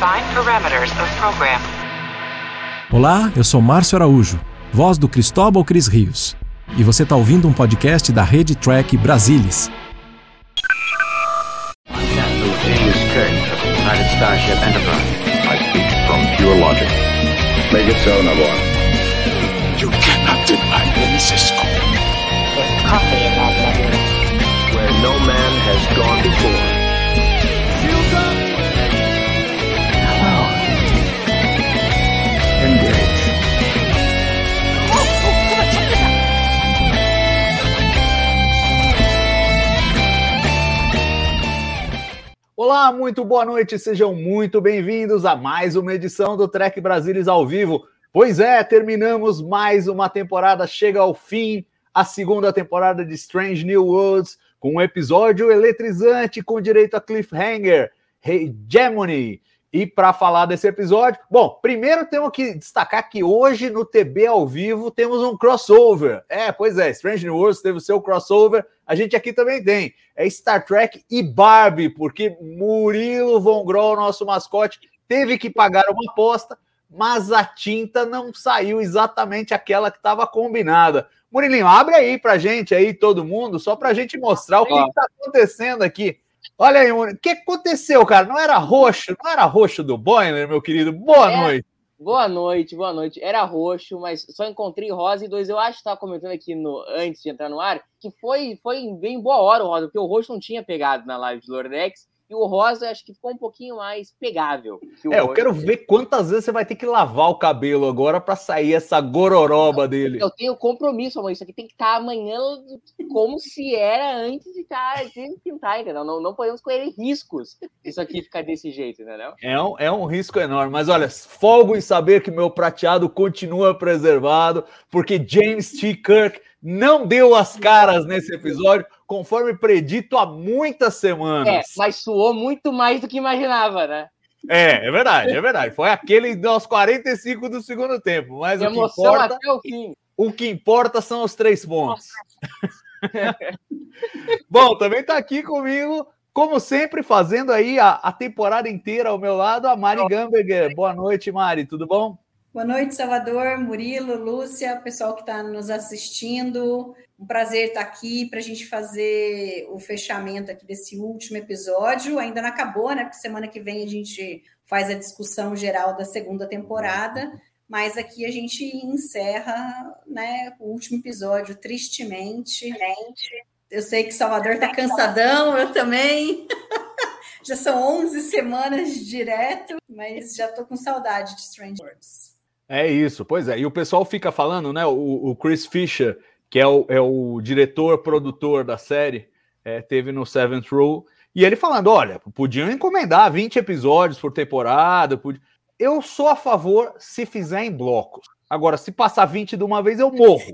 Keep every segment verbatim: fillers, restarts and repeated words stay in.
Define parameters of program. Olá, eu sou Márcio Araújo, voz do Cristóbal Cris Rios. E você está ouvindo um podcast da rede Trek Brasilis. Olá, muito boa noite, sejam muito bem-vindos a mais uma edição do Trek Brasilis ao vivo. Pois é, terminamos mais uma temporada, chega ao fim a segunda temporada de Strange New Worlds, com um episódio eletrizante com direito a cliffhanger, Hegemony. E para falar desse episódio, bom, primeiro temos que destacar que hoje no T B ao vivo temos um crossover. É, pois é, Strange New Worlds teve o seu crossover, a gente aqui também tem. É Star Trek e Barbie, porque Murilo Von Grohl, nosso mascote, teve que pagar uma aposta, mas a tinta não saiu exatamente aquela que estava combinada. Murilinho, abre aí pra gente aí, todo mundo, só pra gente mostrar o que está acontecendo aqui. Olha aí, o que aconteceu, cara? Não era roxo, não era roxo do Boiler, meu querido? Boa é, noite. Boa noite, boa noite. Era roxo, mas só encontrei rosa e dois. Eu acho que estava comentando aqui no, antes de entrar no ar, que foi, foi em bem boa hora o rosa, porque o roxo não tinha pegado na live de Lordex, e o rosa acho que ficou um pouquinho mais pegável. Que o é, roxo. Eu quero ver quantas vezes você vai ter que lavar o cabelo agora para sair essa gororoba eu, dele. Eu tenho compromisso, amor. Isso aqui tem que estar amanhã como se era antes de estar de pintar, entendeu? Não, não podemos correr riscos isso aqui ficar desse jeito, entendeu? É um, é um risco enorme, mas olha, folgo em saber que meu prateado continua preservado, porque James T. Kirk não deu as caras nesse episódio, conforme predito há muitas semanas. É, mas suou muito mais do que imaginava, né? É, é verdade, é verdade. Foi aquele dos quarenta e cinco do segundo tempo. Mas o que, importa, até o, fim. o que importa são os três pontos. Bom, também está aqui comigo, como sempre, fazendo aí a, a temporada inteira ao meu lado, a Mari Gamberger. Boa noite, Mari, tudo bom? Boa noite, Salvador, Murilo, Lúcia, pessoal que está nos assistindo. Um prazer estar aqui para a gente fazer o fechamento aqui desse último episódio. Ainda não acabou, né? Porque semana que vem a gente faz a discussão geral da segunda temporada. Mas aqui a gente encerra, né, o último episódio, tristemente. Eu sei que Salvador está cansadão, eu também. Já são onze semanas direto, mas já estou com saudade de Strange Worlds. É isso, pois é. E o pessoal fica falando, né? O, o Chris Fisher, que é o, é o diretor, produtor da série, é, teve no Seventh Row, e ele falando, olha, podiam encomendar vinte episódios por temporada. Pod... Eu sou a favor se fizer em blocos. Agora, se passar vinte de uma vez, eu morro.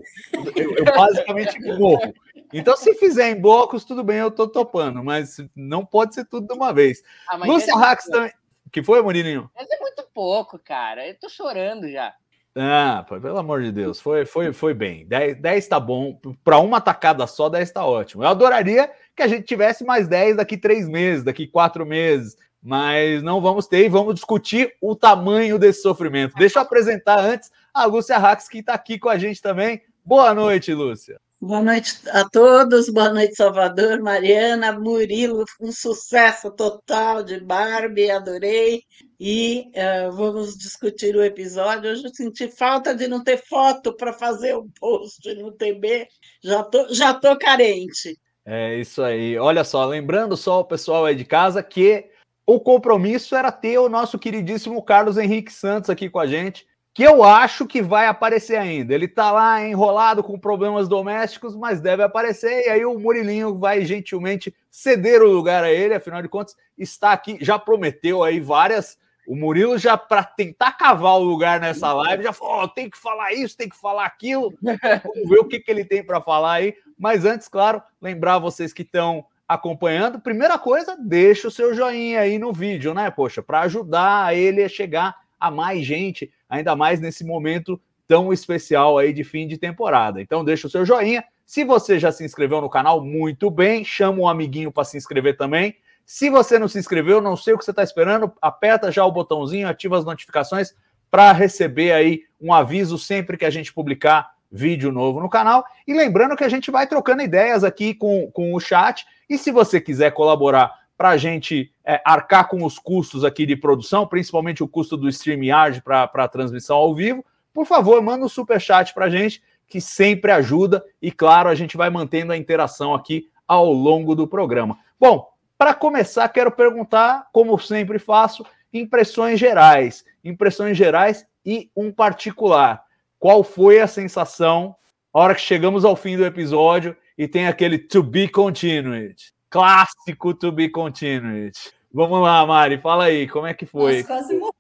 Eu, eu basicamente morro. Então, se fizer em blocos, tudo bem, eu tô topando, mas não pode ser tudo de uma vez. Ah, Lúcia Hacks também... Que foi, Murilinho? Mas é muito pouco, cara. Eu tô chorando já. Ah, pelo amor de Deus. Foi, foi, foi bem. dez tá bom. Para uma tacada só, dez tá ótimo. Eu adoraria que a gente tivesse mais dez daqui três meses, daqui quatro meses. Mas não vamos ter e vamos discutir o tamanho desse sofrimento. Deixa eu apresentar antes a Lúcia Hacks, que tá aqui com a gente também. Boa noite, Lúcia. Boa noite a todos, boa noite Salvador, Mariana, Murilo, um sucesso total de Barbie, adorei, e uh, vamos discutir o episódio. Hoje eu senti falta de não ter foto para fazer o post no T B, já tô, já tô carente. É isso aí, olha só, lembrando só o pessoal aí de casa que o compromisso era ter o nosso queridíssimo Carlos Henrique Santos aqui com a gente, que eu acho que vai aparecer ainda. Ele tá lá enrolado com problemas domésticos, mas deve aparecer, e aí o Murilinho vai gentilmente ceder o lugar a ele, afinal de contas, está aqui, já prometeu aí várias, o Murilo já, para tentar cavar o lugar nessa live, já falou, oh, tem que falar isso, tem que falar aquilo, vamos ver o que, que ele tem para falar aí, mas antes, claro, lembrar vocês que estão acompanhando, primeira coisa, deixa o seu joinha aí no vídeo, né, poxa, para ajudar ele a chegar a mais gente, ainda mais nesse momento tão especial aí de fim de temporada. Então deixa o seu joinha. Se você já se inscreveu no canal, muito bem, chama um amiguinho para se inscrever também. Se você não se inscreveu, não sei o que você está esperando, aperta já o botãozinho, ativa as notificações para receber aí um aviso sempre que a gente publicar vídeo novo no canal. E lembrando que a gente vai trocando ideias aqui com, com o chat. E se você quiser colaborar para a gente é, arcar com os custos aqui de produção, principalmente o custo do StreamYard para a transmissão ao vivo, por favor, manda um superchat para a gente, que sempre ajuda. E claro, a gente vai mantendo a interação aqui ao longo do programa. Bom, para começar, quero perguntar, como sempre faço, impressões gerais. Impressões gerais e um particular. Qual foi a sensação a hora que chegamos ao fim do episódio e tem aquele to be continued? Clássico to be continued. Vamos lá, Mari, fala aí, como é que foi? Nossa, quase morri.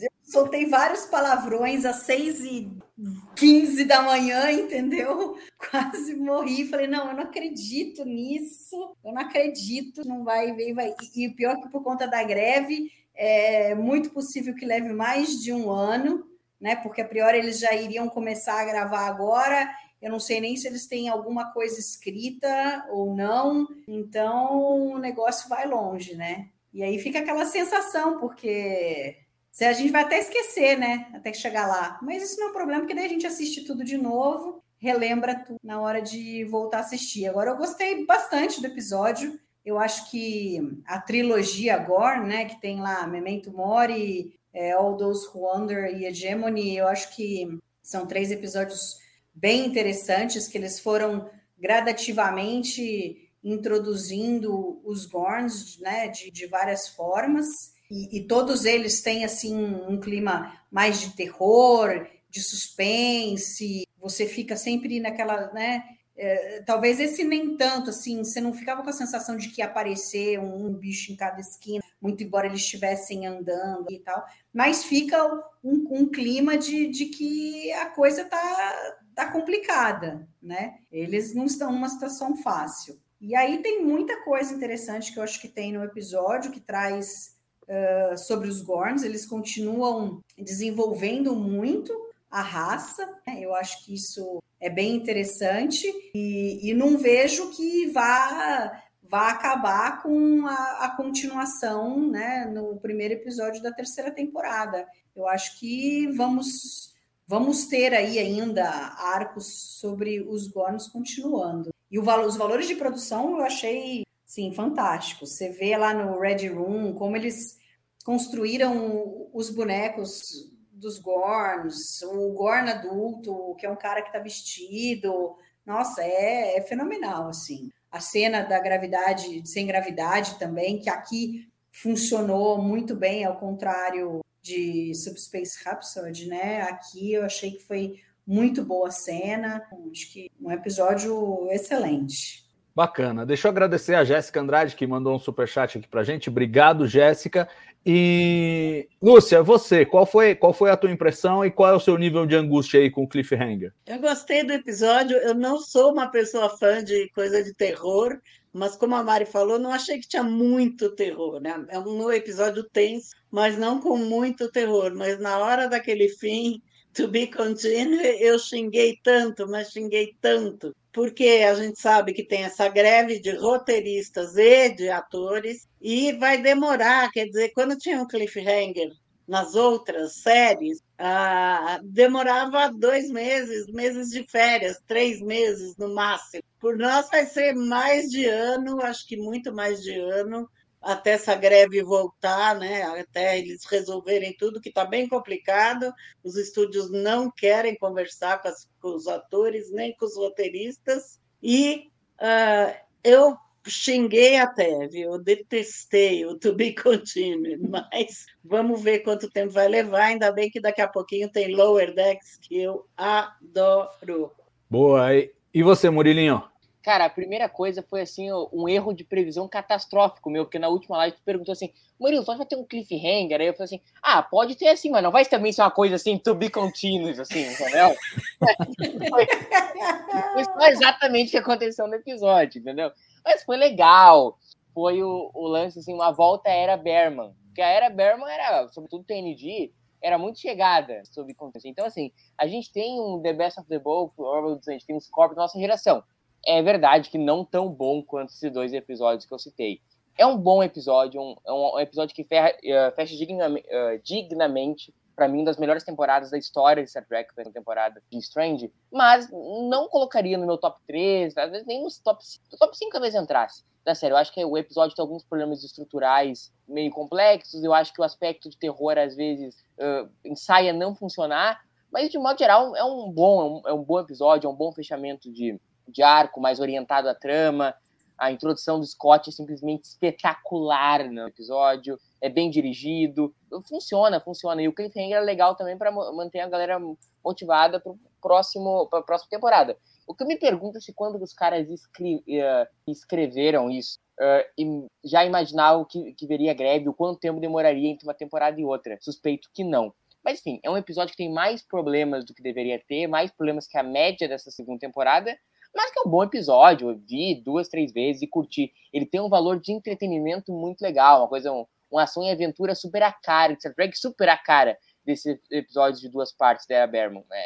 Eu soltei vários palavrões às seis e quinze da manhã, entendeu? Quase morri. Falei, não, eu não acredito nisso. Eu não acredito. Não vai, vai, vai. E o pior é que por conta da greve, é muito possível que leve mais de um ano. Né, porque a priori eles já iriam começar a gravar agora, eu não sei nem se eles têm alguma coisa escrita ou não, então o negócio vai longe, né? E aí fica aquela sensação, porque a gente vai até esquecer, né? Até chegar lá. Mas isso não é um problema, porque daí a gente assiste tudo de novo, relembra tudo na hora de voltar a assistir. Agora, eu gostei bastante do episódio. Eu acho que a trilogia Gore, né, que tem lá Memento Mori, É, All Those Who Wander e Hegemony, eu acho que são três episódios bem interessantes, que eles foram gradativamente introduzindo os Gorns, né, de, de várias formas, e, e todos eles têm assim, um clima mais de terror, de suspense, você fica sempre naquela, né, é, talvez esse nem tanto, assim, você não ficava com a sensação de que ia aparecer um, um bicho em cada esquina, muito embora eles estivessem andando e tal, mas fica um, um clima de, de que a coisa tá, tá complicada, né? Eles não estão numa situação fácil. E aí tem muita coisa interessante que eu acho que tem no episódio, que traz uh, sobre os Gorns, eles continuam desenvolvendo muito a raça, né? Eu acho que isso é bem interessante, e, e não vejo que vá... vai acabar com a, a continuação, né, no primeiro episódio da terceira temporada. Eu acho que vamos, vamos ter aí ainda arcos sobre os Gorns continuando. E o, os valores de produção eu achei, sim, fantásticos. Você vê lá no Red Room como eles construíram os bonecos dos Gorns, o Gorn adulto, que é um cara que está vestido. Nossa, é, é fenomenal, assim. A cena da gravidade, sem gravidade também, que aqui funcionou muito bem, ao contrário de Subspace Rhapsody, né? Aqui eu achei que foi muito boa a cena, acho que um episódio excelente. Bacana. Deixa eu agradecer a Jéssica Andrade, que mandou um superchat aqui pra gente. Obrigado, Jéssica. E, Lúcia, você, qual foi, qual foi a tua impressão e qual é o seu nível de angústia aí com o cliffhanger? Eu gostei do episódio, eu não sou uma pessoa fã de coisa de terror, mas como a Mari falou, não achei que tinha muito terror, né? É um episódio tenso, mas não com muito terror, mas na hora daquele fim, to be continued, eu xinguei tanto, mas xinguei tanto, porque a gente sabe que tem essa greve de roteiristas e de atores, e vai demorar, quer dizer, quando tinha um cliffhanger nas outras séries, ah, demorava dois meses, meses de férias, três meses no máximo. Por nós vai ser mais de ano, acho que muito mais de ano, até essa greve voltar, né? Até eles resolverem tudo, que está bem complicado. Os estúdios não querem conversar com, as, com os atores, nem com os roteiristas. E uh, eu xinguei até, viu? Eu detestei o to be continued, mas vamos ver quanto tempo vai levar. Ainda bem que daqui a pouquinho tem Lower Decks, que eu adoro. Boa. E você, Murilinho? Cara, a primeira coisa foi, assim, um erro de previsão catastrófico meu, porque na última live tu perguntou assim, Murilo, só vai ter um cliffhanger? Aí eu falei assim, ah, pode ter assim, mas não vai também ser uma coisa assim, to be continued, assim, entendeu? foi, foi só exatamente o que aconteceu no episódio, entendeu? Mas foi legal, foi o, o lance, assim, uma volta à Era Berman, porque a Era Berman era, sobretudo T N G, era muito chegada sobre continued. Então, assim, a gente tem um The Best of the Both, a gente tem um Scorpio da nossa geração. É verdade que não tão bom quanto esses dois episódios que eu citei. É um bom episódio, um, é um episódio que ferra, uh, fecha dignam, uh, dignamente, para mim, uma das melhores temporadas da história de Star Trek, a temporada de Strange, mas não colocaria no meu top três, às vezes nem nos top cinco talvez entrasse. Na série, eu acho que o episódio tem alguns problemas estruturais meio complexos, eu acho que o aspecto de terror, às vezes, uh, ensaia não funcionar, mas, de modo geral, é um bom, é um bom episódio, é um bom fechamento de, de arco, mais orientado à trama. A introdução do Scott é simplesmente espetacular no episódio, é bem dirigido, funciona, funciona. E o cliffhanger é legal também para manter a galera motivada para a próxima temporada. O que eu me pergunto é se quando os caras escre- uh, escreveram isso, uh, e já imaginavam que, que veria greve, o quanto tempo demoraria entre uma temporada e outra. Suspeito que não. Mas enfim, é um episódio que tem mais problemas do que deveria ter, mais problemas que a média dessa segunda temporada, mas que é um bom episódio, eu vi duas, três vezes e curti. Ele tem um valor de entretenimento muito legal, uma coisa, um, uma ação e aventura super à cara, de Star Trek super à cara desses episódios de duas partes da Era Berman, né?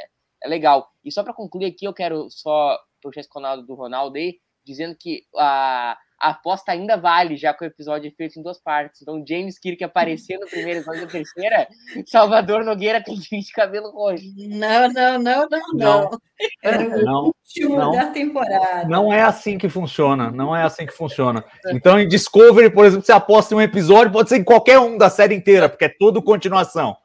É legal. E só para concluir aqui, eu quero só puxar esse canal do Ronaldo aí, dizendo que a, a aposta ainda vale, já que o episódio é feito em duas partes. Então, James Kirk aparecer no primeiro episódio da terceira, Salvador Nogueira tem vinte cabelo roxo. Não, não, não, não, não. É o último não, da temporada. Não é assim que funciona, não é assim que funciona. Então, em Discovery, por exemplo, você aposta em um episódio, pode ser em qualquer um da série inteira, porque é tudo continuação.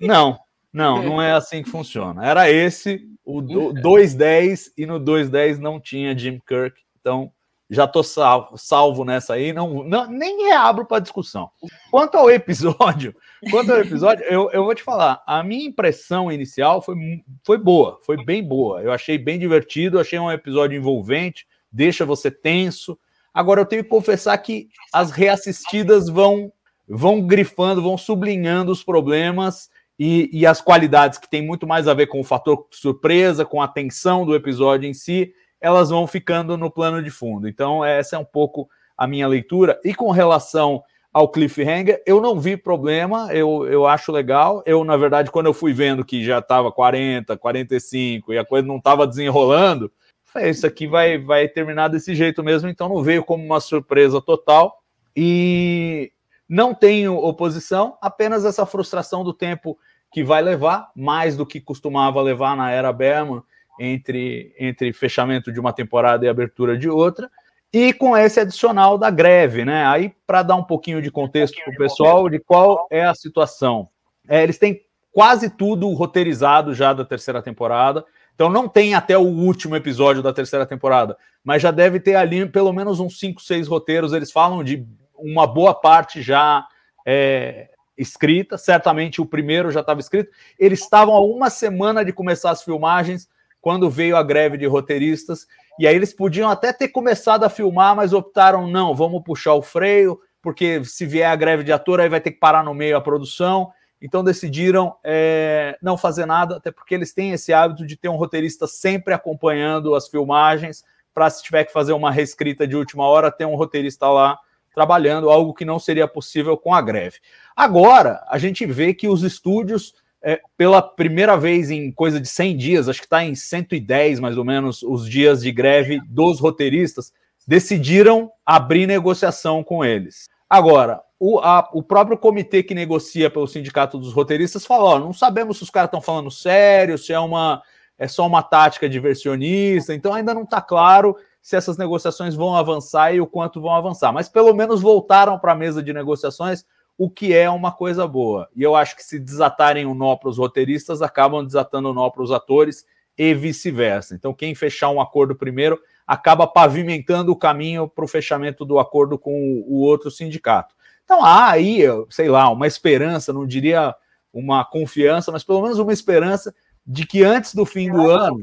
Não. Não, não é assim que funciona. Era esse, o dois dez, e no dois dez não tinha Jim Kirk. Então, já estou salvo, salvo nessa aí, não, não, nem reabro para discussão. Quanto ao episódio, quanto ao episódio eu, eu vou te falar, a minha impressão inicial foi, foi boa, foi bem boa. Eu achei bem divertido, achei um episódio envolvente, deixa você tenso. Agora, eu tenho que confessar que as reassistidas vão, vão grifando, vão sublinhando os problemas... E, e as qualidades que tem muito mais a ver com o fator surpresa, com a tensão do episódio em si, elas vão ficando no plano de fundo. Então essa é um pouco a minha leitura. E com relação ao cliffhanger, eu não vi problema, eu, eu acho legal. Eu, na verdade, quando eu fui vendo que já estava quarenta, quarenta e cinco e a coisa não estava desenrolando, falei, isso aqui vai, vai terminar desse jeito mesmo, então não veio como uma surpresa total. E... não tenho oposição, apenas essa frustração do tempo que vai levar, mais do que costumava levar na Era Berman, entre, entre fechamento de uma temporada e abertura de outra, e com esse adicional da greve, né? Aí, para dar um pouquinho de contexto para o pessoal, de qual é a situação. É, eles têm quase tudo roteirizado já da terceira temporada, então não tem até o último episódio da terceira temporada, mas já deve ter ali pelo menos uns cinco, seis roteiros, eles falam de uma boa parte já é, escrita, certamente o primeiro já estava escrito. Eles estavam a uma semana de começar as filmagens quando veio a greve de roteiristas, e aí eles podiam até ter começado a filmar, mas optaram, não, vamos puxar o freio, porque se vier a greve de ator, aí vai ter que parar no meio a produção. Então decidiram é, não fazer nada, até porque eles têm esse hábito de ter um roteirista sempre acompanhando as filmagens, para se tiver que fazer uma reescrita de última hora, ter um roteirista lá trabalhando, algo que não seria possível com a greve. Agora, a gente vê que os estúdios, é, pela primeira vez em coisa de cem dias, acho que está em cento e dez, mais ou menos, os dias de greve dos roteiristas, decidiram abrir negociação com eles. Agora, o, a, o próprio comitê que negocia pelo Sindicato dos Roteiristas falou, ó, não sabemos se os caras estão falando sério, se é, uma, é só uma tática diversionista, então ainda não está claro se essas negociações vão avançar e o quanto vão avançar. Mas pelo menos voltaram para a mesa de negociações, o que é uma coisa boa. E eu acho que se desatarem o nó para os roteiristas, acabam desatando o nó para os atores e vice-versa. Então quem fechar um acordo primeiro acaba pavimentando o caminho para o fechamento do acordo com o outro sindicato. Então há aí, sei lá, uma esperança, não diria uma confiança, mas pelo menos uma esperança de que antes do fim do ano,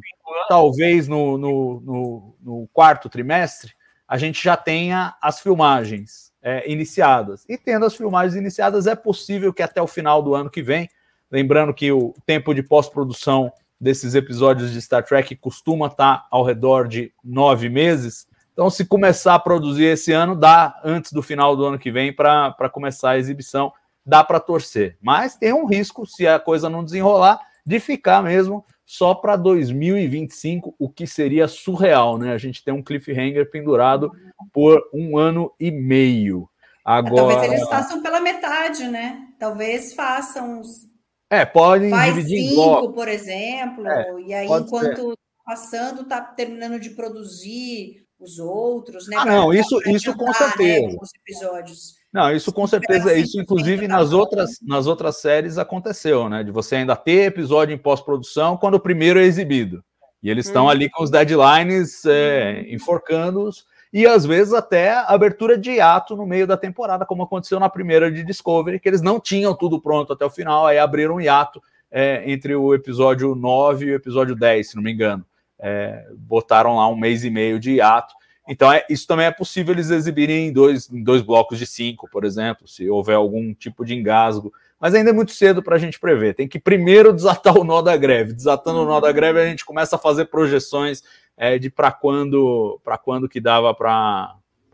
talvez no, no, no, no quarto trimestre, a gente já tenha as filmagens é, iniciadas. E tendo as filmagens iniciadas, é possível que até o final do ano que vem, lembrando que o tempo de pós-produção desses episódios de Star Trek costuma estar ao redor de nove meses, então se começar a produzir esse ano, dá antes do final do ano que vem para começar a exibição, dá para torcer. Mas tem um risco, se a coisa não desenrolar, de ficar mesmo só para dois mil e vinte e cinco, o que seria surreal, né? A gente tem um cliffhanger pendurado por um ano e meio. Agora... Talvez eles façam pela metade, né? Talvez façam uns... É, podem Faz dividir cinco, em blocos, por exemplo, é, e aí enquanto tá passando, tá terminando de produzir os outros, né? Ah, pra, não, isso, isso com certeza. Né, os episódios. Não, isso com certeza, isso inclusive nas outras, nas outras séries aconteceu, né? De você ainda ter episódio em pós-produção quando o primeiro é exibido. E eles estão hum. ali com os deadlines é, enforcando-os, e às vezes até abertura de hiato no meio da temporada, como aconteceu na primeira de Discovery, que eles não tinham tudo pronto até o final, aí abriram um hiato é, entre o episódio nove e o episódio dez, se não me engano. É, botaram lá um mês e meio de hiato. Então, é, isso também é possível eles exibirem em dois, em dois blocos de cinco, por exemplo, se houver algum tipo de engasgo. Mas ainda é muito cedo para a gente prever. Tem que primeiro desatar o nó da greve. Desatando o nó da greve, a gente começa a fazer projeções é, de para quando, para quando que dava para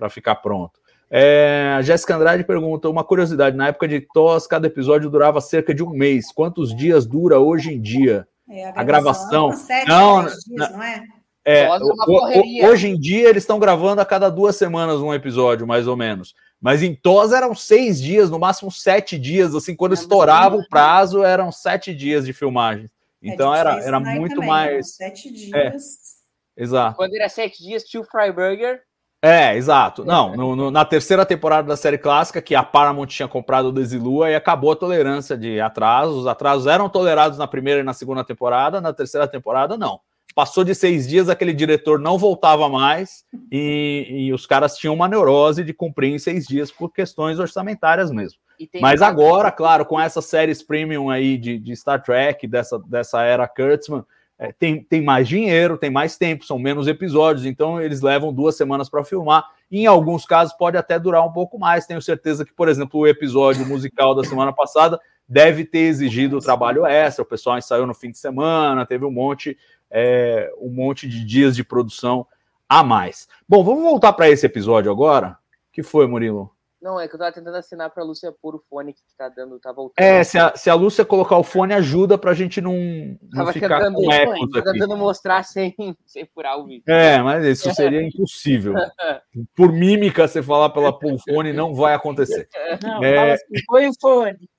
ficar pronto. É, a Jéssica Andrade pergunta, uma curiosidade, na época de T O S, cada episódio durava cerca de um mês. Quantos dias dura hoje em dia? É, a gravação... A gravação. Sete, não, dias, não é? É, hoje em dia eles estão gravando a cada duas semanas um episódio, mais ou menos. Mas em T O S eram seis dias, no máximo sete dias. Assim, quando é estourava mesmo. O prazo, eram sete dias de filmagem. Então é, era, era muito também, mais. Sete dias. É, exato. Quando era sete dias, tinha o Freiburger. É, exato. Não, no, no, na terceira temporada da série clássica, que a Paramount tinha comprado o Desilua, e acabou a tolerância de atrasos. Os atrasos eram tolerados na primeira e na segunda temporada, na terceira temporada, não. Passou de seis dias, aquele diretor não voltava mais e, e os caras tinham uma neurose de cumprir em seis dias por questões orçamentárias mesmo. Mas agora, claro, com essas séries premium aí de, de Star Trek, dessa, dessa era Kurtzman, é, tem, tem mais dinheiro, tem mais tempo, são menos episódios, então eles levam duas semanas para filmar. Em alguns casos pode até durar um pouco mais. Tenho certeza que, por exemplo, o episódio musical da semana passada deve ter exigido trabalho extra, o pessoal ensaiou no fim de semana, teve um monte... É, um monte de dias de produção a mais. Bom, vamos voltar para esse episódio agora. O que foi, Murilo? Não, é que eu estava tentando assinar para a Lúcia pôr o fone que está dando, tá voltando. É, se a, se a Lúcia colocar o fone, ajuda para a gente não, não ficar tentando, com ecos aqui. Estava tentando mostrar sem, sem furar o vídeo. É, mas isso seria impossível. Por mímica, você falar pela pôr o fone, não vai acontecer. Não, é... fala assim, põe o fone.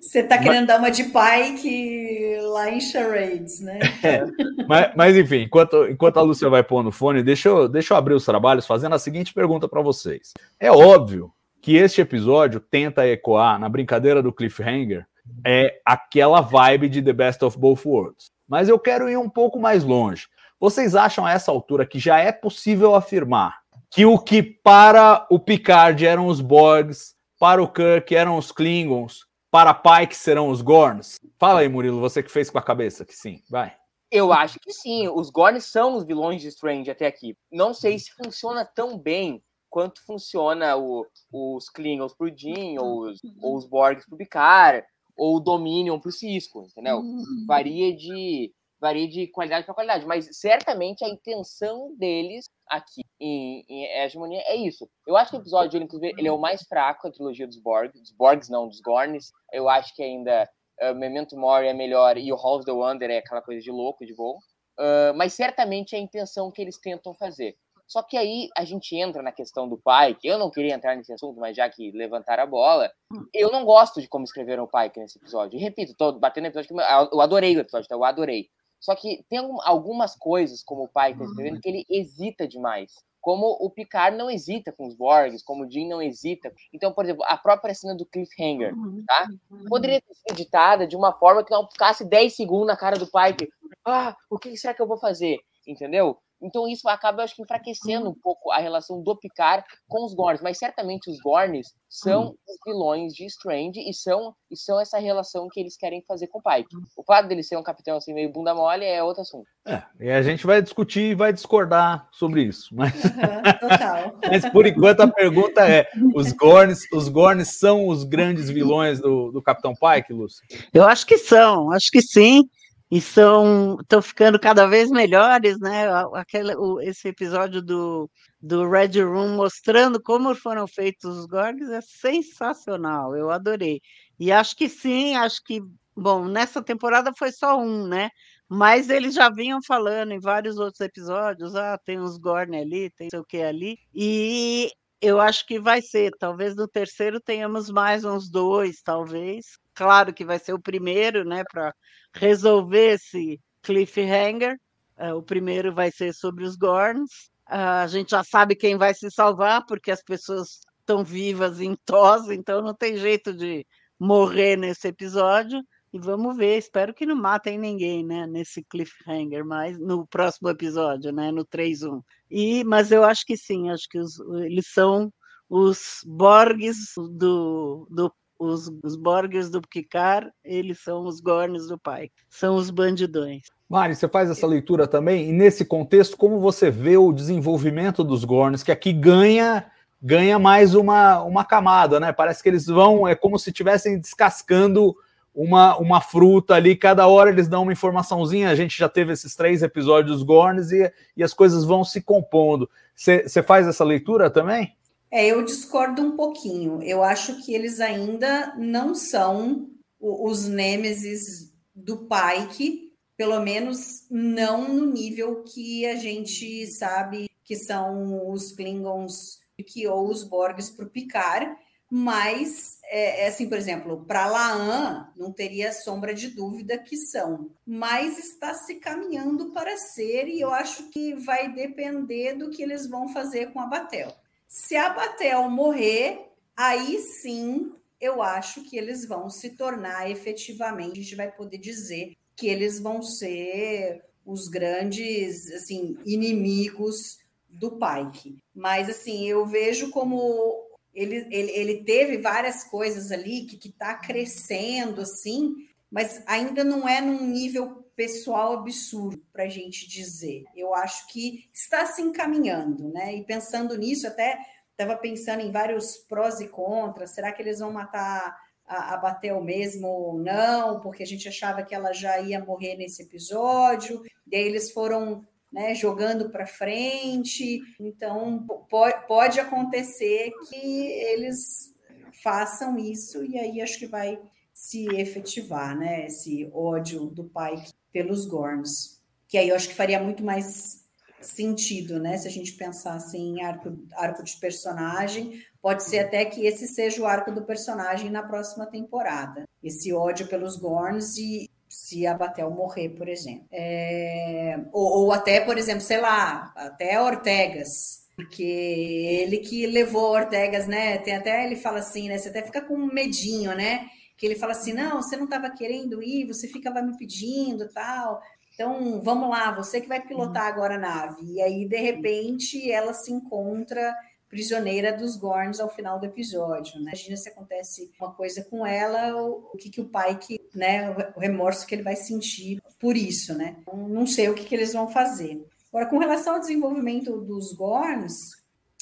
Você está querendo mas, dar uma de pai que lá em charades, né? É, mas, mas enfim, enquanto, enquanto a Lúcia vai pôr no fone, deixa eu, deixa eu abrir os trabalhos fazendo a seguinte pergunta para vocês. É óbvio que este episódio tenta ecoar, na brincadeira do cliffhanger, é aquela vibe de The Best of Both Worlds. Mas eu quero ir um pouco mais longe. Vocês acham a essa altura que já é possível afirmar que o que para o Picard eram os Borgs, para o Kirk eram os Klingons, para Pike serão os Gorns? Fala aí, Murilo, você que fez com a cabeça, que sim, vai. Eu acho que sim, os Gorns são os vilões de Strange até aqui. Não sei se funciona tão bem quanto funciona o, os Klingons pro Jim, ou os, ou os Borgs pro Picard, ou o Dominion pro Cisco, entendeu? Varia de, varia de qualidade para qualidade, mas certamente a intenção deles aqui em, em Hegemony é isso. Eu acho que o episódio, ele, inclusive, ele é o mais fraco da trilogia dos Borgs, dos Borgs não, dos Gorns. Eu acho que ainda uh, Memento Mori é melhor e o All Those Who Wander é aquela coisa de louco, de bom. Uh, mas certamente é a intenção que eles tentam fazer. Só que aí a gente entra na questão do Pike. Eu não queria entrar nesse assunto, mas já que levantaram a bola, eu não gosto de como escreveram o Pike nesse episódio. E repito, tô batendo no episódio, eu adorei o episódio, eu adorei. Só que tem algumas coisas, como o Pike está escrevendo, que ele hesita demais. Como o Picard não hesita com os Borgs, como o Jim não hesita. Então, por exemplo, a própria cena do cliffhanger, tá? Poderia ter sido editada de uma forma que não ficasse dez segundos na cara do Pike. Ah, o que será que eu vou fazer? Entendeu? Então isso acaba, eu acho que, enfraquecendo um pouco a relação do Picard com os Gorns. Mas certamente os Gorns são os vilões de Strange e são, e são essa relação que eles querem fazer com o Pike. O fato dele ser um capitão assim meio bunda mole é outro assunto. É, e a gente vai discutir e vai discordar sobre isso. Mas, uhum, total. Mas por enquanto a pergunta é, os Gorns, os Gorns são os grandes vilões do, do Capitão Pike, Lúcio? Eu acho que são, acho que sim. E são, estão ficando cada vez melhores, né? Aquela, o, esse episódio do, do Red Room mostrando como foram feitos os Gorgs é sensacional, eu adorei. E acho que sim, acho que Bom, nessa temporada foi só um, né? Mas eles já vinham falando em vários outros episódios, ah, tem uns Gorn ali, tem não sei o que ali, e eu acho que vai ser, talvez no terceiro tenhamos mais uns dois, talvez. Claro que vai ser o primeiro, né, para resolver esse cliffhanger. Uh, o primeiro vai ser sobre os Gorns. Uh, a gente já sabe quem vai se salvar, porque as pessoas estão vivas em tosse, então não tem jeito de morrer nesse episódio. E vamos ver, espero que não matem ninguém, né, nesse cliffhanger, mas no próximo episódio, né, no três um. E, mas eu acho que sim, acho que os, eles são os Borgs do, do os, os Borgs do Picard, eles são os Gorns do Pike, são os bandidões. Mari, você faz essa leitura também, e nesse contexto, como você vê o desenvolvimento dos Gorns, que aqui ganha... ganha mais uma, uma camada, né? Parece que eles vão, é como se estivessem descascando uma, uma fruta ali, cada hora eles dão uma informaçãozinha, a gente já teve esses três episódios dos Gorns e, e as coisas vão se compondo. Você faz essa leitura também? É, eu discordo um pouquinho, eu acho que eles ainda não são os nêmesis do Pike, pelo menos não no nível que a gente sabe que são os Klingons que ou os Borgs para o Picard, mas, é, assim, por exemplo, para La'an, não teria sombra de dúvida que são, mas está se caminhando para ser, e eu acho que vai depender do que eles vão fazer com a Batel. Se a Batel morrer, aí sim, eu acho que eles vão se tornar efetivamente, a gente vai poder dizer que eles vão ser os grandes, assim, inimigos do Pike, mas assim, eu vejo como ele, ele, ele teve várias coisas ali que está crescendo, assim, mas ainda não é num nível pessoal absurdo para a gente dizer. Eu acho que está se encaminhando, né? E pensando nisso, até estava pensando em vários prós e contras, será que eles vão matar a, a Batel mesmo ou não? Porque a gente achava que ela já ia morrer nesse episódio, e aí eles foram... né, jogando para frente, então pode, pode acontecer que eles façam isso, e aí acho que vai se efetivar, né, esse ódio do Pike pelos Gorns, que aí eu acho que faria muito mais sentido, né, se a gente pensasse em arco, arco de personagem, pode ser até que esse seja o arco do personagem na próxima temporada, esse ódio pelos Gorns e se a Batel morrer, por exemplo. É... Ou, ou até, por exemplo, sei lá, até Ortegas, porque ele que levou Ortegas, né? Tem até ele fala assim, né? Você até fica com medinho, né? Que ele fala assim, não, você não estava querendo ir, você ficava me pedindo e tal. Então, vamos lá, você que vai pilotar agora a nave. E aí, de repente, ela se encontra prisioneira dos Gorns ao final do episódio, né? Imagina se acontece uma coisa com ela, o que, que o Pike, né, o remorso que ele vai sentir por isso, né? Não sei o que, que eles vão fazer. Agora, com relação ao desenvolvimento dos Gorns,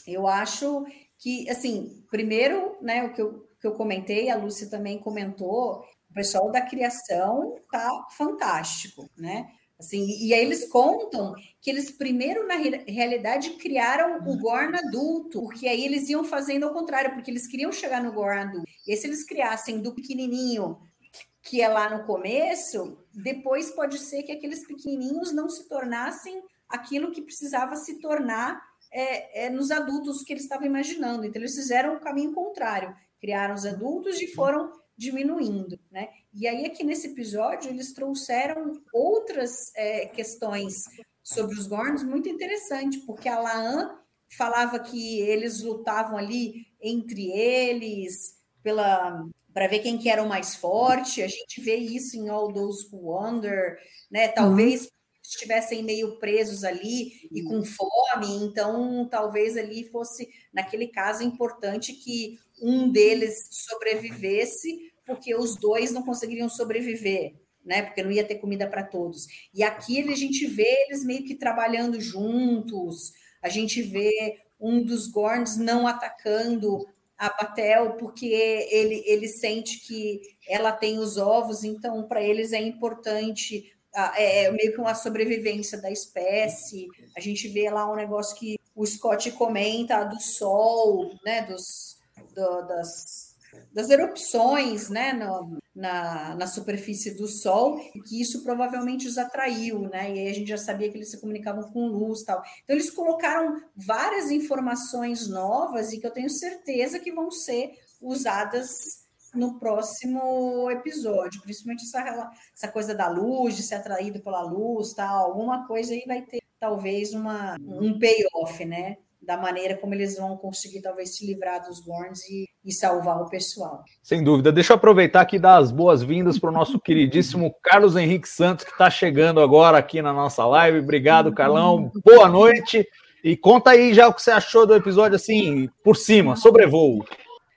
eu acho que, assim, primeiro, né, o que eu, que eu comentei, a Lúcia também comentou, o pessoal da criação tá fantástico, né? Assim, e aí eles contam que eles primeiro, na re- realidade, criaram o Gorn adulto, porque aí eles iam fazendo ao contrário, porque eles queriam chegar no Gorn adulto. E aí, se eles criassem do pequenininho, que é lá no começo, depois pode ser que aqueles pequenininhos não se tornassem aquilo que precisava se tornar é, é, nos adultos que eles estavam imaginando. Então, eles fizeram o caminho contrário, criaram os adultos e foram... diminuindo, né? E aí aqui nesse episódio eles trouxeram outras é, questões sobre os Gorns muito interessante, porque a La'an falava que eles lutavam ali entre eles pela para ver quem que era o mais forte. A gente vê isso em All Those Who Wander, né? Talvez uhum. estivessem meio presos ali e com fome, então talvez ali fosse, naquele caso, importante que um deles sobrevivesse, porque os dois não conseguiriam sobreviver, né? Porque não ia ter comida para todos. E aqui a gente vê eles meio que trabalhando juntos, a gente vê um dos Gorns não atacando a Batel, porque ele, ele sente que ela tem os ovos, então para eles é importante... é meio que uma sobrevivência da espécie, a gente vê lá um negócio que o Scott comenta do sol, né, dos, do, das, das erupções, né, no, na, na superfície do Sol, que isso provavelmente os atraiu, né? E aí a gente já sabia que eles se comunicavam com luz e tal. Então eles colocaram várias informações novas e que eu tenho certeza que vão ser usadas no próximo episódio, principalmente essa, essa coisa da luz, de ser atraído pela luz, tal, alguma coisa aí vai ter talvez uma, um payoff, né? Da maneira como eles vão conseguir talvez se livrar dos Borns e, e salvar o pessoal. Sem dúvida. Deixa eu aproveitar aqui e dar as boas-vindas para o nosso queridíssimo Carlos Henrique Santos, que está chegando agora aqui na nossa live. Obrigado, Carlão. Boa noite. E conta aí já o que você achou do episódio, assim, por cima, sobrevoo.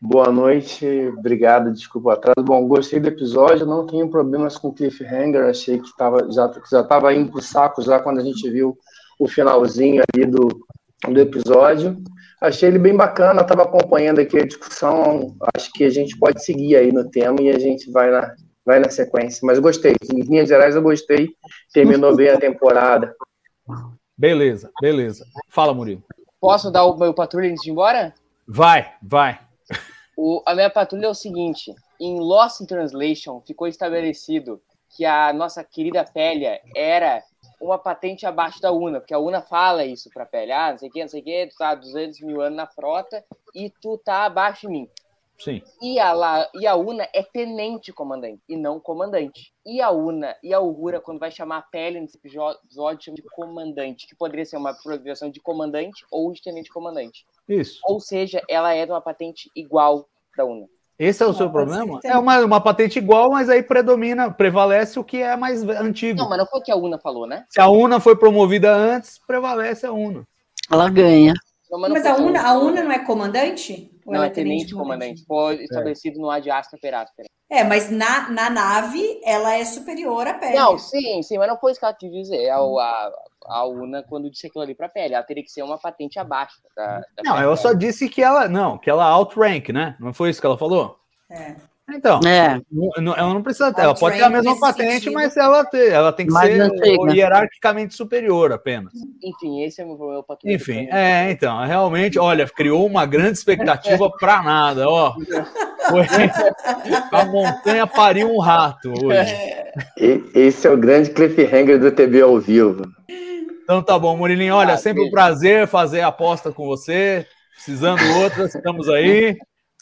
Boa noite, obrigado, desculpa o atraso. Bom, gostei do episódio, não tenho problemas com o cliffhanger, achei que tava, já estava já indo para o saco já quando a gente viu o finalzinho ali do, do episódio. Achei ele bem bacana, estava acompanhando aqui a discussão, acho que a gente pode seguir aí no tema e a gente vai na, vai na sequência. Mas gostei, em linhas gerais eu gostei, terminou bem a temporada. Beleza, beleza. Fala, Murilo. Posso dar o meu patrulha antes de ir embora? Vai, vai. O, a minha patrulha é o seguinte: em Lost in Translation ficou estabelecido que a nossa querida Pélia era uma patente abaixo da Una, porque a Una fala isso pra Pélia: ah, não sei o que, não sei o que, tu tá há duzentos mil anos na frota e tu tá abaixo de mim. Sim. E a, La, e a Una é tenente comandante e não comandante. E a Una e a Uhura, quando vai chamar a Pélia nesse episódio, chama de comandante, que poderia ser uma progressão de comandante ou de tenente comandante. Isso. Ou seja, ela é de uma patente igual da Una. Esse é o não, seu problema? É uma, uma patente igual, mas aí predomina, prevalece o que é mais antigo. Não, mas não foi o que a Una falou, né? Se a Una foi promovida antes, prevalece a Una. Ela ganha. Não, mas não mas a, Una, a Una não é comandante? Ou não, é tenente, tenente comandante. Foi é. estabelecido no Ad Astra Peraspera. É, mas na, na nave, ela é superior à Pele. Não, sim, sim, mas não foi isso que ela quis dizer. A, a, a Una, quando disse aquilo ali pra Pele, ela teria que ser uma patente abaixo da, da Não, Pele. Ela só disse que ela... Não, que ela outrank, né? Não foi isso que ela falou? É. Então, é. ela não precisa ter. Ela pode ter a mesma patente, sentido. mas ela tem, ela tem que mas ser sei, hierarquicamente superior apenas. Enfim, esse é o meu patente. Enfim, é, então, realmente, olha, criou uma grande expectativa pra nada, ó. Foi, a montanha pariu um rato hoje. Esse é o grande cliffhanger do T V ao vivo. Então tá bom, Murilinho, olha, ah, sempre bem. um prazer fazer a aposta com você. Precisando outras, estamos aí.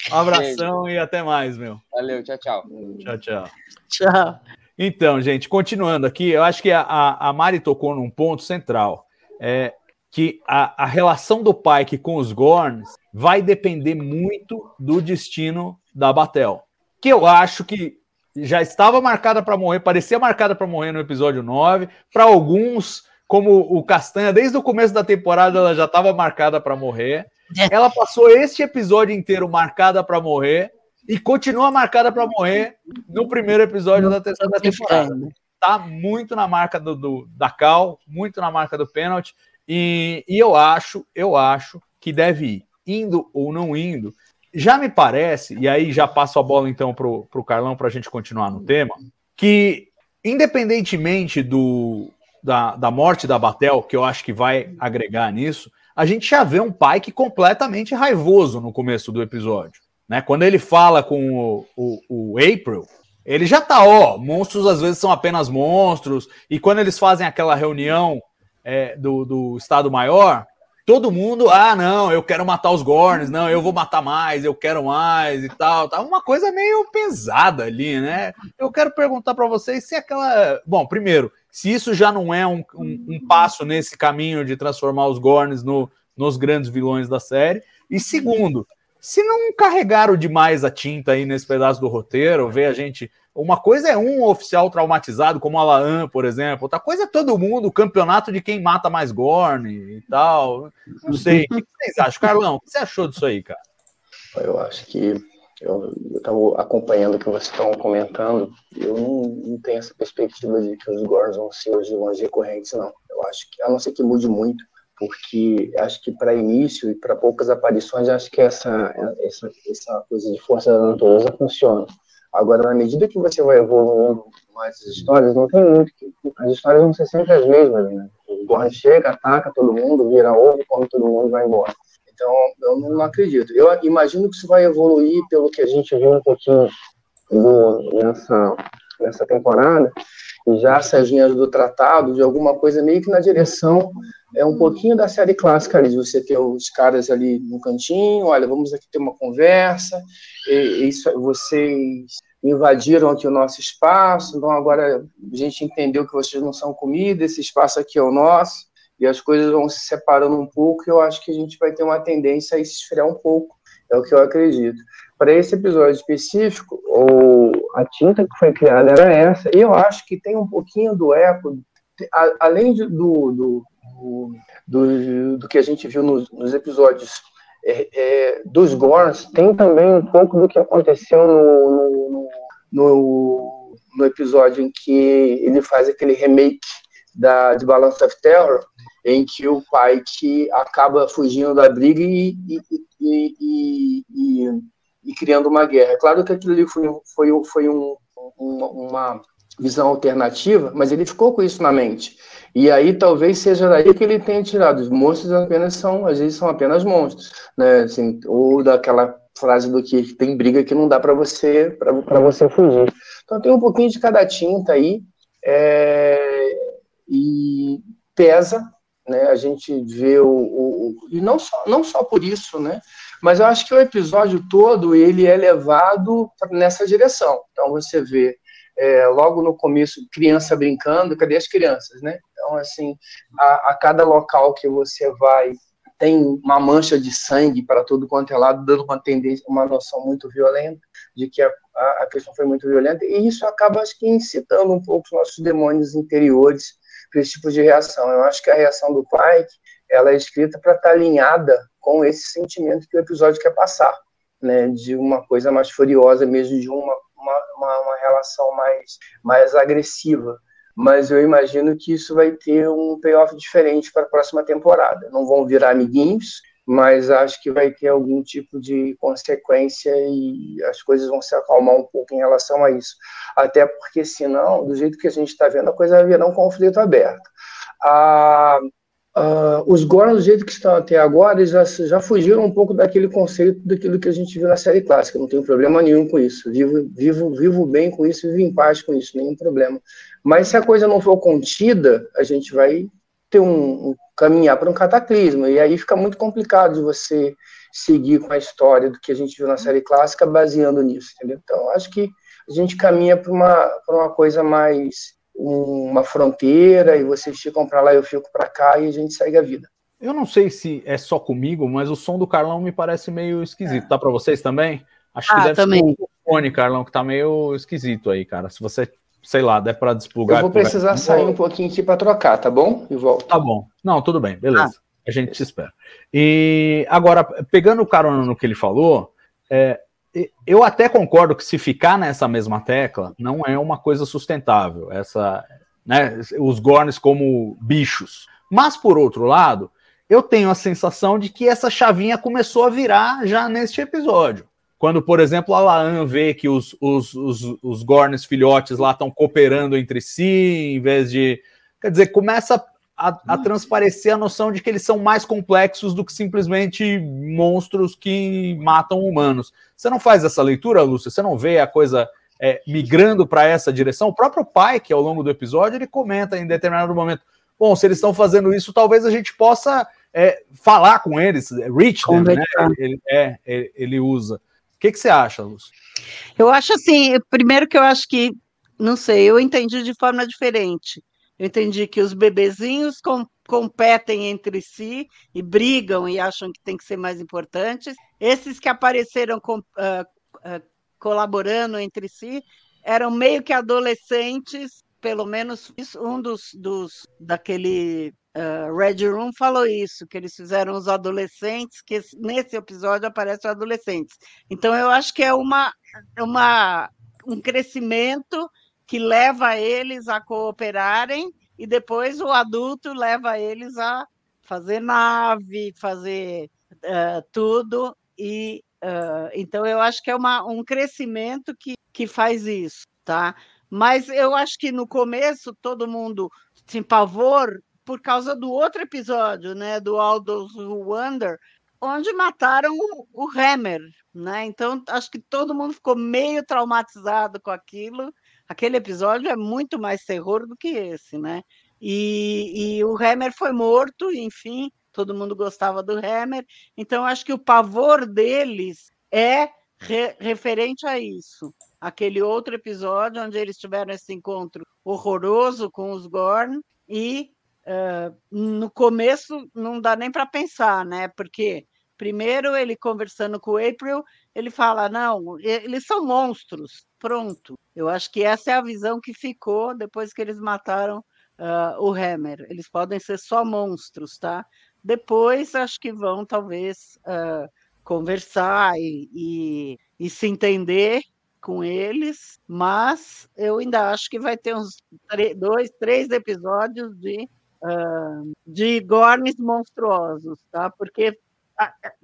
Um abração e até mais, meu. Valeu, tchau, tchau. Tchau, tchau. Tchau. Então, gente, continuando aqui, eu acho que a, a Mari tocou num ponto central, é, que a, a relação do Pike com os Gorns vai depender muito do destino da Batel, que eu acho que já estava marcada para morrer, parecia marcada para morrer no episódio nove, para alguns, como o Castanha, desde o começo da temporada ela já estava marcada para morrer. Ela passou este episódio inteiro marcada para morrer e continua marcada para morrer no primeiro episódio da terceira temporada. Tá muito na marca do, do, da Cal, muito na marca do pênalti, e, e eu acho, eu acho que deve ir, indo ou não indo. Já me parece, e aí já passo a bola então pro, pro Carlão para a gente continuar no tema, que independentemente do, da, da morte da Batel, que eu acho que vai agregar nisso, a gente já vê um Pike completamente raivoso no começo do episódio, né? Quando ele fala com o, o, o April, ele já tá, ó, monstros às vezes são apenas monstros, e quando eles fazem aquela reunião é, do, do Estado Maior, todo mundo, ah, não, eu quero matar os Gorns, não, eu vou matar mais, eu quero mais e tal, tá uma coisa meio pesada ali, né? Eu quero perguntar para vocês se aquela... Bom, primeiro, se isso já não é um, um, um passo nesse caminho de transformar os Gorns no, nos grandes vilões da série. E segundo, se não carregaram demais a tinta aí nesse pedaço do roteiro, vê a gente... Uma coisa é um oficial traumatizado, como a La'an, por exemplo. Outra coisa é todo mundo, o campeonato de quem mata mais Gorn e tal. Não sei. O que vocês acham? Carlão, o que você achou disso aí, cara? Eu acho que... Eu estava acompanhando o que vocês estão comentando. Eu não, não tenho essa perspectiva de que os Gorns vão ser os vilões recorrentes, não. Eu acho que, a não ser que mude muito, porque acho que para início e para poucas aparições, acho que essa, essa, essa coisa de força da natureza funciona. Agora, na medida que você vai evoluindo mais as histórias, não tem muito. As histórias vão ser sempre as mesmas, né? O Gorn chega, ataca todo mundo, vira ovo, come todo mundo, vai embora. Então, eu não acredito. Eu imagino que isso vai evoluir pelo que a gente viu um pouquinho do, nessa, nessa temporada, e já essas linhas do tratado, de alguma coisa meio que na direção, é um pouquinho da série clássica ali, de você ter os caras ali no cantinho, olha, vamos aqui ter uma conversa, e, isso, vocês invadiram aqui o nosso espaço, então agora a gente entendeu que vocês não são comida, esse espaço aqui é o nosso, e as coisas vão se separando um pouco, e eu acho que a gente vai ter uma tendência a esfriar um pouco, é o que eu acredito. Para esse episódio específico, ou a tinta que foi criada era essa, e eu acho que tem um pouquinho do eco, a, além de, do, do, do, do, do que a gente viu nos, nos episódios é, é, dos Gorns, tem também um pouco do que aconteceu no, no, no, no episódio em que ele faz aquele remake da, de Balance of Terror, em que o Pike acaba fugindo da briga e, e, e, e, e, e criando uma guerra. Claro que aquilo ali foi, foi, foi um, uma, uma visão alternativa, mas ele ficou com isso na mente. E aí talvez seja daí que ele tenha tirado. Os monstros apenas são, às vezes são apenas monstros, né? Assim, ou daquela frase do que tem briga que não dá para você, pra, pra você fugir. Então tem um pouquinho de cada tinta aí, é, e pesa, né? A gente vê o, o, o e não só, não só por isso, né? Mas eu acho que o episódio todo ele é levado nessa direção. Então você vê é, logo no começo criança brincando, cadê as crianças, né? Então assim a, a cada local que você vai tem uma mancha de sangue para todo quanto é lado, dando uma tendência, uma noção muito violenta de que a, a, a questão foi muito violenta e isso acaba acho que incitando um pouco os nossos demônios interiores para esse tipo de reação. Eu acho que a reação do Pike, ela é escrita para estar alinhada com esse sentimento que o episódio quer passar, né? De uma coisa mais furiosa mesmo, de uma, uma, uma, uma relação mais, mais agressiva. Mas eu imagino que isso vai ter um payoff diferente para a próxima temporada. Não vão virar amiguinhos, mas acho que vai ter algum tipo de consequência e as coisas vão se acalmar um pouco em relação a isso. Até porque, senão, do jeito que a gente está vendo, a coisa vai virar um conflito aberto. Ah, ah, os Gorns, do jeito que estão até agora, já, já fugiram um pouco daquele conceito daquilo que a gente viu na série clássica. Não tenho problema nenhum com isso. Vivo, vivo, vivo bem com isso, vivo em paz com isso, nenhum problema. Mas se a coisa não for contida, a gente vai ter um, um caminhar para um cataclisma, e aí fica muito complicado de você seguir com a história do que a gente viu na série clássica baseando nisso, entendeu? Então, acho que a gente caminha para uma, para uma coisa mais, uma fronteira, e vocês ficam para lá, eu fico para cá, e a gente segue a vida. Eu não sei se é só comigo, mas o som do Carlão me parece meio esquisito, tá para vocês também? Acho que ah, deve também. Ser um fone, Carlão, que tá meio esquisito aí, cara, se você... Sei lá, dá para desplugar. Eu vou precisar sair um pouquinho aqui para trocar, tá bom? E volto. Tá bom. Não, tudo bem, beleza. Ah. A gente te espera. E agora, pegando o carona no que ele falou, é, eu até concordo que se ficar nessa mesma tecla, não é uma coisa sustentável. Essa, né, os Gorns como bichos. Mas, por outro lado, eu tenho a sensação de que essa chavinha começou a virar já neste episódio. Quando, por exemplo, a La'an vê que os, os, os, os Gorns filhotes lá estão cooperando entre si, em vez de... Quer dizer, começa a, a transparecer a noção de que eles são mais complexos do que simplesmente monstros que matam humanos. Você não faz essa leitura, Lúcia? Você não vê a coisa é, migrando para essa direção? O próprio Pike, que ao longo do episódio, ele comenta em determinado momento, bom, se eles estão fazendo isso, talvez a gente possa é, falar com eles, reach them, né? Ele, é, ele usa... O que, que você acha, Lúcia? Eu acho assim, primeiro que eu acho que, não sei, eu entendi de forma diferente. Eu entendi que os bebezinhos com, competem entre si e brigam e acham que tem que ser mais importantes. Esses que apareceram com, uh, uh, colaborando entre si eram meio que adolescentes, pelo menos um dos, dos daquele... Uh, Red Room falou isso, que eles fizeram os adolescentes, que nesse episódio aparecem os adolescentes. Então, eu acho que é uma, uma, um crescimento que leva eles a cooperarem e depois o adulto leva eles a fazer nave, fazer uh, tudo. E, uh, então, eu acho que é uma, um crescimento que, que faz isso. Tá? Mas eu acho que no começo todo mundo tem pavor por causa do outro episódio, né, do All Those Who Wander, onde mataram o, o Hammer, né? Então, acho que todo mundo ficou meio traumatizado com aquilo. Aquele episódio é muito mais terror do que esse, né? E, e o Hammer foi morto, enfim, todo mundo gostava do Hammer. Então, acho que o pavor deles é re- referente a isso. Aquele outro episódio onde eles tiveram esse encontro horroroso com os Gorn e... Uh, no começo não dá nem para pensar, né? Porque primeiro ele conversando com o April, ele fala, não, eles são monstros, pronto. Eu acho que essa é a visão que ficou depois que eles mataram uh, o Hammer. Eles podem ser só monstros, tá? Depois acho que vão talvez uh, conversar e, e, e se entender com eles, mas eu ainda acho que vai ter uns tre- dois, três episódios de Uh, de Gorns monstruosos, tá? Porque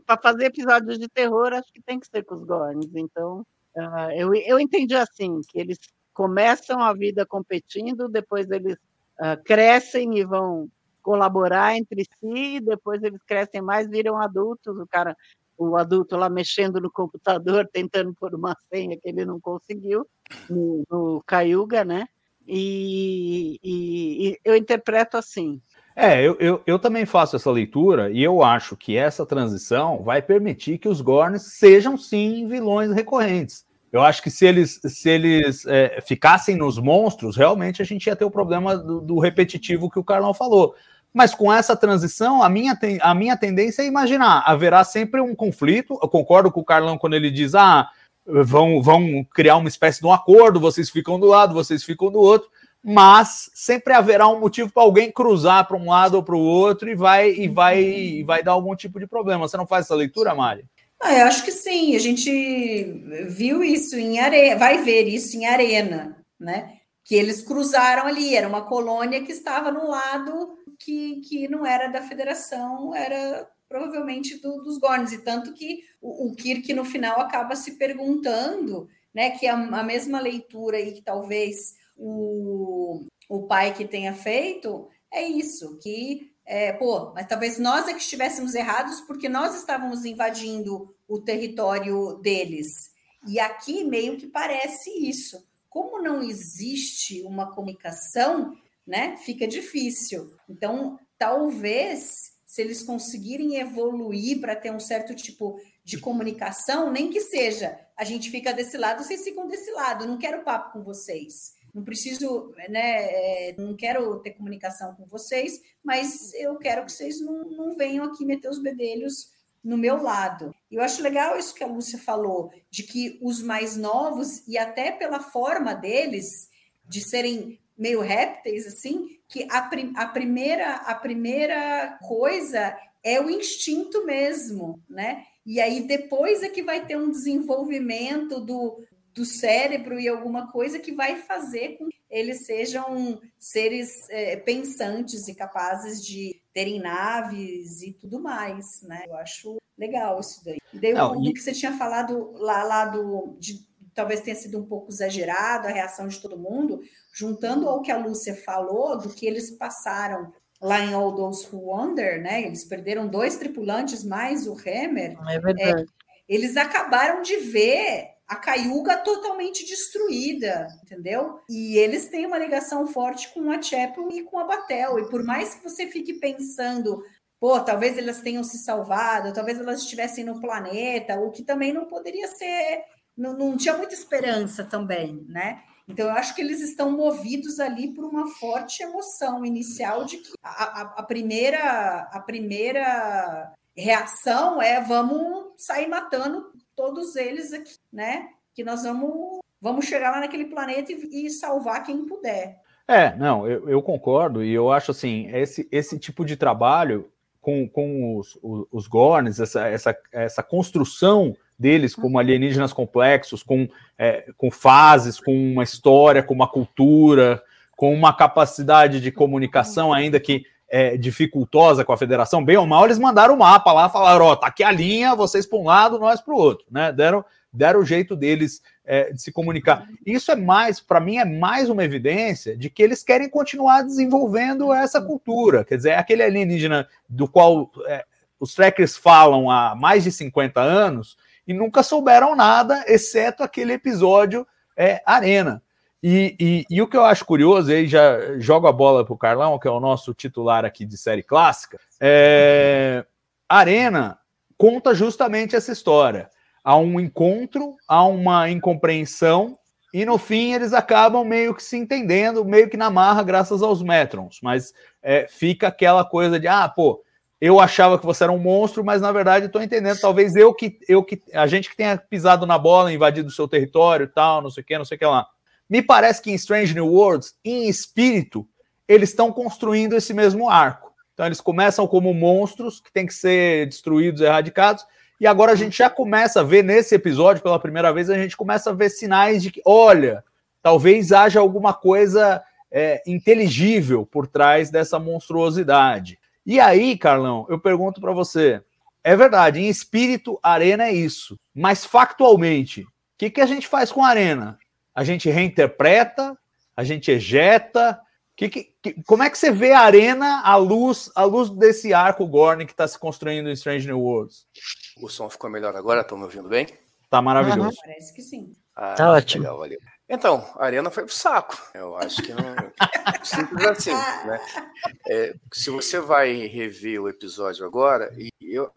para fazer episódios de terror acho que tem que ser com os Gorns. Então uh, eu, eu entendi assim que eles começam a vida competindo, depois eles uh, crescem e vão colaborar entre si, e depois eles crescem mais, viram adultos, o cara, o adulto lá mexendo no computador tentando pôr uma senha que ele não conseguiu no, no Cayuga, né? E, e, e eu interpreto assim. É, eu, eu, eu também faço essa leitura e eu acho que essa transição vai permitir que os Gorns sejam, sim, vilões recorrentes. Eu acho que se eles, se eles é, ficassem nos monstros, realmente a gente ia ter o problema do, do repetitivo que o Carlão falou. Mas com essa transição, a minha, ten, a minha tendência é imaginar, haverá sempre um conflito. Eu concordo com o Carlão quando ele diz, ah... Vão, vão criar uma espécie de um acordo, vocês ficam do lado, vocês ficam do outro, mas sempre haverá um motivo para alguém cruzar para um lado ou para o outro e vai, e, vai, e vai dar algum tipo de problema. Você não faz essa leitura, Mari? Ah, eu acho que sim, a gente viu isso em Arena, vai ver isso em Arena, né? Que eles cruzaram ali, era uma colônia que estava no lado que, que não era da federação, era... provavelmente do, dos Gorns, e tanto que o, o Kirk no final acaba se perguntando, né, que a, a mesma leitura aí que talvez o, o pai que tenha feito, é isso, que, é, pô, mas talvez nós é que estivéssemos errados porque nós estávamos invadindo o território deles, e aqui meio que parece isso, como não existe uma comunicação, né, fica difícil, então talvez... se eles conseguirem evoluir para ter um certo tipo de comunicação, nem que seja, a gente fica desse lado, vocês ficam desse lado, não quero papo com vocês, não preciso, né, não quero ter comunicação com vocês, mas eu quero que vocês não, não venham aqui meter os bedelhos no meu lado. Eu acho legal isso que a Lúcia falou, de que os mais novos, e até pela forma deles, de serem meio répteis, assim, que a, prim- a, primeira, a primeira coisa é o instinto mesmo, né? E aí depois é que vai ter um desenvolvimento do, do cérebro e alguma coisa que vai fazer com que eles sejam seres é, pensantes e capazes de terem naves e tudo mais, né? Eu acho legal isso daí. E daí Não, o mundo e... que você tinha falado lá, lá do... de, talvez tenha sido um pouco exagerado a reação de todo mundo, juntando ao que a Lúcia falou, do que eles passaram lá em All Those Who Wander, né? Eles perderam dois tripulantes, mais o Hammer. É verdade. É, eles acabaram de ver a Cayuga totalmente destruída, entendeu? E eles têm uma ligação forte com a Chapel e com a Batel. E por mais que você fique pensando... pô, talvez elas tenham se salvado, talvez elas estivessem no planeta, o que também não poderia ser... Não, não tinha muita esperança também, né? Então, eu acho que eles estão movidos ali por uma forte emoção inicial de que a, a, a, primeira, a primeira reação é vamos sair matando todos eles aqui, né? Que nós vamos, vamos chegar lá naquele planeta e, e salvar quem puder. É, não, eu, eu concordo, e eu acho assim, esse, esse tipo de trabalho com, com os, os, os Gorns, essa, essa, essa construção deles como alienígenas complexos, com, é, com fases, com uma história, com uma cultura, com uma capacidade de comunicação ainda que é, dificultosa com a federação. Bem ou mal, eles mandaram o mapa lá, falaram, ó, oh, tá aqui a linha, vocês para um lado, nós para o outro, né? Deram, deram o jeito deles é, de se comunicar. Isso é mais, para mim, é mais uma evidência de que eles querem continuar desenvolvendo essa cultura. Quer dizer, aquele alienígena do qual... É, os trekkers falam há mais de cinquenta anos e nunca souberam nada, exceto aquele episódio é, Arena. E, e, e o que eu acho curioso, e aí já jogo a bola para o Carlão, que é o nosso titular aqui de série clássica, é, Arena conta justamente essa história. Há um encontro, há uma incompreensão, e no fim eles acabam meio que se entendendo, meio que na marra, graças aos Metrons. Mas é, fica aquela coisa de, ah, pô, eu achava que você era um monstro, mas na verdade eu tô entendendo, talvez eu que, eu que a gente que tenha pisado na bola, invadido o seu território e tal, não sei o que, não sei o que lá. Me parece que em Strange New Worlds, em espírito, eles estão construindo esse mesmo arco. Então eles começam como monstros que têm que ser destruídos, erradicados, e agora a gente já começa a ver nesse episódio, pela primeira vez, a gente começa a ver sinais de que, olha, talvez haja alguma coisa é, inteligível por trás dessa monstruosidade. E aí, Carlão, eu pergunto para você, é verdade, em espírito, Arena é isso, mas factualmente, o que, que a gente faz com a Arena? A gente reinterpreta, a gente ejeta. Que, que, que, como é que você vê a Arena à luz, à luz desse arco Gorn que está se construindo em Strange New Worlds? O som ficou melhor agora? Estão me ouvindo bem? Tá maravilhoso. Uhum, parece que sim. Ah, tá ótimo. Legal, valeu. Então, a Arena foi pro saco. Eu acho que não. Simples assim, né? É, se você vai rever o episódio agora, eu,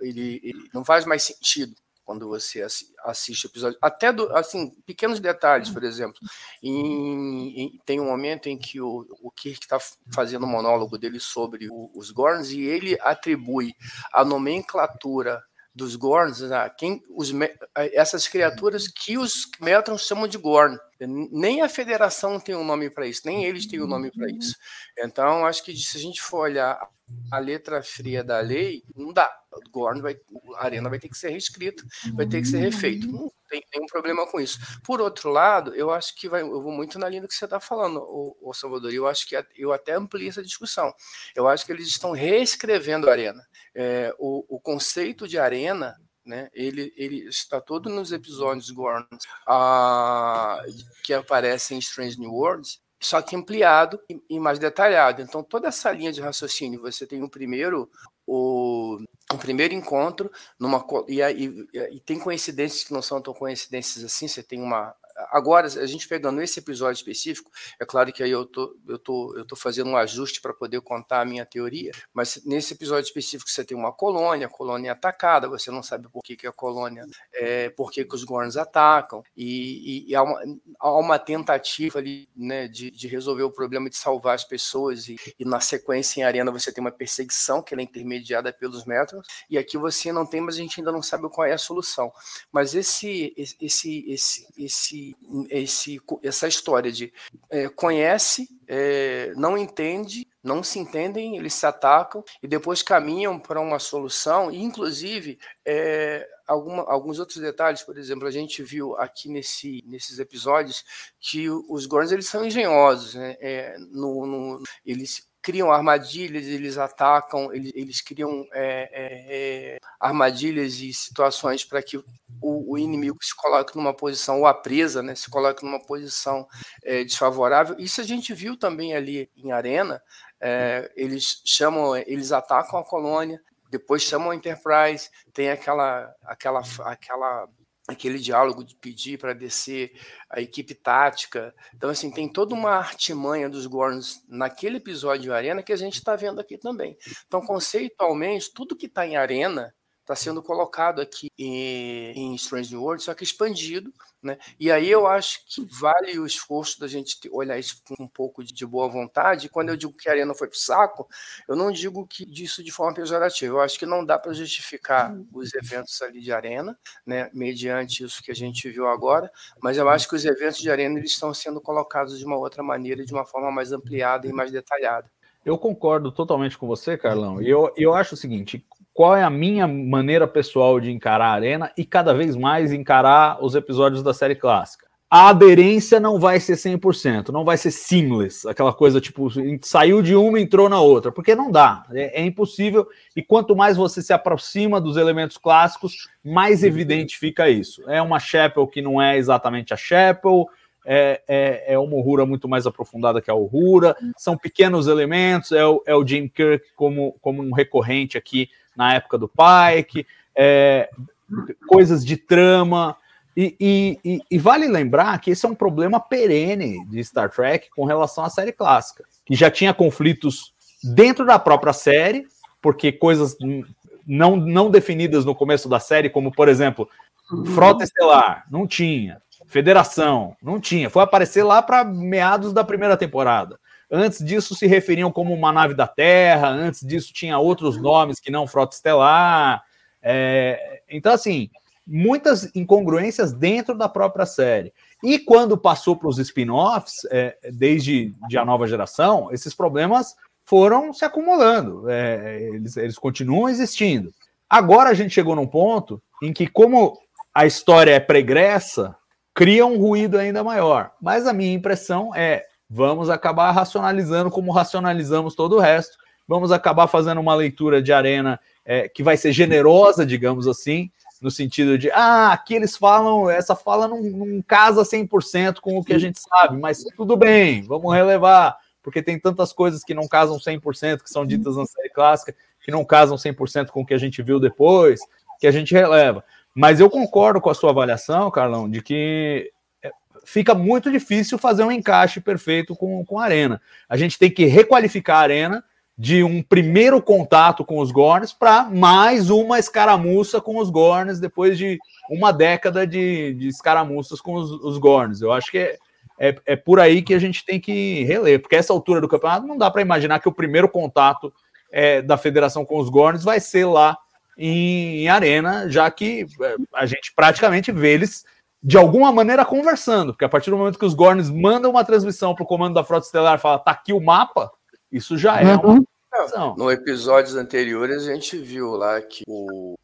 ele, ele não faz mais sentido. Quando você assiste o episódio, até do, assim, pequenos detalhes, por exemplo, em, em, tem um momento em que o, o Kirk está fazendo um monólogo dele sobre o, os Gorns, e ele atribui a nomenclatura dos Gorns a quem os, a essas criaturas que os Metrons chamam de Gorn. Nem a Federação tem um nome para isso, nem eles têm um nome para isso. Então, acho que se a gente for olhar a letra fria da lei, não dá. O Gorn vai, a Arena vai ter que ser reescrito, vai ter que ser refeito. Não tem nenhum problema com isso. Por outro lado, eu acho que vai, eu vou muito na linha do que você está falando, o, o Salvador. Eu acho que eu até amplio essa discussão. Eu acho que eles estão reescrevendo a Arena. É, o, o conceito de Arena, né, ele, ele está todo nos episódios Gorn a, que aparecem em Strange New Worlds, só que ampliado e, e mais detalhado. Então, toda essa linha de raciocínio, você tem o primeiro, o, o primeiro encontro, numa, e, e, e tem coincidências que não são tão coincidências assim, você tem uma... Agora, a gente pegando esse episódio específico, é claro que aí eu tô, eu tô, eu tô fazendo um ajuste para poder contar a minha teoria, mas nesse episódio específico você tem uma colônia, a colônia é atacada, você não sabe por que, que a colônia, é, por que, que os Gorns atacam, e, e, e há, uma, há uma tentativa ali, né, de, de resolver o problema, de salvar as pessoas, e, e na sequência em Arena você tem uma perseguição que ela é intermediada pelos Metrons, e aqui você não tem, mas a gente ainda não sabe qual é a solução. Mas esse esse, esse, esse Esse, essa história de é, conhece, é, não entende, não se entendem, eles se atacam e depois caminham para uma solução, e inclusive é, alguma, alguns outros detalhes, por exemplo, a gente viu aqui nesse, nesses episódios que os Gorns, eles são engenhosos, né? É, no, no, eles criam armadilhas, eles atacam, eles, eles criam é, é, é, armadilhas e situações para que o, o inimigo se coloque numa posição, ou a presa, né, se coloque numa posição é, desfavorável. Isso a gente viu também ali em Arena, é, eles chamam, eles atacam a colônia, depois chamam a Enterprise, tem aquela, aquela, aquela aquele diálogo de pedir para descer a equipe tática. Então, assim, tem toda uma artimanha dos Gorns naquele episódio de Arena que a gente está vendo aqui também. Então, conceitualmente, tudo que está em Arena está sendo colocado aqui em, em Strange New Worlds, só que expandido, né? E aí eu acho que vale o esforço da gente olhar isso com um pouco de, de boa vontade. E quando eu digo que a Arena foi pro saco, eu não digo que disso de forma pejorativa. Eu acho que não dá para justificar os eventos ali de Arena, né, mediante isso que a gente viu agora, mas eu acho que os eventos de Arena, eles estão sendo colocados de uma outra maneira, de uma forma mais ampliada e mais detalhada. Eu concordo totalmente com você, Carlão. E eu, eu acho o seguinte... Qual é a minha maneira pessoal de encarar a Arena e cada vez mais encarar os episódios da série clássica? A aderência não vai ser cem por cento, não vai ser seamless, aquela coisa tipo, saiu de uma e entrou na outra, porque não dá, é, é impossível, e quanto mais você se aproxima dos elementos clássicos, mais evidente fica isso. É uma Chapel que não é exatamente a Chapel, é, é, é uma horrura muito mais aprofundada que a horrura, são pequenos elementos, é o, é o Jim Kirk como, como um recorrente aqui na época do Pike, é, coisas de trama. E, e, e, e vale lembrar que esse é um problema perene de Star Trek com relação à série clássica, que já tinha conflitos dentro da própria série, porque coisas não, não definidas no começo da série, como, por exemplo, Frota Estelar, não tinha. Federação, não tinha. Foi aparecer lá para meados da primeira temporada. Antes disso se referiam como uma nave da Terra, antes disso tinha outros nomes que não Frota Estelar. É, então, assim, muitas incongruências dentro da própria série. E quando passou para os spin-offs, é, desde de a nova geração, esses problemas foram se acumulando. É, eles, eles continuam existindo. Agora a gente chegou num ponto em que, como a história é pregressa, cria um ruído ainda maior. Mas a minha impressão é, vamos acabar racionalizando como racionalizamos todo o resto, vamos acabar fazendo uma leitura de Arena é, que vai ser generosa, digamos assim, no sentido de, ah, aqui eles falam, essa fala não, não casa cem por cento com o que a gente sabe, mas tudo bem, vamos relevar, porque tem tantas coisas que não casam cem por cento, que são ditas na série clássica, que não casam cem por cento com o que a gente viu depois, que a gente releva. Mas eu concordo com a sua avaliação, Carlão, de que fica muito difícil fazer um encaixe perfeito com, com a Arena. A gente tem que requalificar a Arena de um primeiro contato com os Gorns para mais uma escaramuça com os Gorns depois de uma década de, de escaramuças com os, os Gorns. Eu acho que é, é, é por aí que a gente tem que reler, porque essa altura do campeonato não dá para imaginar que o primeiro contato é, da Federação com os Gorns vai ser lá em Arena, já que a gente praticamente vê eles de alguma maneira conversando, porque a partir do momento que os Gorns mandam uma transmissão para o comando da Frota Estelar e fala, tá aqui o mapa, isso já é uma transmissão. No episódios anteriores a gente viu lá que o,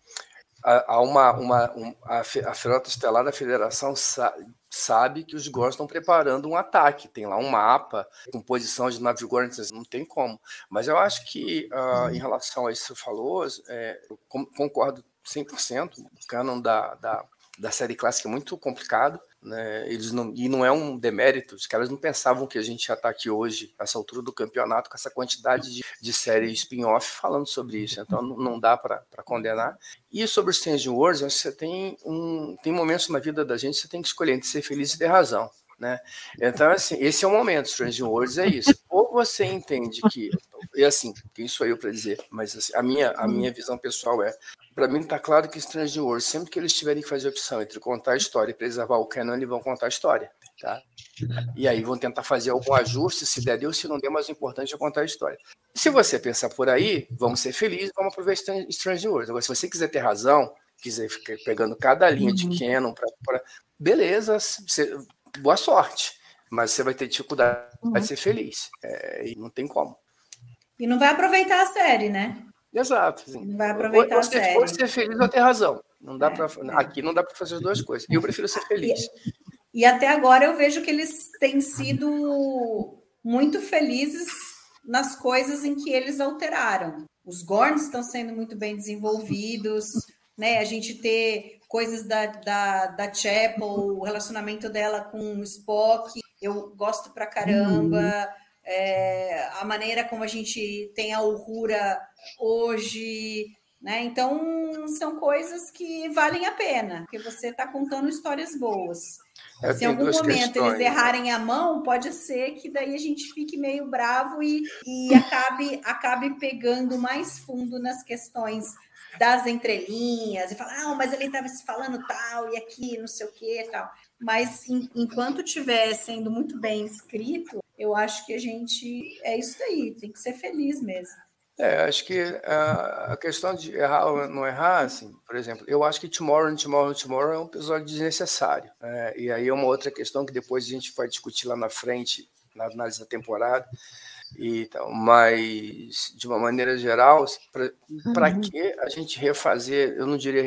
a, a, uma, uma, um, a, a Frota Estelar da Federação sa, sabe que os Gorns estão preparando um ataque, tem lá um mapa com posição de naves Gorns, não tem como. Mas eu acho que uh, hum. em relação a isso que você falou, é, eu concordo cem por cento, o canon da, da da série clássica é muito complicado, né? Eles não, e não é um demérito, os caras não pensavam que a gente ia estar aqui hoje, nessa altura do campeonato, com essa quantidade de, de série spin-off falando sobre isso, então não, não dá para condenar. E sobre os Strange New Worlds, você tem, um, tem momentos na vida da gente que você tem que escolher entre ser feliz e ter razão, né? Então, assim, esse é o momento, Strange New Worlds é isso. Ou você entende que, e assim, quem sou eu para dizer, mas assim, a, minha, a minha visão pessoal é, para mim está claro que Strange New Worlds, sempre que eles tiverem que fazer a opção entre contar a história e preservar o canon, eles vão contar a história, tá? E aí vão tentar fazer algum ajuste, se der, deu, se não der, mas o importante é contar a história. Se você pensar por aí, vamos ser felizes, vamos aproveitar Strange New Worlds. Agora, se você quiser ter razão, quiser ficar pegando cada linha de canon, pra, pra, beleza, você... boa sorte, mas você vai ter dificuldade uhum. de ser feliz, é, e não tem como. E não vai aproveitar a série, né? Exato. Sim. Não vai aproveitar ou, a série. Ou ser feliz ou ter razão. Não dá é, pra, é. Aqui não dá para fazer as duas coisas. Eu prefiro ser feliz. E, e até agora eu vejo que eles têm sido muito felizes nas coisas em que eles alteraram. Os Gorns estão sendo muito bem desenvolvidos, né? A gente ter... coisas da, da, da Chapel, o relacionamento dela com o Spock, eu gosto pra caramba, uhum. é, a maneira como a gente tem a Uhura hoje, né? Então, são coisas que valem a pena, porque você tá contando histórias boas. Eu Se em algum momento questões. Eles errarem a mão, pode ser que daí a gente fique meio bravo e, e acabe, acabe pegando mais fundo nas questões das entrelinhas, e falar, ah, mas ele estava se falando tal, e aqui, não sei o que, tal. Mas em, enquanto estiver sendo muito bem escrito, eu acho que a gente, é isso aí, tem que ser feliz mesmo. É, acho que a, a questão de errar ou não errar, assim, por exemplo, eu acho que Tomorrow, Tomorrow, Tomorrow é um episódio desnecessário. É, e aí é uma outra questão que depois a gente vai discutir lá na frente, na análise da temporada, e tal, mas de uma maneira geral, para uhum. que a gente refazer, eu não diria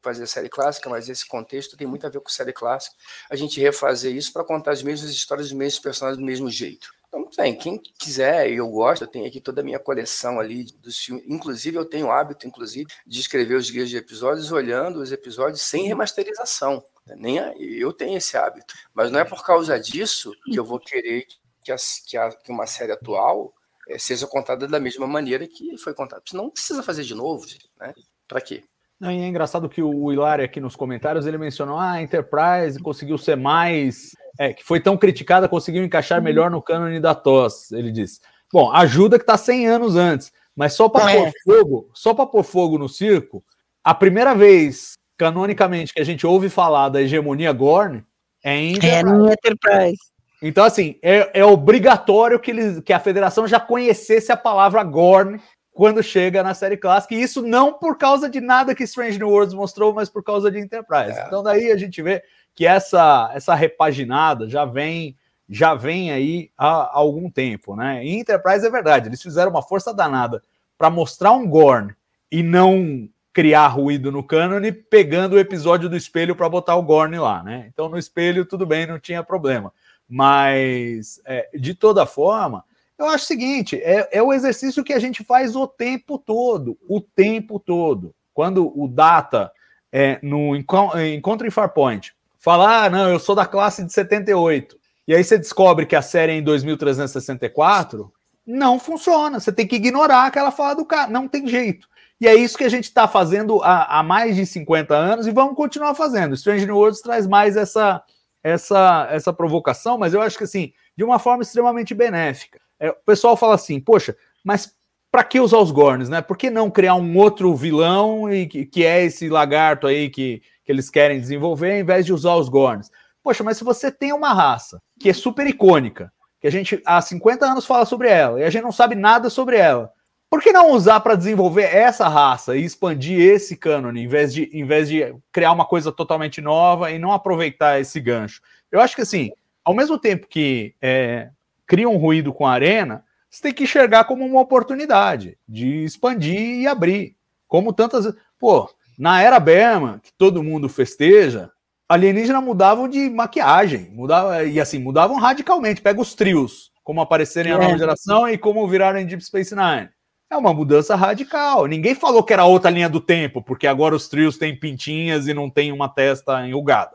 refazer a série clássica, mas esse contexto tem muito a ver com a série clássica, a gente refazer isso para contar as mesmas histórias dos mesmos personagens do mesmo jeito. Então tem, quem quiser, eu gosto, eu tenho aqui toda a minha coleção ali dos filmes, inclusive eu tenho o hábito, inclusive, de escrever os guias de episódios olhando os episódios sem remasterização, nem a, eu tenho esse hábito, mas não é por causa disso que eu vou querer que, a, que, a, que uma série atual seja contada da mesma maneira que foi contada. Não precisa fazer de novo, né? Para quê? Não, e é engraçado que o Hilário aqui nos comentários, ele mencionou, ah, a Enterprise conseguiu ser mais... É, que foi tão criticada, conseguiu encaixar melhor no cânone da T O S, ele disse. Bom, ajuda que está cem anos antes, mas só para é. pôr fogo, só para pôr fogo no circo, a primeira vez, canonicamente, que a gente ouve falar da hegemonia Gorn é em Enterprise. É no Enterprise. Então, assim, é, é obrigatório que, eles, que a Federação já conhecesse a palavra Gorn quando chega na série clássica, e isso não por causa de nada que Strange New Worlds mostrou, mas por causa de Enterprise. É. Então daí a gente vê que essa, essa repaginada já vem, já vem aí há algum tempo, né? E Enterprise é verdade, eles fizeram uma força danada para mostrar um Gorn e não criar ruído no cânone, pegando o episódio do espelho para botar o Gorn lá, né? Então no espelho tudo bem, não tinha problema. Mas, é, de toda forma... Eu acho o seguinte, é, é o exercício que a gente faz o tempo todo, o tempo todo. Quando o Data, é, no Encontro em Farpoint, fala, ah, não, eu sou da classe de setenta e oito, e aí você descobre que a série é em dois mil trezentos e sessenta e quatro, não funciona, você tem que ignorar aquela fala do cara, não tem jeito. E é isso que a gente está fazendo há, há mais de cinquenta anos e vamos continuar fazendo. Strange New Worlds traz mais essa, essa, essa provocação, mas eu acho que assim, de uma forma extremamente benéfica. É, o pessoal fala assim, poxa, mas para que usar os Gorns, né? Por que não criar um outro vilão e que, que é esse lagarto aí que, que eles querem desenvolver, ao invés de usar os Gorns? Poxa, mas se você tem uma raça que é super icônica, que a gente há cinquenta anos fala sobre ela e a gente não sabe nada sobre ela, por que não usar para desenvolver essa raça e expandir esse cânone, em vez de, em vez de criar uma coisa totalmente nova e não aproveitar esse gancho? Eu acho que assim, ao mesmo tempo que... É, cria um ruído com a Arena, você tem que enxergar como uma oportunidade de expandir e abrir. Como tantas vezes... Pô, na Era Berman, que todo mundo festeja, alienígenas mudavam de maquiagem, mudavam, e assim, mudavam radicalmente. Pega os trios, como aparecerem na nova geração e como viraram em Deep Space Nine. É uma mudança radical. Ninguém falou que era outra linha do tempo, porque agora os trios têm pintinhas e não tem uma testa enrugada.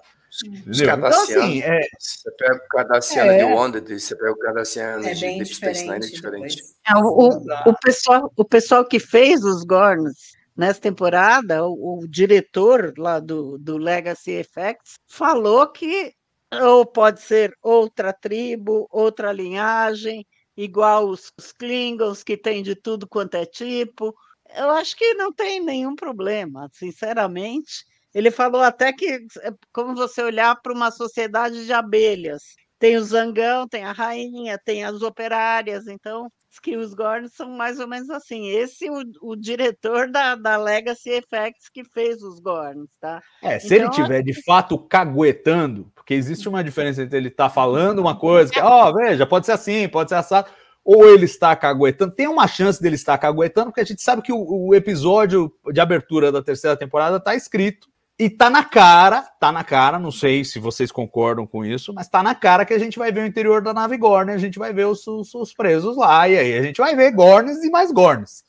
Os cardassianos, então, assim, é... você pega o cardassiano é... de Wonder, você pega o cardassiano é de Deep Space Nine, é diferente. É, o, o, o, pessoal, o pessoal que fez os Gorns nessa temporada, o, o diretor lá do, do Legacy Effects, falou que ou pode ser outra tribo, outra linhagem, igual os, os Klingons, que tem de tudo quanto é tipo. Eu acho que não tem nenhum problema, sinceramente. Ele falou até que é como você olhar para uma sociedade de abelhas. Tem o zangão, tem a rainha, tem as operárias. Então, que os Gorns são mais ou menos assim. Esse é o, o diretor da, da Legacy Effects que fez os Gorns, tá? É, se então, ele estiver a... de fato caguetando, porque existe uma diferença entre ele estar tá falando uma coisa, que, ó, oh, veja, pode ser assim, pode ser assado, ou ele está caguetando. Tem uma chance dele estar caguetando, porque a gente sabe que o, o episódio de abertura da terceira temporada está escrito. E tá na cara, tá na cara, não sei se vocês concordam com isso, mas tá na cara que a gente vai ver o interior da nave Gorn, a gente vai ver os, os, os presos lá, e aí a gente vai ver Gorns e mais Gorns.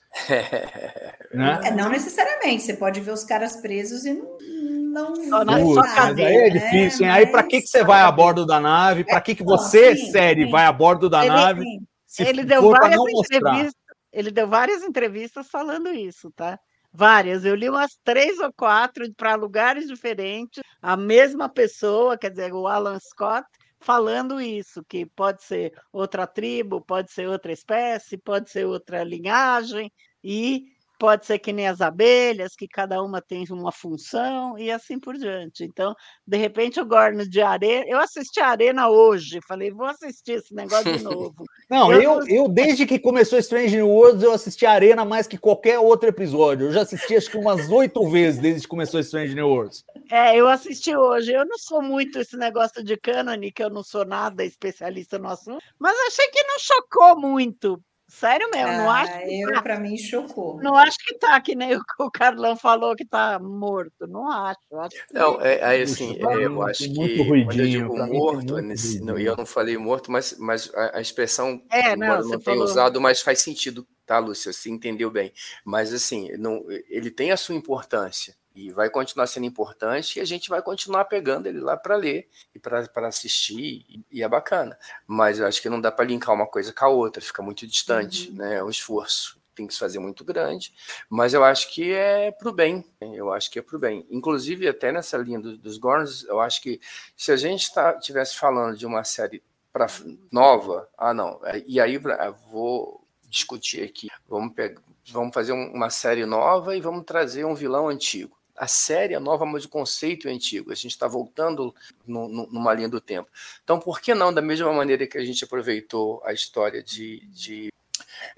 Né? É, não necessariamente, você pode ver os caras presos e não... não na sua cadeia, aí é difícil, hein? Aí pra que, que você vai a bordo da nave, pra que, que você, sim, série, sim, vai a bordo da ele, nave, sim. se ele deu várias entrevistas, ele deu várias entrevistas falando isso, tá? Várias, eu li umas três ou quatro para lugares diferentes, a mesma pessoa, quer dizer, o Alan Scott, falando isso, que pode ser outra tribo, pode ser outra espécie, pode ser outra linhagem, e pode ser que nem as abelhas, que cada uma tem uma função, e assim por diante. Então, de repente, o Gorn de Arena... Eu assisti a Arena hoje, falei, vou assistir esse negócio de novo. Não, eu, eu, eu desde que começou Strange New Worlds, eu assisti a Arena mais que qualquer outro episódio. Eu já assisti acho que umas oito vezes desde que começou Strange New Worlds. É, eu assisti hoje. Eu não sou muito esse negócio de cânone, que eu não sou nada especialista no assunto, mas achei que não chocou muito. Sério mesmo, ah, não acho que eu, tá... Pra mim, chocou. Não acho que tá, que nem o Carlão falou que tá morto. Não acho. acho que... Não, é, é assim, é, eu acho muito que ruidinho, quando eu digo morto, é nesse, não, eu não falei morto, mas, mas a, a expressão é, não, não tem falou... usado, mas faz sentido, tá, Lúcia? Você entendeu bem. Mas assim, não, ele tem a sua importância. E vai continuar sendo importante e a gente vai continuar pegando ele lá para ler e para assistir, e, e é bacana. Mas eu acho que não dá para linkar uma coisa com a outra, fica muito distante, uhum. né? É um esforço, tem que se fazer muito grande, mas eu acho que é pro bem, eu acho que é pro bem. Inclusive, até nessa linha do, dos Gorns, eu acho que se a gente tá, tivesse falando de uma série pra, nova, ah não, e aí eu vou discutir aqui, vamos, pegar, vamos fazer uma série nova e vamos trazer um vilão antigo. A série é nova, mas o conceito é antigo. A gente está voltando no, no, numa linha do tempo. Então, por que não, da mesma maneira que a gente aproveitou a história de, de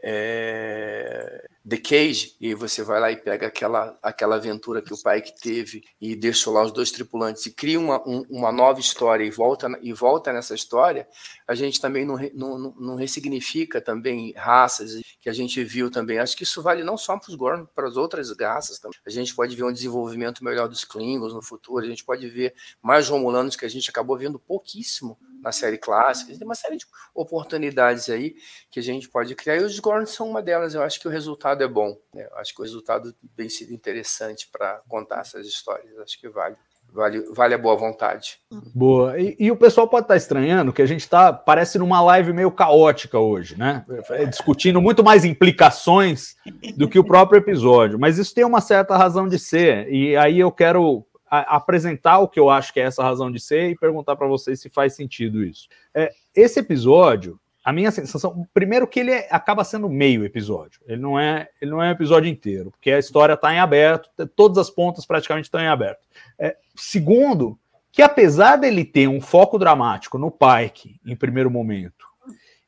é, The Cage, e você vai lá e pega aquela, aquela aventura que o Pike teve e deixa lá os dois tripulantes e cria uma, um, uma nova história e volta, e volta nessa história, a gente também não, não, não ressignifica também raças que a gente viu também. Acho que isso vale não só para os Gorn, para as outras raças também. A gente pode ver um desenvolvimento melhor dos Klingons no futuro, a gente pode ver mais Romulanos que a gente acabou vendo pouquíssimo na série clássica. Tem uma série de oportunidades aí que a gente pode criar, e os Gorn são uma delas. Eu acho que o resultado é bom, né? Eu acho que o resultado tem sido interessante para contar essas histórias, acho que vale. Vale, vale a boa vontade. Boa. E, e o pessoal pode estar estranhando que a gente está, parece, numa live meio caótica hoje, né? Discutindo muito mais implicações do que o próprio episódio. Mas isso tem uma certa razão de ser. E aí eu quero a, apresentar o que eu acho que é essa razão de ser e perguntar para vocês se faz sentido isso. É, esse episódio, a minha sensação... Primeiro que ele é, acaba sendo meio episódio. Ele não é, ele não é um episódio inteiro, porque a história está em aberto, todas as pontas praticamente estão em aberto. É, segundo, que apesar dele ter um foco dramático no Pike, em primeiro momento,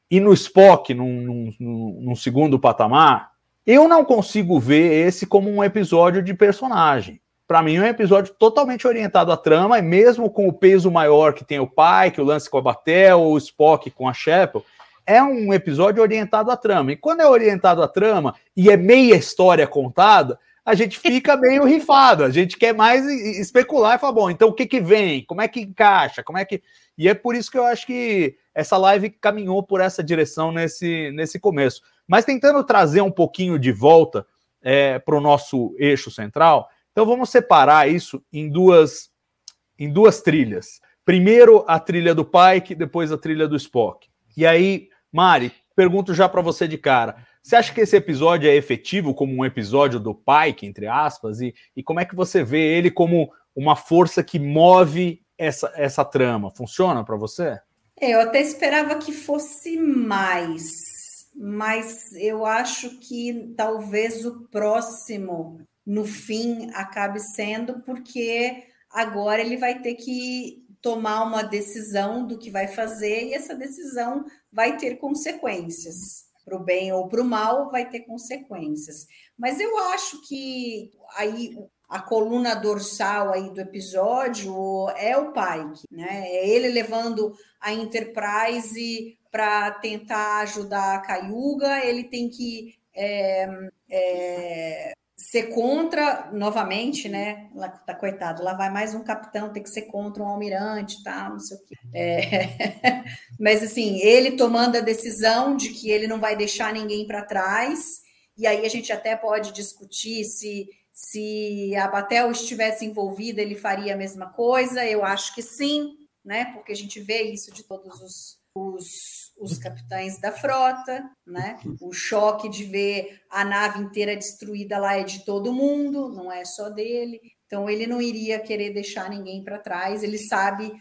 e no Spock, num, num, num segundo patamar, eu não consigo ver esse como um episódio de personagem. Para mim, é um episódio totalmente orientado à trama, e mesmo com o peso maior que tem o Pike, o lance com a Batel, o Spock com a Chapel, é um episódio orientado à trama. E quando é orientado à trama, e é meia história contada, a gente fica meio rifado, a gente quer mais especular e falar, bom, então o que que vem? Como é que encaixa? Como é que... E é por isso que eu acho que essa live caminhou por essa direção nesse, nesse começo. Mas tentando trazer um pouquinho de volta é, para o nosso eixo central, então vamos separar isso em duas, em duas trilhas. Primeiro a trilha do Pike, depois a trilha do Spock. E aí, Mari, pergunto já para você de cara, você acha que esse episódio é efetivo como um episódio do Pike, entre aspas? E, e como é que você vê ele como uma força que move essa, essa trama? Funciona para você? É, eu até esperava que fosse mais, mas eu acho que talvez o próximo, no fim, acabe sendo, porque agora ele vai ter que tomar uma decisão do que vai fazer e essa decisão vai ter consequências. Para o bem ou para o mal, vai ter consequências. Mas eu acho que aí a coluna dorsal aí do episódio é o Pike, né? É ele levando a Enterprise para tentar ajudar a Cayuga, ele tem que é, é, ser contra, novamente, né? Lá, tá, coitado, lá vai mais um capitão, tem que ser contra um almirante, tá, não sei o quê. É... Mas, assim, ele tomando a decisão de que ele não vai deixar ninguém para trás, e aí a gente até pode discutir se, se a Batel estivesse envolvida, ele faria a mesma coisa, eu acho que sim, né? Porque a gente vê isso de todos os... Os, os capitães da frota, né? O choque de ver a nave inteira destruída lá é de todo mundo, não é só dele. Então, ele não iria querer deixar ninguém para trás. Ele sabe,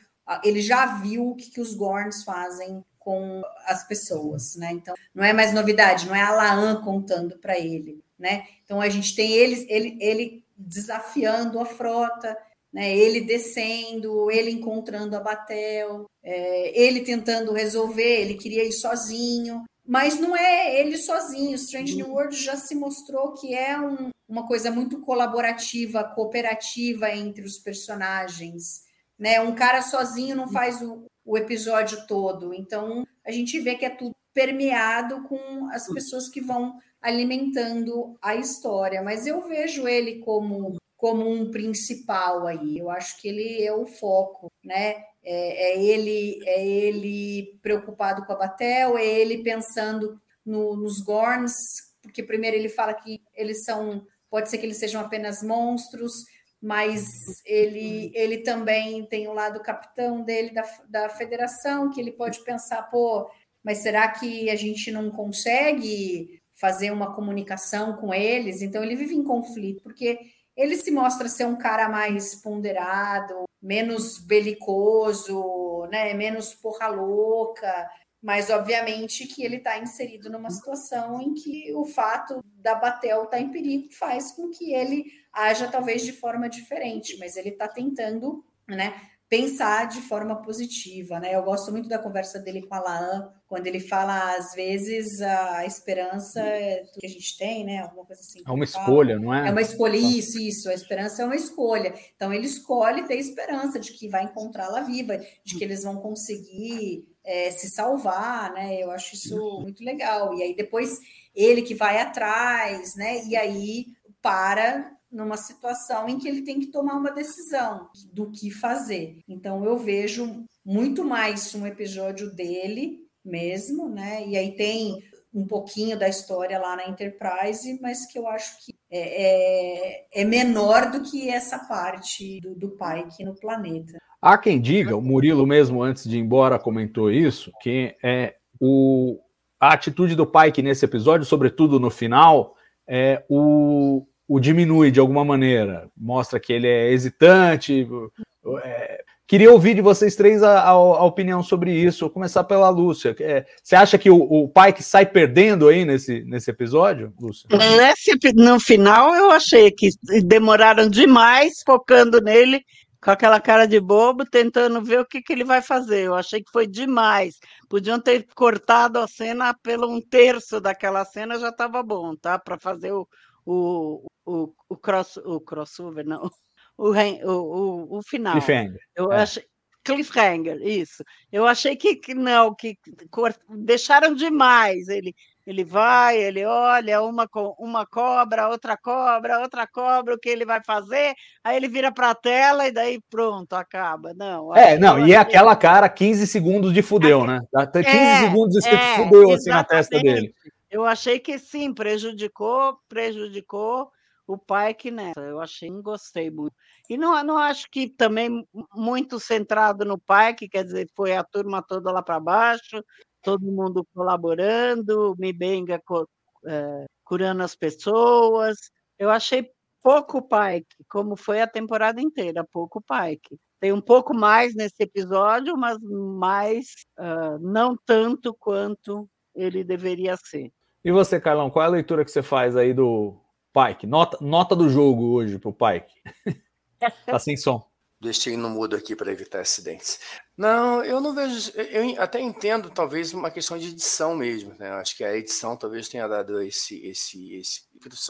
ele já viu o que, que os Gorns fazem com as pessoas, né? Então, não é mais novidade, não é a La'an contando para ele, né? Então, a gente tem ele, ele, ele desafiando a frota, né, ele descendo, ele encontrando a Batel, é, ele tentando resolver, ele queria ir sozinho, mas não é ele sozinho. Strange New Worlds já se mostrou que é um, uma coisa muito colaborativa, cooperativa entre os personagens, né? Um cara sozinho não faz o, o episódio todo, então a gente vê que é tudo permeado com as pessoas que vão alimentando a história, mas eu vejo ele como... como um principal aí, eu acho que ele é o foco, né? É, é, ele, é ele preocupado com a Batel, é ele pensando no, nos Gorns, porque primeiro ele fala que eles são, pode ser que eles sejam apenas monstros, mas ele, ele também tem o lado capitão dele, da, da federação, que ele pode pensar, pô, mas será que a gente não consegue fazer uma comunicação com eles? Então, ele vive em conflito, porque ele se mostra ser um cara mais ponderado, menos belicoso, né? Menos porra louca, mas, obviamente, que ele está inserido numa situação em que o fato da Batel estar em perigo faz com que ele haja, talvez, de forma diferente, mas ele está tentando, né, pensar de forma positiva, né? Eu gosto muito da conversa dele com a La'an, quando ele fala, às vezes, a esperança é tudo que a gente tem, né? Alguma coisa assim. É uma escolha, não é? É uma escolha, isso, isso. A esperança é uma escolha. Então, ele escolhe ter esperança de que vai encontrá-la viva, de que eles vão conseguir é, se salvar, né? Eu acho isso muito legal. E aí, depois, ele que vai atrás, né? E aí, para numa situação em que ele tem que tomar uma decisão do que fazer. Então, eu vejo muito mais um episódio dele mesmo, né? E aí tem um pouquinho da história lá na Enterprise, mas que eu acho que é, é, é menor do que essa parte do, do Pike no planeta. Há quem diga, o Murilo mesmo, antes de ir embora, comentou isso, que é o, a atitude do Pike nesse episódio, sobretudo no final, é o... o diminui de alguma maneira, mostra que ele é hesitante. É... Queria ouvir de vocês três a, a, a opinião sobre isso. Vou começar pela Lúcia. É... Você acha que o, o Pike sai perdendo aí nesse, nesse episódio, Lúcia? Nesse, no final eu achei que demoraram demais focando nele, com aquela cara de bobo, tentando ver o que, que ele vai fazer. Eu achei que foi demais. Podiam ter cortado a cena pelo um terço daquela cena, já estava bom, tá? Para fazer o O, o, o, cross, o crossover, não, o, o, o final. Cliffhanger. Eu é. achei, cliffhanger, isso. Eu achei que, que não, que cort, deixaram demais. Ele, ele vai, ele olha, uma, uma cobra, outra cobra, outra cobra, o que ele vai fazer? Aí ele vira para a tela e daí pronto, acaba. Não, é, não, e é aquela cara, quinze segundos de fudeu, é, né? Até quinze é, segundos de é, fudeu assim, na testa dele. Eu achei que sim, prejudicou, prejudicou o Pike nessa. Eu achei, não gostei muito. E não, não acho que também muito centrado no Pike, quer dizer, foi a turma toda lá para baixo, todo mundo colaborando, Mibenga é, curando as pessoas. Eu achei pouco Pike, como foi a temporada inteira, pouco Pike. Tem um pouco mais nesse episódio, mas mais uh, não tanto quanto ele deveria ser. E você, Carlão, qual é a leitura que você faz aí do Pike? Nota, nota do jogo hoje pro Pike. Tá sem som. Deixei no mudo aqui para evitar acidentes. Não, eu não vejo... Eu até entendo, talvez, uma questão de edição mesmo, né? Acho que a edição talvez tenha dado esse... esse, esse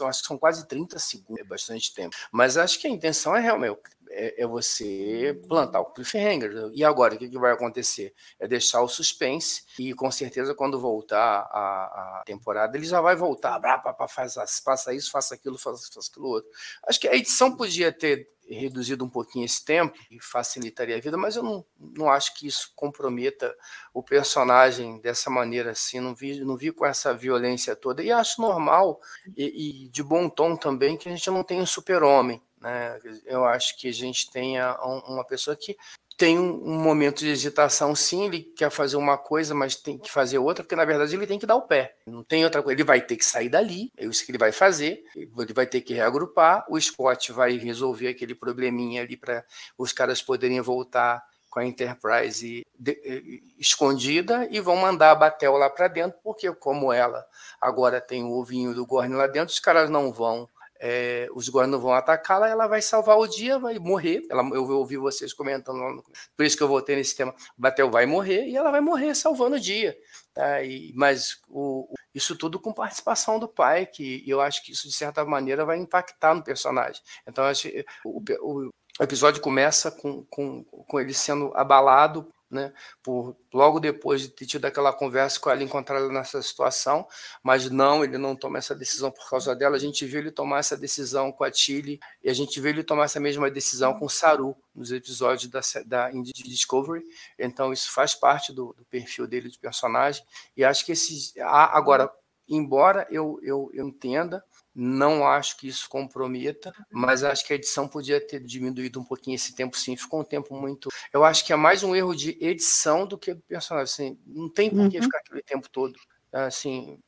acho que são quase trinta segundos, é bastante tempo. Mas acho que a intenção é realmente... É, é você plantar o cliffhanger. E agora, o que, que vai acontecer? É deixar o suspense. E, com certeza, quando voltar a, a temporada, ele já vai voltar. Pra, pra, pra, faz, passa isso, faça aquilo, faça aquilo outro. Acho que a edição podia ter reduzido um pouquinho esse tempo e facilitaria a vida, mas eu não, não acho que isso comprometa o personagem dessa maneira assim, não vi, não vi com essa violência toda, e acho normal e, e de bom tom também que a gente não tenha um super-homem, né? Eu acho que a gente tenha uma pessoa que tem um, um momento de hesitação, sim, ele quer fazer uma coisa, mas tem que fazer outra, porque, na verdade, ele tem que dar o pé. Não tem outra coisa. Ele vai ter que sair dali, é isso que ele vai fazer, ele vai ter que reagrupar, o Scott vai resolver aquele probleminha ali para os caras poderem voltar com a Enterprise de, eh, escondida e vão mandar a Batel lá para dentro, porque, como ela agora tem o ovinho do Gorn lá dentro, os caras não vão É, os Gorn não vão atacá-la, ela vai salvar o dia, vai morrer. Ela, eu ouvi vocês comentando, por isso que eu voltei nesse tema. Batel vai morrer e ela vai morrer salvando o dia. Tá? E, mas o, isso tudo com participação do pai, que eu acho que isso, de certa maneira, vai impactar no personagem. Então, eu acho, o, o, o episódio começa com, com, com ele sendo abalado, né, por, logo depois de ter tido aquela conversa com ela, encontrada nessa situação, mas não, ele não toma essa decisão por causa dela. A gente viu ele tomar essa decisão com a Tilly e a gente viu ele tomar essa mesma decisão com o Saru nos episódios da, da de Discovery. Então isso faz parte do, do perfil dele de personagem, e acho que esse, agora embora eu, eu, eu entenda, não acho que isso comprometa, mas acho que a edição podia ter diminuído um pouquinho esse tempo, sim. Ficou um tempo muito... Eu acho que é mais um erro de edição do que personagem. Assim, não tem por que uhum. ficar aquele tempo todo. Assim,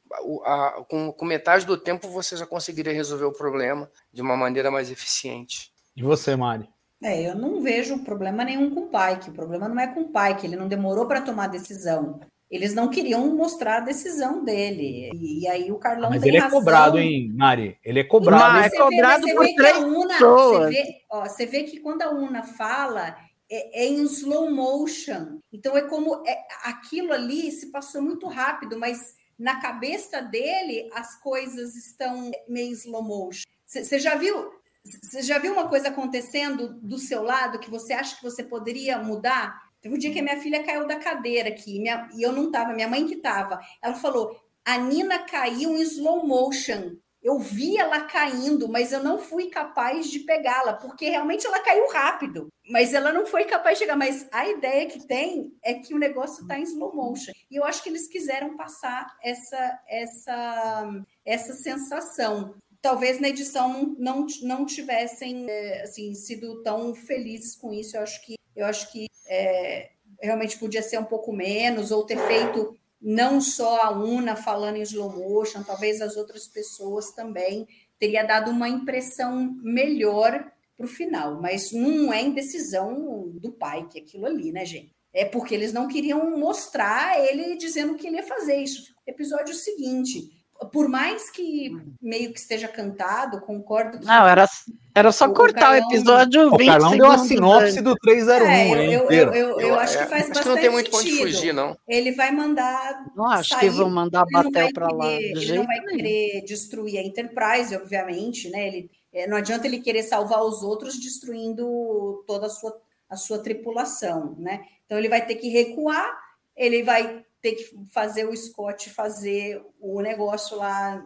a, a, com, com metade do tempo você já conseguiria resolver o problema de uma maneira mais eficiente. E você, Mari? É, eu não vejo problema nenhum com o Pike. O problema não é com o Pike, ele não demorou para tomar a decisão. Eles não queriam mostrar a decisão dele. E, e aí o Carlão Mas tem ele razão. é cobrado, hein, Mari? Ele é cobrado. Não, é cobrado vê, por três Una, pessoas. Você vê, ó, você vê que quando a Una fala, é, é em slow motion. Então é como... É, aquilo ali se passou muito rápido, mas na cabeça dele as coisas estão meio slow motion. Você já viu... Você já viu uma coisa acontecendo do seu lado que você acha que você poderia mudar? Teve um dia que a minha filha caiu da cadeira aqui, minha, e eu não estava, minha mãe que estava. Ela falou, a Nina caiu em slow motion. Eu vi ela caindo, mas eu não fui capaz de pegá-la, porque realmente ela caiu rápido. Mas ela não foi capaz de chegar. Mas a ideia que tem é que o negócio está em slow motion. E eu acho que eles quiseram passar essa, essa, essa sensação. Talvez na edição não, não tivessem assim, sido tão felizes com isso. Eu acho que, eu acho que é, realmente podia ser um pouco menos, ou ter feito não só a Una falando em slow motion, talvez as outras pessoas também. Teria dado uma impressão melhor para o final. Mas não é indecisão do pai, que é aquilo ali, né, gente? É porque eles não queriam mostrar ele dizendo que ele ia fazer isso. Episódio seguinte... Por mais que meio que esteja cantado, concordo que... Não, era, era só o cortar Carlão, o episódio vinte. O Carlão deu a sinopse do trezentos e um, é, eu, hein? Eu, eu, eu, eu acho que faz acho bastante que não tem muito sentido. Ponto de fugir, não. Ele vai mandar... Não acho sair, que vão mandar Batel para lá. Ele jeito não vai mesmo. Querer destruir a Enterprise, obviamente, né? Ele, não adianta ele querer salvar os outros destruindo toda a sua, a sua tripulação, né? Então ele vai ter que recuar, ele vai... ter que fazer o Scott fazer o negócio lá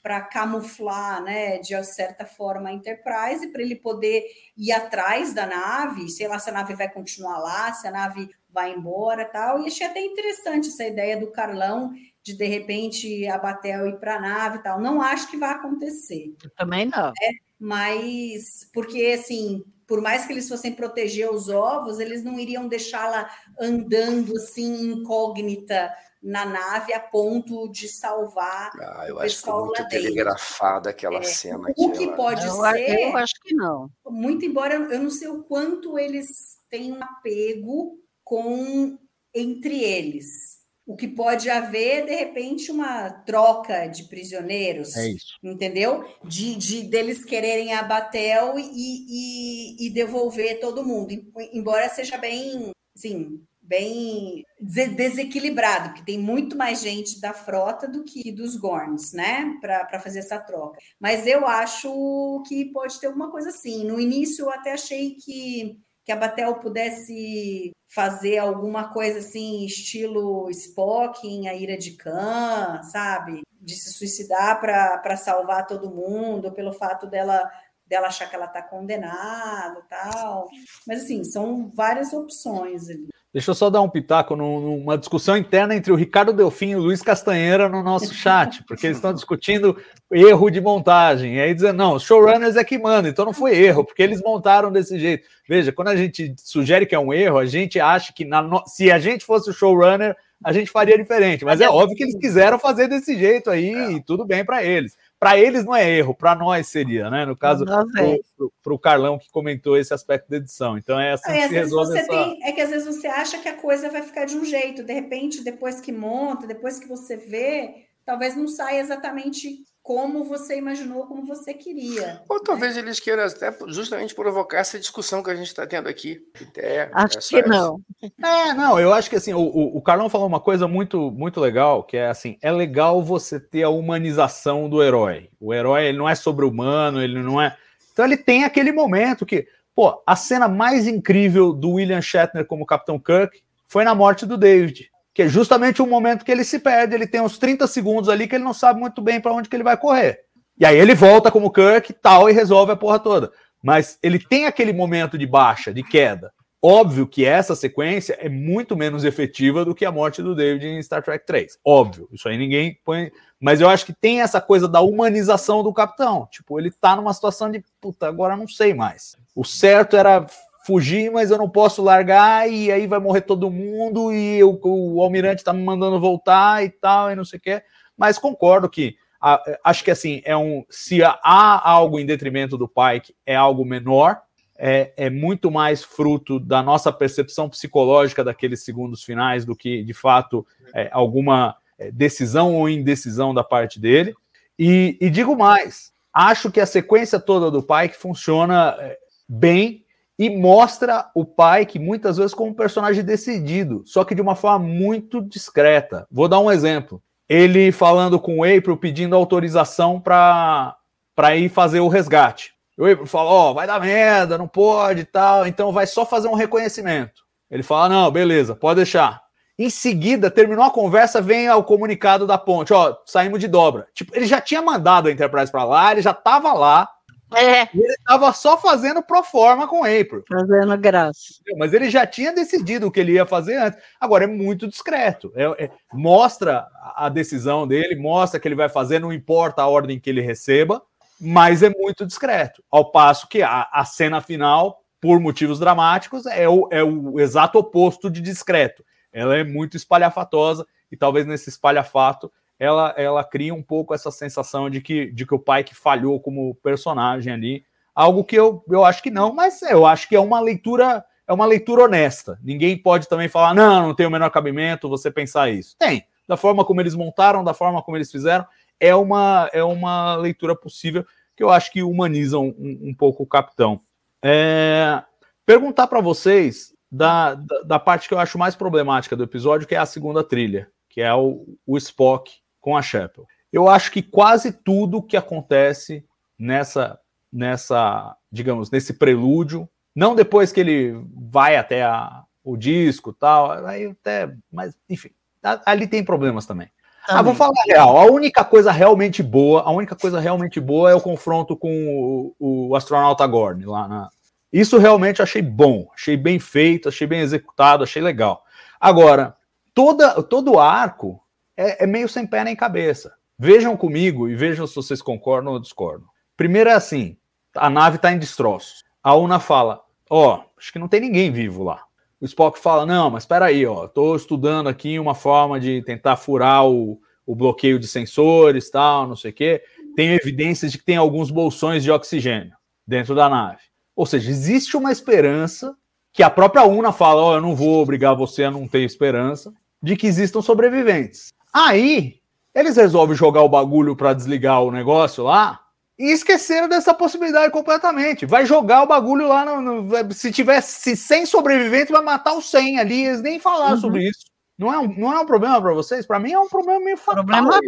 para camuflar, né, de certa forma a Enterprise, para ele poder ir atrás da nave, sei lá se a nave vai continuar lá, se a nave vai embora e tal. E achei até interessante essa ideia do Carlão de, de repente, a Batel ir para a nave e tal. Não acho que vai acontecer. Eu também não. Né? Mas, porque, assim... Por mais que eles fossem proteger os ovos, eles não iriam deixá-la andando assim, incógnita na nave a ponto de salvar ah, eu o pessoal acho que muito telegrafada aquela é, cena. O que, que pode ela... ser... Eu acho que não. Muito embora, eu não sei o quanto eles têm um apego com, entre eles. O que pode haver, de repente, uma troca de prisioneiros, é isso. Entendeu? De, de deles quererem a Batel e, e, e devolver todo mundo, embora seja bem, assim, bem desequilibrado, porque tem muito mais gente da frota do que dos Gorns, né? Para fazer essa troca. Mas eu acho que pode ter alguma coisa assim. No início, eu até achei que... que a Batel pudesse fazer alguma coisa assim, estilo Spock em A Ira de Khan, sabe? De se suicidar para salvar todo mundo, pelo fato dela, dela achar que ela está condenada e tal. Mas, assim, são várias opções ali. Deixa eu só dar um pitaco numa discussão interna entre o Ricardo Delfim e o Luiz Castanheira no nosso chat, porque eles estão discutindo erro de montagem. E aí dizendo, não, os showrunners é que mandam, então não foi erro, porque eles montaram desse jeito. Veja, quando a gente sugere que é um erro, a gente acha que na no... se a gente fosse o showrunner, a gente faria diferente. Mas é óbvio que eles quiseram fazer desse jeito aí, é. E tudo bem para eles. Para eles não é erro, para nós seria, né? No caso, para o Carlão que comentou esse aspecto da edição. Então, é assim é, que se resolve você essa... tem, é que às vezes você acha que a coisa vai ficar de um jeito. De repente, depois que monta, depois que você vê, talvez não saia exatamente como você imaginou, como você queria. Ou talvez né? eles queiram até justamente provocar essa discussão que a gente está tendo aqui. É, acho é que essa. Não. É, não, eu acho que assim, o, o Carlão falou uma coisa muito, muito legal, que é assim, é legal você ter a humanização do herói. O herói, ele não é sobre-humano, ele não é... Então ele tem aquele momento que, pô, a cena mais incrível do William Shatner como Capitão Kirk foi na morte do David. Que é justamente o momento que ele se perde, ele tem uns trinta segundos ali que ele não sabe muito bem para onde que ele vai correr. E aí ele volta como Kirk e tal, e resolve a porra toda. Mas ele tem aquele momento de baixa, de queda. Óbvio que essa sequência é muito menos efetiva do que a morte do David em Star Trek três. Óbvio, isso aí ninguém põe... Mas eu acho que tem essa coisa da humanização do capitão. Tipo, ele tá numa situação de... Puta, agora não sei mais. O certo era fugir, mas eu não posso largar e aí vai morrer todo mundo e eu, o almirante tá me mandando voltar e tal, e não sei o quê. Mas concordo que... A, acho que assim, é um, se há algo em detrimento do Pike, é algo menor. É, é muito mais fruto da nossa percepção psicológica daqueles segundos finais do que, de fato, é, alguma decisão ou indecisão da parte dele. E, e digo mais, acho que a sequência toda do Pike funciona bem e mostra o Pike, muitas vezes, como um personagem decidido, só que de uma forma muito discreta. Vou dar um exemplo. Ele falando com o April, pedindo autorização para ir fazer o resgate. O April fala, ó, oh, vai dar merda, não pode e tal, então vai só fazer um reconhecimento. Ele fala, não, beleza, pode deixar. Em seguida, terminou a conversa, vem o comunicado da ponte, ó, saímos de dobra. Tipo, ele já tinha mandado a Enterprise pra lá, ele já tava lá, é. Ele tava só fazendo pro forma com o April. Fazendo graça. Mas ele já tinha decidido o que ele ia fazer antes. Agora, é muito discreto. É, é, mostra a decisão dele, mostra que ele vai fazer, não importa a ordem que ele receba, mas é muito discreto, ao passo que a, a cena final, por motivos dramáticos, é o, é o exato oposto de discreto. Ela é muito espalhafatosa, e talvez nesse espalhafato ela, ela cria um pouco essa sensação de que, de que o Pike falhou como personagem ali, algo que eu, eu acho que não, mas eu acho que é uma leitura, é uma leitura honesta. Ninguém pode também falar, não, não tem o menor cabimento você pensar isso. Tem, da forma como eles montaram, da forma como eles fizeram, É uma, é uma leitura possível que eu acho que humaniza um, um pouco o capitão. É... Perguntar para vocês da, da, da parte que eu acho mais problemática do episódio, que é a segunda trilha, que é o, o Spock com a Chapel. Eu acho que quase tudo que acontece nessa, nessa, digamos, nesse prelúdio, não depois que ele vai até a, o disco e tal, aí até, mas enfim, ali tem problemas também. Ah, vou falar a real. A única coisa realmente boa, a única coisa realmente boa é o confronto com o, o astronauta Gorn lá na... Isso realmente eu achei bom, achei bem feito, achei bem executado, achei legal. Agora, toda, todo o arco é, é meio sem pé nem cabeça. Vejam comigo e vejam se vocês concordam ou discordam. Primeiro é assim, a nave tá em destroços. A Una fala, ó, oh, acho que não tem ninguém vivo lá. O Spock fala, não, mas espera aí, ó, tô estudando aqui uma forma de tentar furar o, o bloqueio de sensores e tal, não sei o quê. Tenho evidências de que tem alguns bolsões de oxigênio dentro da nave. Ou seja, existe uma esperança que a própria Una fala, ó, oh, eu não vou obrigar você a não ter esperança, de que existam sobreviventes. Aí, eles resolvem jogar o bagulho para desligar o negócio lá, e esqueceram dessa possibilidade completamente. Vai jogar o bagulho lá, no, no, se tiver se cem sobreviventes, vai matar os cem ali, eles nem falaram uhum. sobre isso. Não é um, não é um problema para vocês? Para mim é um problema meio fatal. Problema,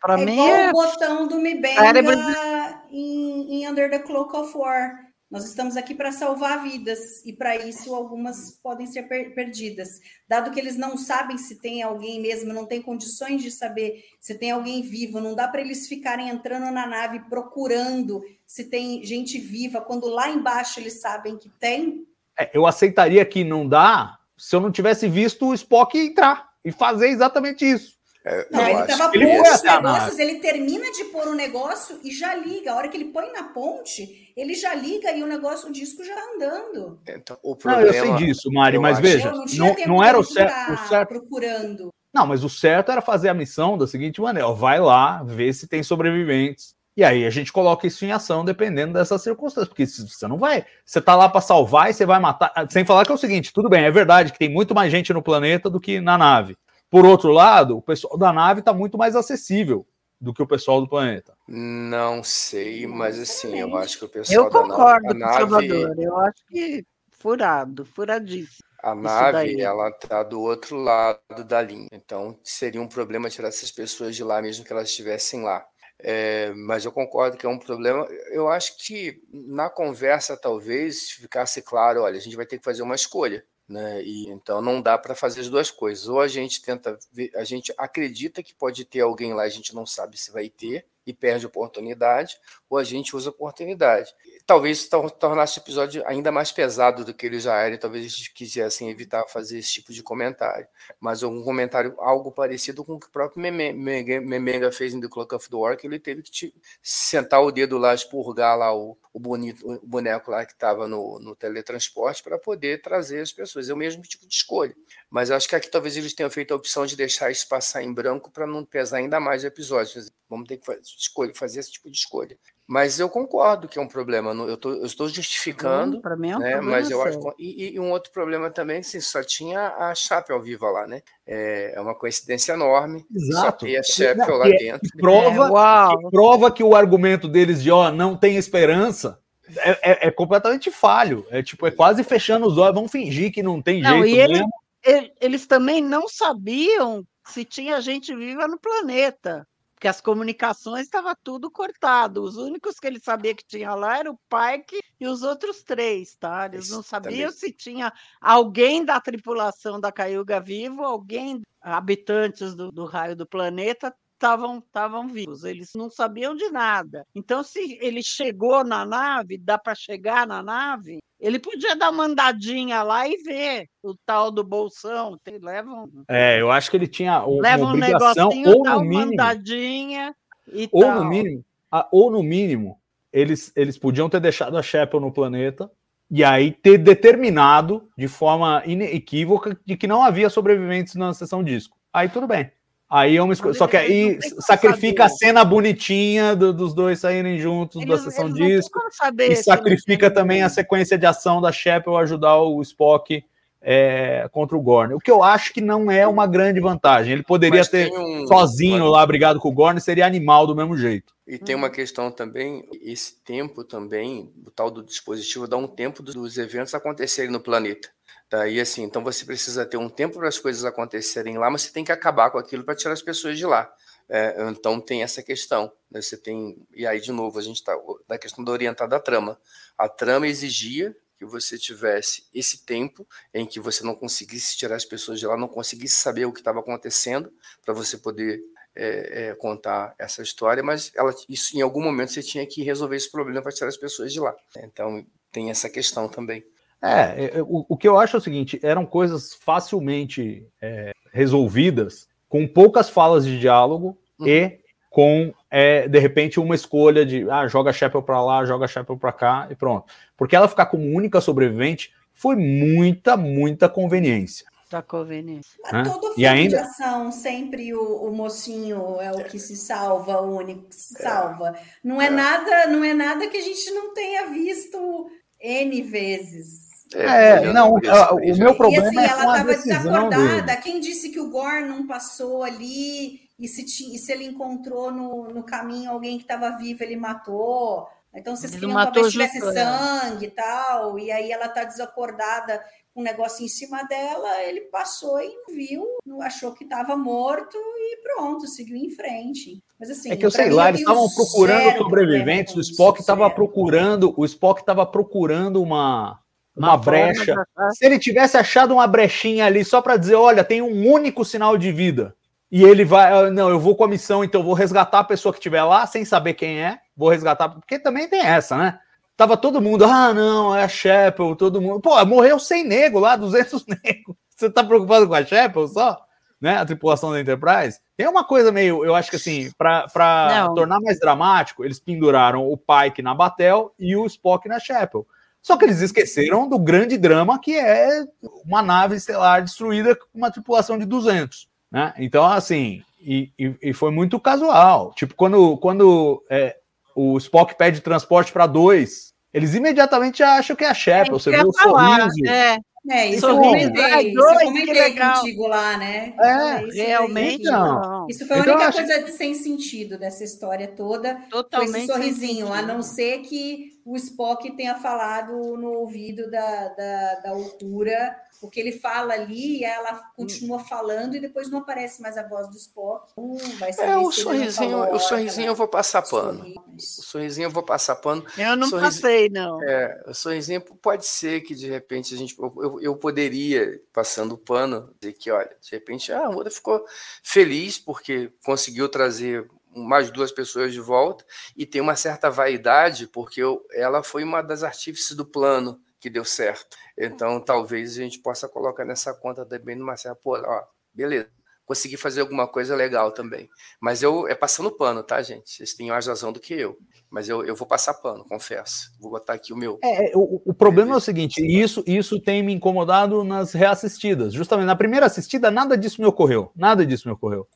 pra é mim igual é... o botão do Mibenga em, em Under the Cloak of War. Nós estamos aqui para salvar vidas, e para isso algumas podem ser per- perdidas. Dado que eles não sabem se tem alguém mesmo, não tem condições de saber se tem alguém vivo, não dá para eles ficarem entrando na nave procurando se tem gente viva, quando lá embaixo eles sabem que tem. É, eu aceitaria que não dá se eu não tivesse visto o Spock entrar e fazer exatamente isso. É, não, ele estava pondo os negócios, ele termina de pôr o negócio e já liga. A hora que ele põe na ponte, ele já liga e o negócio, o disco já está andando. Então, o problema, não, eu sei disso, Mari, mas veja, não, não, não era o certo, o certo procurando. Não, mas o certo era fazer a missão da seguinte maneira, ó, vai lá, vê se tem sobreviventes. E aí a gente coloca isso em ação dependendo dessas circunstâncias, porque você não vai, você tá lá para salvar e você vai matar, sem falar que é o seguinte, tudo bem, é verdade que tem muito mais gente no planeta do que na nave. Por outro lado, o pessoal da nave está muito mais acessível do que o pessoal do planeta. Não sei, mas assim, eu acho que o pessoal eu da nave... Eu concordo com o Salvador, eu acho que furado, furadíssimo. A nave, ela está do outro lado da linha, então seria um problema tirar essas pessoas de lá, mesmo que elas estivessem lá. É, mas eu concordo que é um problema. Eu acho que na conversa, talvez, ficasse claro, olha, a gente vai ter que fazer uma escolha. Né? E, então não dá para fazer as duas coisas, ou a gente tenta ver, a gente acredita que pode ter alguém lá, a gente não sabe se vai ter, e perde a oportunidade, ou a gente usa a oportunidade. Talvez isso tornasse o episódio ainda mais pesado do que ele já era, e talvez eles quisessem evitar fazer esse tipo de comentário. Mas algum comentário, algo parecido com o que o próprio Memenga fez em The Clock of the War, que ele teve que te sentar o dedo lá, expurgar lá o, o, bonito, o boneco lá que estava no, no teletransporte para poder trazer as pessoas. É o mesmo tipo de escolha. Mas acho que aqui talvez eles tenham feito a opção de deixar isso passar em branco para não pesar ainda mais o episódio. Vamos ter que fazer, escolha, fazer esse tipo de escolha. Mas eu concordo que é um problema. Eu, tô, eu estou justificando. Hum, para mim é um né, problema. Mas eu acho que, e, e um outro problema também, assim, só tinha a Chapel viva lá, né? É uma coincidência enorme. Exato. Só tem a Chapel lá dentro. Que prova, é, que prova que o argumento deles de ó, não tem esperança. É, é, é completamente falho. É tipo, é quase fechando os olhos, vão fingir que não tem não, jeito. E ele, ele, eles também não sabiam se tinha gente viva no planeta. Porque as comunicações estavam tudo cortado. Os únicos que ele sabia que tinha lá era o Pike e os outros três, tá? Eles isso não sabiam também. Se tinha alguém da tripulação da Cayuga vivo, alguém, habitantes do, do raio do planeta, estavam vivos, eles não sabiam de nada. Então, se ele chegou na nave, dá para chegar na nave, ele podia dar uma andadinha lá e ver o tal do bolsão. Levam, é, eu acho que ele tinha uma leva obrigação, um negocinho, ou dá no mínimo, uma andadinha e ou tal. No mínimo, ou no mínimo, eles, eles podiam ter deixado a Chapel no planeta e aí ter determinado de forma inequívoca de que não havia sobreviventes na sessão disco. Aí tudo bem. Aí é uma escolha. Só que aí sacrifica a cena bonitinha do, dos dois saírem juntos eles, da sessão disco. E sacrifica também a sequência de ação da Chapel ajudar o Spock é, contra o Gorn. O que eu acho que não é uma grande vantagem. Ele poderia mas ter um... sozinho lá brigado com o Gorn, seria animal do mesmo jeito. E tem uma questão também, esse tempo também, o tal do dispositivo dá um tempo dos eventos acontecerem no planeta. Tá, e assim, então você precisa ter um tempo para as coisas acontecerem lá, mas você tem que acabar com aquilo para tirar as pessoas de lá. É, então tem essa questão. Né, você tem, e aí, de novo, a gente está na questão do orientar da trama. A trama exigia que você tivesse esse tempo em que você não conseguisse tirar as pessoas de lá, não conseguisse saber o que estava acontecendo para você poder é, é, contar essa história, mas ela, isso, em algum momento você tinha que resolver esse problema para tirar as pessoas de lá. Então tem essa questão também. É, o, o que eu acho é o seguinte, eram coisas facilmente é, resolvidas, com poucas falas de diálogo uhum. e com, é, de repente, uma escolha de ah, joga a Chapel pra lá, joga a Chapel pra cá e pronto. Porque ela ficar como única sobrevivente foi muita, muita conveniência. Da conveniência. É todo filme e ainda... de ação, sempre o, o mocinho é o que se salva, o único que se salva. Não é, é. Nada, não é nada que a gente não tenha visto... N vezes. É, não, o meu problema assim, é ela estava desacordada. Dele. Quem disse que o Gorn não passou ali e se, e se ele encontrou no, no caminho alguém que estava vivo, ele matou. Então vocês queriam que talvez tivesse sangue e tal. E aí ela está desacordada com um negócio em cima dela. Ele passou e viu, achou que estava morto e pronto, seguiu em frente. Mas assim, é que eu sei lá, eles estavam procurando sobreviventes, o Spock estava procurando, o Spock estava procurando uma, uma, uma brecha. Forma. Se ele tivesse achado uma brechinha ali só para dizer, olha, tem um único sinal de vida. E ele vai, não, eu vou com a missão, então eu vou resgatar a pessoa que estiver lá, sem saber quem é, vou resgatar, porque também tem essa, né? Tava todo mundo, ah, não, é a Chapel, todo mundo... Pô, morreu cem negros lá, duzentos negros. Você tá preocupado com a Chapel só? Né? A tripulação da Enterprise? Tem uma coisa meio, eu acho que assim, pra, pra tornar mais dramático, eles penduraram o Pike na Batel e o Spock na Chapel. Só que eles esqueceram do grande drama que é uma nave estelar destruída com uma tripulação de duzentos. Né? Então, assim, e, e, e foi muito casual. Tipo, quando... quando é, o Spock pede transporte para dois, eles imediatamente acham que é a Chapel. Você vê o sorriso. É, é isso, eu comentei, isso eu comentei contigo lá, né? É, isso realmente. Não. Isso foi a única então, coisa acho... sem sentido dessa história toda. Totalmente. Foi esse sorrisinho, a não ser que o Spock tenha falado no ouvido da, da, da Uhura, porque ele fala ali e ela continua falando e depois não aparece mais a voz do Spock. Hum, vai é, o sorrisinho, o sorrisinho eu vou passar pano. O sorrisinho eu vou passar pano. Eu não sorrisinho, passei, não. É, o sorrisinho pode ser que, de repente, a gente, eu, eu poderia, passando pano, dizer que, olha, de repente, a Oda ficou feliz porque conseguiu trazer mais duas pessoas de volta, e tem uma certa vaidade, porque eu, ela foi uma das artífices do plano que deu certo. Então, talvez a gente possa colocar nessa conta também, numa certa... Pô, ó, beleza, consegui fazer alguma coisa legal também. Mas eu... É passando pano, tá, gente? Vocês têm mais razão do que eu. Mas eu, eu vou passar pano, confesso. Vou botar aqui o meu... É, o, o problema é o seguinte, isso, isso tem me incomodado nas reassistidas. Justamente, na primeira assistida, nada disso me ocorreu. Nada disso me ocorreu.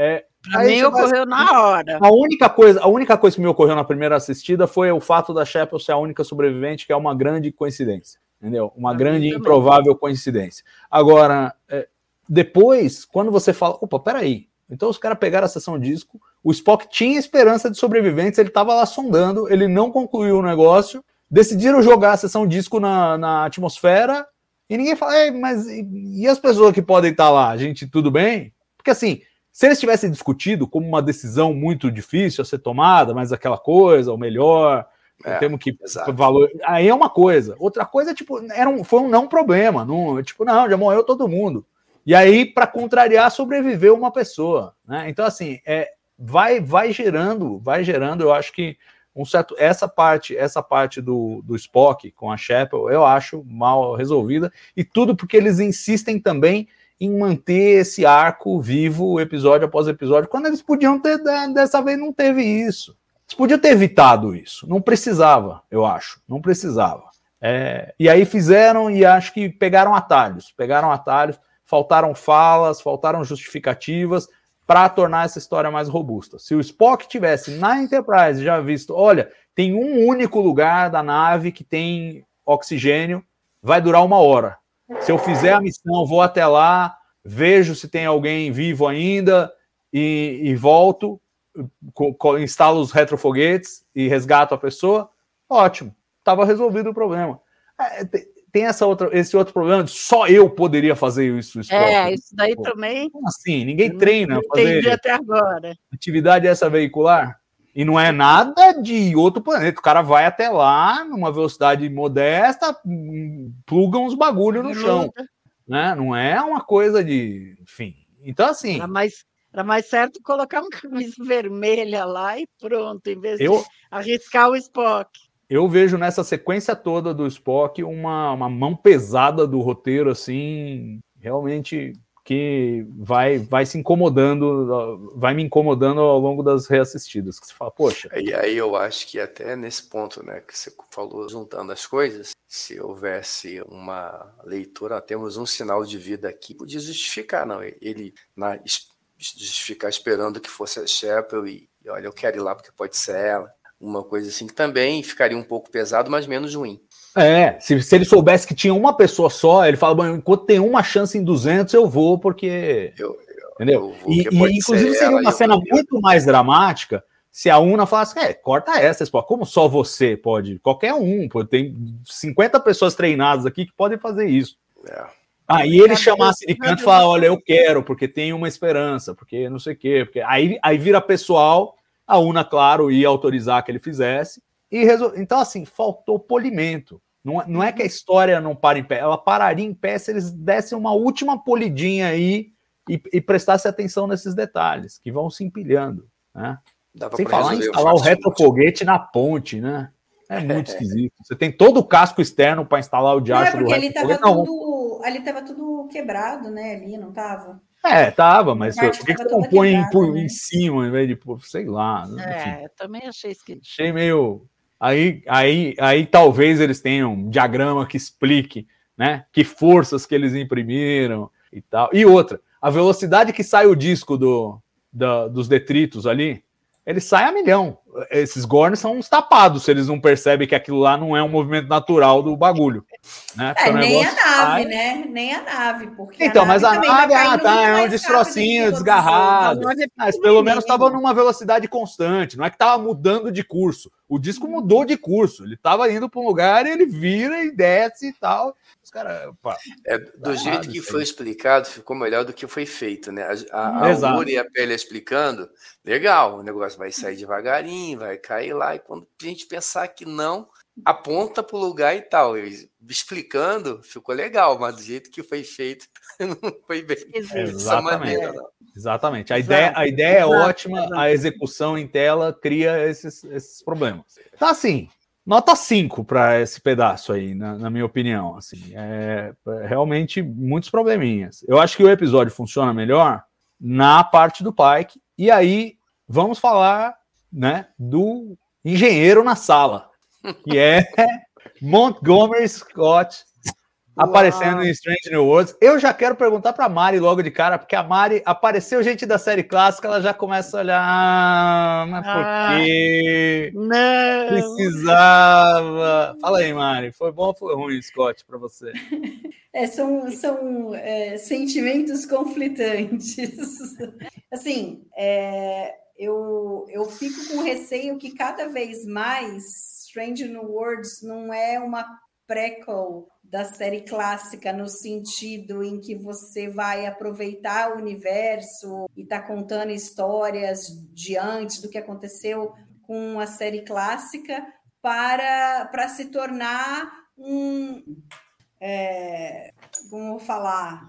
É, pra mim ocorreu vai... na hora. A única, coisa, a única coisa que me ocorreu na primeira assistida foi o fato da Chapel ser a única sobrevivente, que é uma grande coincidência. Entendeu? Uma grande e improvável coincidência. Agora... É... Depois, quando você fala, opa, peraí, então os caras pegaram a sessão disco, o Spock tinha esperança de sobreviventes, ele estava lá sondando, ele não concluiu o negócio, decidiram jogar a sessão disco na, na atmosfera, e ninguém fala, Ei, mas e, e as pessoas que podem estar tá lá, gente, tudo bem? Porque assim, se eles tivessem discutido como uma decisão muito difícil a ser tomada, mas aquela coisa, o melhor... É, temos que valor. Aí é uma coisa. Outra coisa, tipo, era um, foi um não problema, não, tipo, não, já morreu todo mundo. E aí, para contrariar, sobreviveu uma pessoa, né? Então, assim, é, vai, vai gerando, vai gerando, eu acho que um certo, essa parte, essa parte do, do Spock com a Chapel, eu acho mal resolvida, e tudo porque eles insistem também em manter esse arco vivo, episódio após episódio, quando eles podiam ter, dessa vez não teve isso. Eles podiam ter evitado isso, não precisava, eu acho, não precisava. É, e aí fizeram, e acho que pegaram atalhos, pegaram atalhos, faltaram falas, faltaram justificativas para tornar essa história mais robusta. Se o Spock tivesse na Enterprise já visto, olha, tem um único lugar da nave que tem oxigênio, vai durar uma hora. Se eu fizer a missão, vou até lá, vejo se tem alguém vivo ainda e, e volto, instalo os retrofoguetes e resgato a pessoa, ótimo, estava resolvido o problema. É, tem essa outra, esse outro problema de só eu poderia fazer isso. isso é, próprio. Isso daí. Pô, também... Como assim? Ninguém treina fazer até agora. Atividade essa veicular? E não é nada de outro planeta. O cara vai até lá, numa velocidade modesta, pluga uns bagulho no chão. Né? Não é uma coisa de... Enfim. Então, assim... Era mais, era mais certo colocar uma camisa vermelha lá e pronto, em vez eu... de arriscar o Spock. Eu vejo nessa sequência toda do Spock uma, uma mão pesada do roteiro, assim, realmente que vai, vai se incomodando, vai me incomodando ao longo das reassistidas. Que você fala, poxa. E aí eu acho que até nesse ponto, né, que você falou, juntando as coisas, se houvesse uma leitura, temos um sinal de vida aqui, podia justificar, não. Ele na, justificar esperando que fosse a Chapel e, olha, eu quero ir lá porque pode ser ela. Uma coisa assim que também ficaria um pouco pesado, mas menos ruim. É, se, se ele soubesse que tinha uma pessoa só, ele fala, bom, enquanto tem uma chance em duzentos, eu vou, porque... Eu, eu, entendeu? Eu vou, e, e inclusive, seria ela, uma cena eu... muito mais dramática se a Una falasse, é, corta essa, Spock, como só você pode? Qualquer um, pô, tem cinquenta pessoas treinadas aqui que podem fazer isso. É. Aí ele chamasse de canto e falar, olha, eu quero, porque tem uma esperança, porque não sei o quê. Porque... Aí, aí vira pessoal... A Una, claro, ia autorizar que ele fizesse. E resol... Então, assim, faltou polimento. Não, não é que a história não para em pé. Ela pararia em pé se eles dessem uma última polidinha aí e, e prestassem atenção nesses detalhes, que vão se empilhando. Né? Dá pra Sem falar em instalar o retrofoguete na ponte, né? É muito é. esquisito. Você tem todo o casco externo para instalar o diástro do retrofoguete. Não, tudo, ali estava tudo quebrado, né? Ali não estava... É, tava, mas por que que compõe em, né? em cima, ao invés de, pô, sei lá. É, eu também achei esquisito. Achei meio... Aí, aí, aí talvez eles tenham um diagrama que explique, né? Que forças que eles imprimiram e tal. E outra, a velocidade que sai o disco do, da, dos detritos ali, ele sai a milhão. Esses Gorns são uns tapados se eles não percebem que aquilo lá não é um movimento natural do bagulho. Né? É, nem a nave, sai. né? Nem a nave. Porque então, a nave mas a nave ah, tá, é um destrocinho, desgarrado. Mas pelo menos estava numa velocidade constante. Não é que estava mudando de curso. O disco mudou de curso. Ele estava indo para um lugar e ele vira e desce e tal. Os caras... É, do jeito que foi explicado, ficou melhor do que foi feito, né? A Aura e a Pele explicando, legal, o negócio vai sair devagarinho, vai cair lá, e quando a gente pensar que não, aponta pro lugar e tal. Eu, explicando, ficou legal, mas do jeito que foi feito, não foi bem exatamente. Dessa maneira. Não. Exatamente. A ideia, a ideia é ótima, exatamente. A execução em tela cria esses, esses problemas. Tá assim, nota cinco para esse pedaço aí, na, na minha opinião. Assim, é, realmente, muitos probleminhas. Eu acho que o episódio funciona melhor na parte do Pike. E aí, vamos falar, né, do engenheiro na sala, que é Montgomery Scott, uau, aparecendo em Strange New Worlds. Eu já quero perguntar para a Mari logo de cara, porque a Mari apareceu gente da série clássica, ela já começa a olhar, ah, mas por ah, quê? Não. Precisava. Fala aí, Mari, foi bom ou foi ruim, Scott, para você? É, são são é, sentimentos conflitantes. Assim, é, eu, eu fico com receio que cada vez mais Strange New Worlds não é uma prequel da série clássica no sentido em que você vai aproveitar o universo e está contando histórias de antes do que aconteceu com a série clássica para, para se tornar um... É, como falar,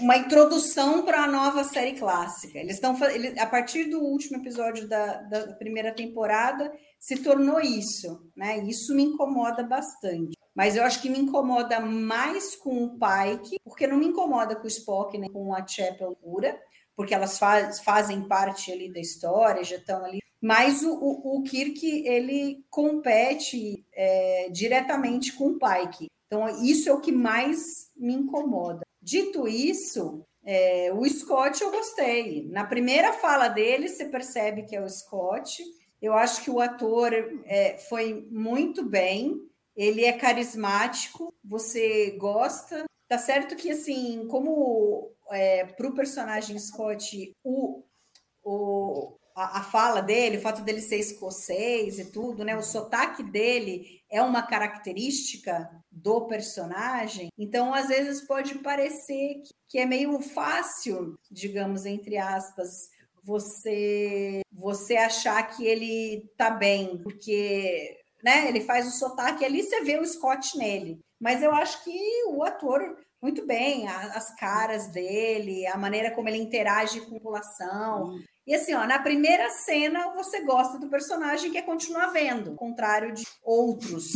uma introdução para a nova série clássica. Eles estão, a partir do último episódio da, da primeira temporada, se tornou isso, né? Isso me incomoda bastante. Mas eu acho que me incomoda mais com o Pike, porque não me incomoda com o Spock nem com a Chapel pura, porque elas faz, fazem parte ali da história, já estão ali. Mas o, o, o Kirk, ele compete é, diretamente com o Pike. Então, isso é o que mais me incomoda. Dito isso, é, o Scott eu gostei. Na primeira fala dele, você percebe que é o Scott. Eu acho que o ator é, foi muito bem. Ele é carismático, você gosta. Tá certo que, assim, como é, para o personagem Scott, o, o, a, a fala dele, o fato dele ser escocês e tudo, né? O sotaque dele... é uma característica do personagem, então às vezes pode parecer que é meio fácil, digamos, entre aspas, você, você achar que ele tá bem, porque, né, ele faz o sotaque ali, você vê o Scott nele, mas eu acho que o ator, muito bem, as caras dele, a maneira como ele interage com a população... E assim, ó, na primeira cena, você gosta do personagem e quer continuar vendo, ao contrário de outros.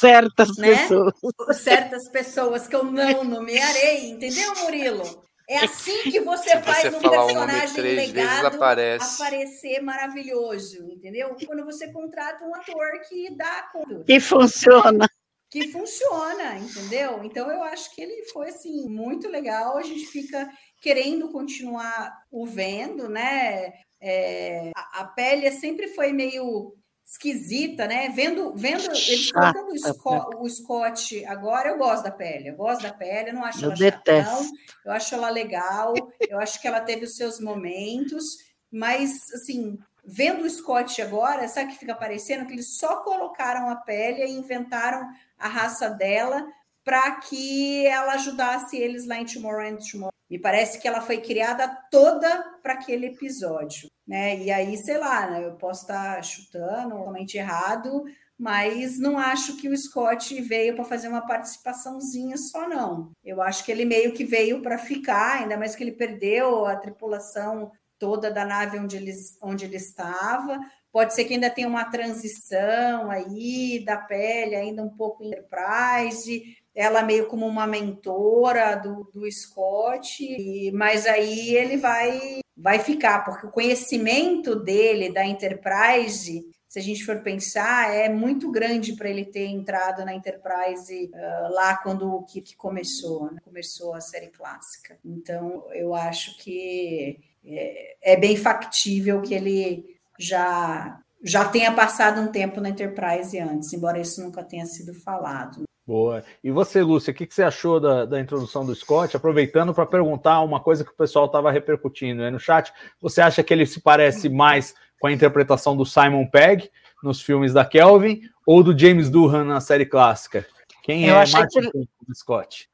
Certas, né? pessoas. Certas pessoas que eu não nomearei, entendeu, Murilo? É assim que você Se faz você um personagem legado aparece. aparecer maravilhoso, entendeu? Quando você contrata um ator que dá conta. Que funciona. Que funciona, entendeu? Então, eu acho que ele foi, assim, muito legal. A gente fica... querendo continuar o vendo, né? É, a, a pele sempre foi meio esquisita, né? Vendo, vendo ele colocando o Scott, o Scott agora, eu gosto da pele, eu gosto da pele, eu não acho eu ela chata, não, eu acho ela legal, eu acho que ela teve os seus momentos, mas, assim, vendo o Scott agora, sabe o que fica parecendo? Que eles só colocaram a pele e inventaram a raça dela para que ela ajudasse eles lá em Tomorrowland Tomorrow. Me parece que ela foi criada toda para aquele episódio, né? E aí, sei lá, né? Eu posso estar chutando, totalmente errado, mas não acho que o Scott veio para fazer uma participaçãozinha só, não. Eu acho que ele meio que veio para ficar, ainda mais que ele perdeu a tripulação toda da nave onde ele, onde ele estava. Pode ser que ainda tenha uma transição aí da pele, ainda um pouco Enterprise... ela meio como uma mentora do, do Scott, e, mas aí ele vai, vai ficar, porque o conhecimento dele, da Enterprise, se a gente for pensar, é muito grande para ele ter entrado na Enterprise uh, lá quando o Kirk começou, né? Começou a série clássica. Então, eu acho que é, é bem factível que ele já, já tenha passado um tempo na Enterprise antes, embora isso nunca tenha sido falado. Boa. E você, Lúcia, o que, que você achou da, da introdução do Scott? Aproveitando para perguntar uma coisa que o pessoal estava repercutindo aí no chat. Você acha que ele se parece mais com a interpretação do Simon Pegg nos filmes da Kelvin ou do James Doohan na série clássica? Quem eu é mais que ele... do Scott?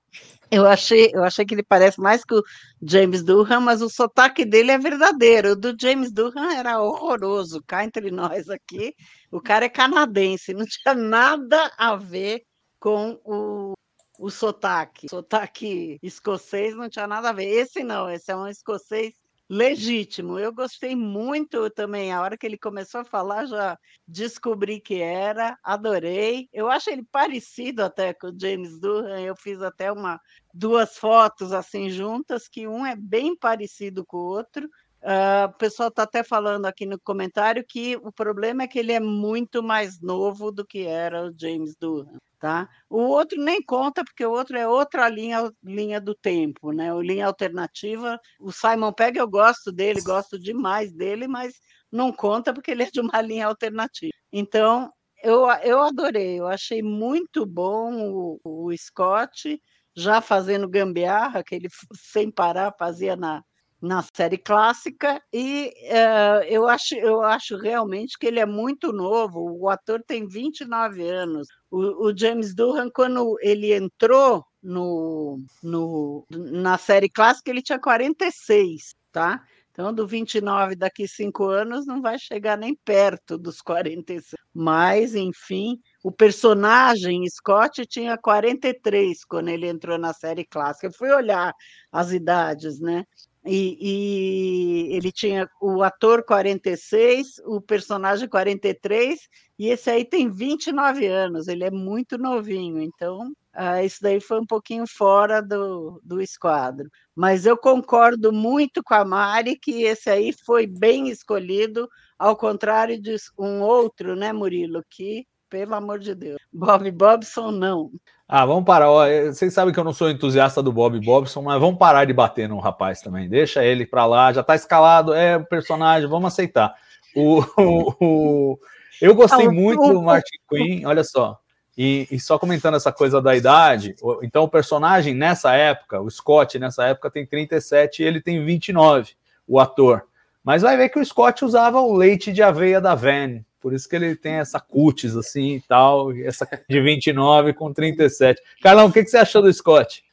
Eu achei, eu achei que ele parece mais que o James Doohan, mas o sotaque dele é verdadeiro. O do James Doohan era horroroso. Cá entre nós aqui, o cara é canadense, não tinha nada a ver com o, o sotaque. O sotaque escocês não tinha nada a ver. Esse não, esse é um escocês legítimo. Eu gostei muito também. A hora que ele começou a falar, já descobri que era, adorei. Eu acho ele parecido até com o James Doohan. Eu fiz até uma, duas fotos assim juntas, que um é bem parecido com o outro. Uh, o pessoal está até falando aqui no comentário que o problema é que ele é muito mais novo do que era o James Doohan, tá? O outro nem conta, porque o outro é outra linha, linha do tempo, né? O linha alternativa. O Simon Pegg, eu gosto dele, gosto demais dele, mas não conta porque ele é de uma linha alternativa. Então, eu, eu adorei, eu achei muito bom o, o Scott, já fazendo gambiarra, que ele sem parar fazia na... na série clássica, e uh, eu, acho, eu acho realmente que ele é muito novo, o ator tem vinte e nove anos. O, o James Doohan, quando ele entrou no, no, na série clássica, ele tinha quarenta e seis, tá? Então, do vinte e nove daqui cinco anos, não vai chegar nem perto dos quarenta e seis. Mas, enfim, o personagem Scott tinha quarenta e três quando ele entrou na série clássica. Eu fui olhar as idades, né? E, e ele tinha o ator quarenta e seis, o personagem quarenta e três, e esse aí tem vinte e nove anos, ele é muito novinho, então ah, isso daí foi um pouquinho fora do, do esquadro. Mas eu concordo muito com a Mari que esse aí foi bem escolhido, ao contrário de um outro, né, Murilo, que... Pelo amor de Deus. Bob Bobson, não. Ah, vamos parar. Ó, vocês sabem que eu não sou entusiasta do Bob Bobson, mas vamos parar de bater no rapaz também. Deixa ele pra lá, já tá escalado, é o personagem, vamos aceitar. O, o, o... Eu gostei muito do Martin Quinn, olha só. E, e só comentando essa coisa da idade, então o personagem nessa época, o Scott nessa época tem trinta e sete e ele tem vinte e nove, o ator. Mas vai ver que o Scott usava o leite de aveia da Van. Por isso que ele tem essa cutis assim e tal, essa de vinte e nove com trinta e sete. Carlão, o que, que você achou do Scott?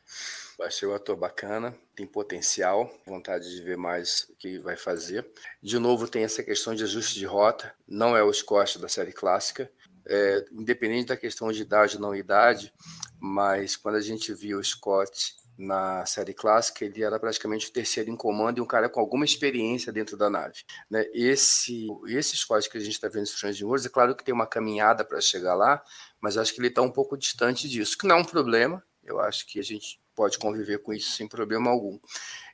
Achei o ator bacana, tem potencial, vontade de ver mais o que vai fazer. De novo, tem essa questão de ajuste de rota, não é o Scott da série clássica. É, independente da questão de idade ou não idade, mas quando a gente viu o Scott na série clássica, ele era praticamente o terceiro em comando e um cara com alguma experiência dentro da nave, né? Esse, esse Scott que a gente está vendo em Strange New Worlds, é claro que tem uma caminhada para chegar lá, mas acho que ele está um pouco distante disso, que não é um problema, eu acho que a gente pode conviver com isso sem problema algum.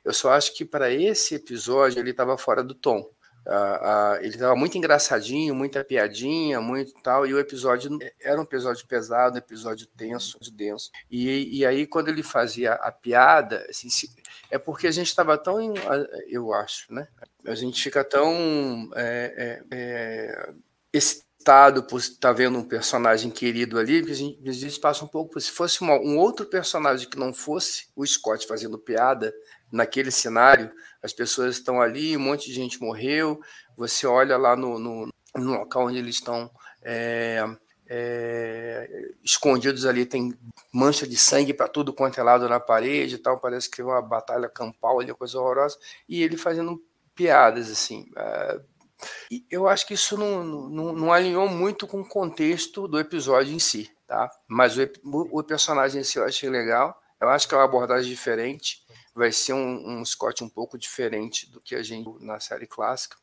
Eu só acho que para esse episódio ele estava fora do tom. Uh, uh, ele estava muito engraçadinho, muita piadinha, muito tal, e o episódio era um episódio pesado, um episódio tenso, denso, e, e aí quando ele fazia a piada, assim, se, é porque a gente estava tão, em, eu acho, né? A gente fica tão é, é, é, excitado por estar vendo um personagem querido ali, que a gente, a gente passa um pouco, se fosse uma, um outro personagem que não fosse o Scott fazendo piada, naquele cenário, as pessoas estão ali, um monte de gente morreu, você olha lá no, no, no local onde eles estão é, é, escondidos ali, tem mancha de sangue para tudo quanto é lado na parede e tal, parece que é uma batalha campal, ali, coisa horrorosa, e ele fazendo piadas, assim... É, e eu acho que isso não, não, não alinhou muito com o contexto do episódio em si, tá? Mas o, o personagem em si eu achei legal, eu acho que é uma abordagem diferente, vai ser um, um Scott um pouco diferente do que a gente na série clássica.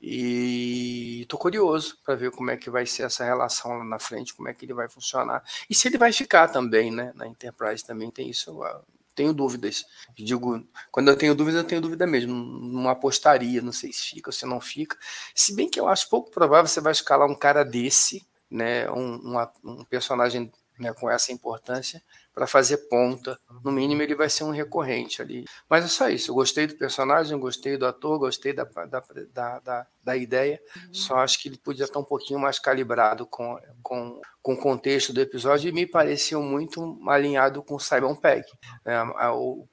E tô curioso para ver como é que vai ser essa relação lá na frente, como é que ele vai funcionar. E se ele vai ficar também, né? Na Enterprise também tem isso. Eu tenho dúvidas. Eu digo, quando eu tenho dúvidas, eu tenho dúvida mesmo. Não apostaria, não sei se fica ou se não fica. Se bem que eu acho pouco provável você vai escalar um cara desse, né? Um, uma, um personagem, né, com essa importância, para fazer ponta. No mínimo, ele vai ser um recorrente ali. Mas é só isso. Eu gostei do personagem, gostei do ator, gostei da, da, da, da, da ideia. Uhum. Só acho que ele podia estar um pouquinho mais calibrado com, com, com o contexto do episódio e me pareceu muito alinhado com o Simon Pegg. É,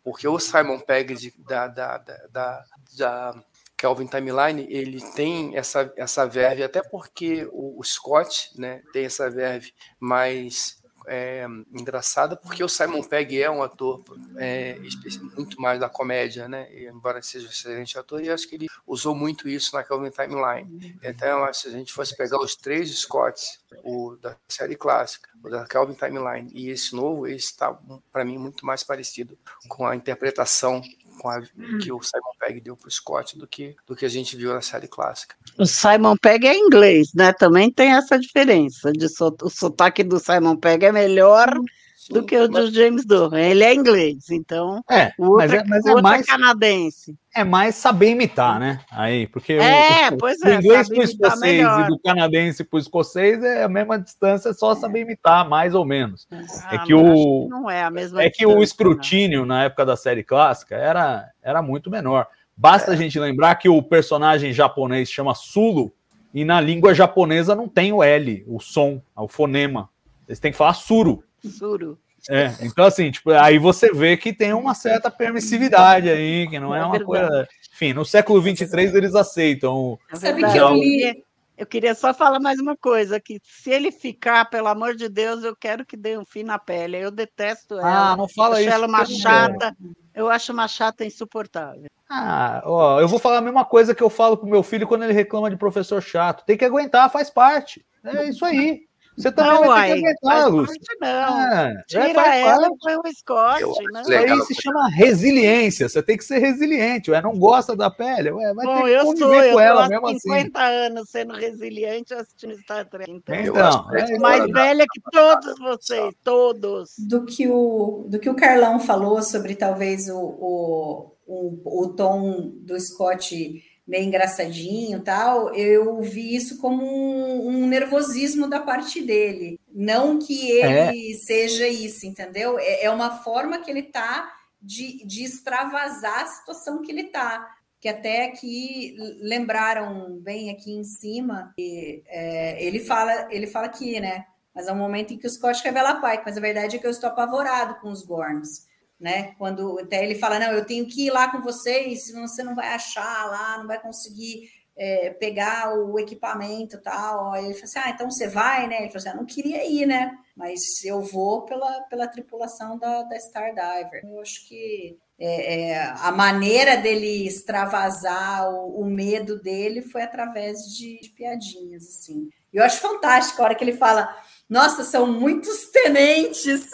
porque o Simon Pegg de, da, da, da, da Kelvin Timeline, ele tem essa, essa verve, até porque o, o Scott, né, tem essa verve mais... é, engraçada, porque o Simon Pegg é um ator é, muito mais da comédia, né? E, embora seja um excelente ator, e acho que ele usou muito isso na Kelvin Timeline. Então, se a gente fosse pegar os três Scotts, o da série clássica, o da Kelvin Timeline e esse novo, esse está, para mim, muito mais parecido com a interpretação com a, que o Simon Pegg deu para o Scott do que, do que a gente viu na série clássica. O Simon Pegg é inglês, né? Também tem essa diferença. De so, o sotaque do Simon Pegg é melhor do que o do James Doohan. Ele é inglês, então é, o outro, mas é, mas o outro é, mais, é canadense. É mais saber imitar, né? Aí, porque é, o, pois o, é, o inglês para o escocês melhor. E do canadense para o escocês é a mesma distância, é só é. saber imitar, mais ou menos. Ah, é que o, não é a mesma é que o escrutínio, não. Na época da série clássica, era, era muito menor. Basta é. a gente lembrar que o personagem japonês chama Sulu, e na língua japonesa não tem o L, o som, o fonema. Eles têm que falar Suru. Suru. É, então assim, tipo, aí você vê que tem uma certa permissividade aí, que não é, é uma verdade. Coisa... Enfim, no século vinte e três eles aceitam... É Sabe que eu li... Eu queria só falar mais uma coisa, que se ele ficar, pelo amor de Deus, eu quero que dê um fim na pele. Eu detesto ela. Ah, não fala isso. Eu acho ela uma chata. Eu acho uma chata insuportável. Ah, ó, eu vou falar a mesma coisa que eu falo pro meu filho quando ele reclama de professor chato. Tem que aguentar, faz parte. É isso aí. Você também não, vai ter que aguentar, Lúcia. Não, é, tira é, ela e põe um Scott. Né? Isso aí se chama resiliência. Você tem que ser resiliente. Ué. Não gosta da pele? Ué, vai Bom, ter que eu conviver sou, com eu ela mesmo assim. Eu estou há cinquenta anos sendo resiliente assistindo Star Trek. Então, então é, mais é, velha que todos vocês, todos. Do que o, do que o Carlão falou sobre talvez o, o, o, o tom do Scott... meio engraçadinho e tal, eu vi isso como um, um nervosismo da parte dele. Não que ele é. seja isso, entendeu? É, é uma forma que ele tá de, de extravasar a situação que ele tá. Que até aqui lembraram bem aqui em cima, e, é, ele, fala, ele fala aqui, né? Mas é um momento em que o Scott revela a Pike, mas a verdade é que eu estou apavorado com os Gorms. Né? Quando até ele fala, não, eu tenho que ir lá com vocês, senão você não vai achar lá, não vai conseguir é, pegar o equipamento e tal. Aí ele fala assim, ah, então você vai, né? Ele fala assim, ah, não queria ir, né? Mas eu vou pela, pela tripulação da, da Stardiver. Eu acho que é, é, a maneira dele extravasar o, o medo dele foi através de, de piadinhas, assim. E eu acho fantástico a hora que ele fala... Nossa, são muitos tenentes.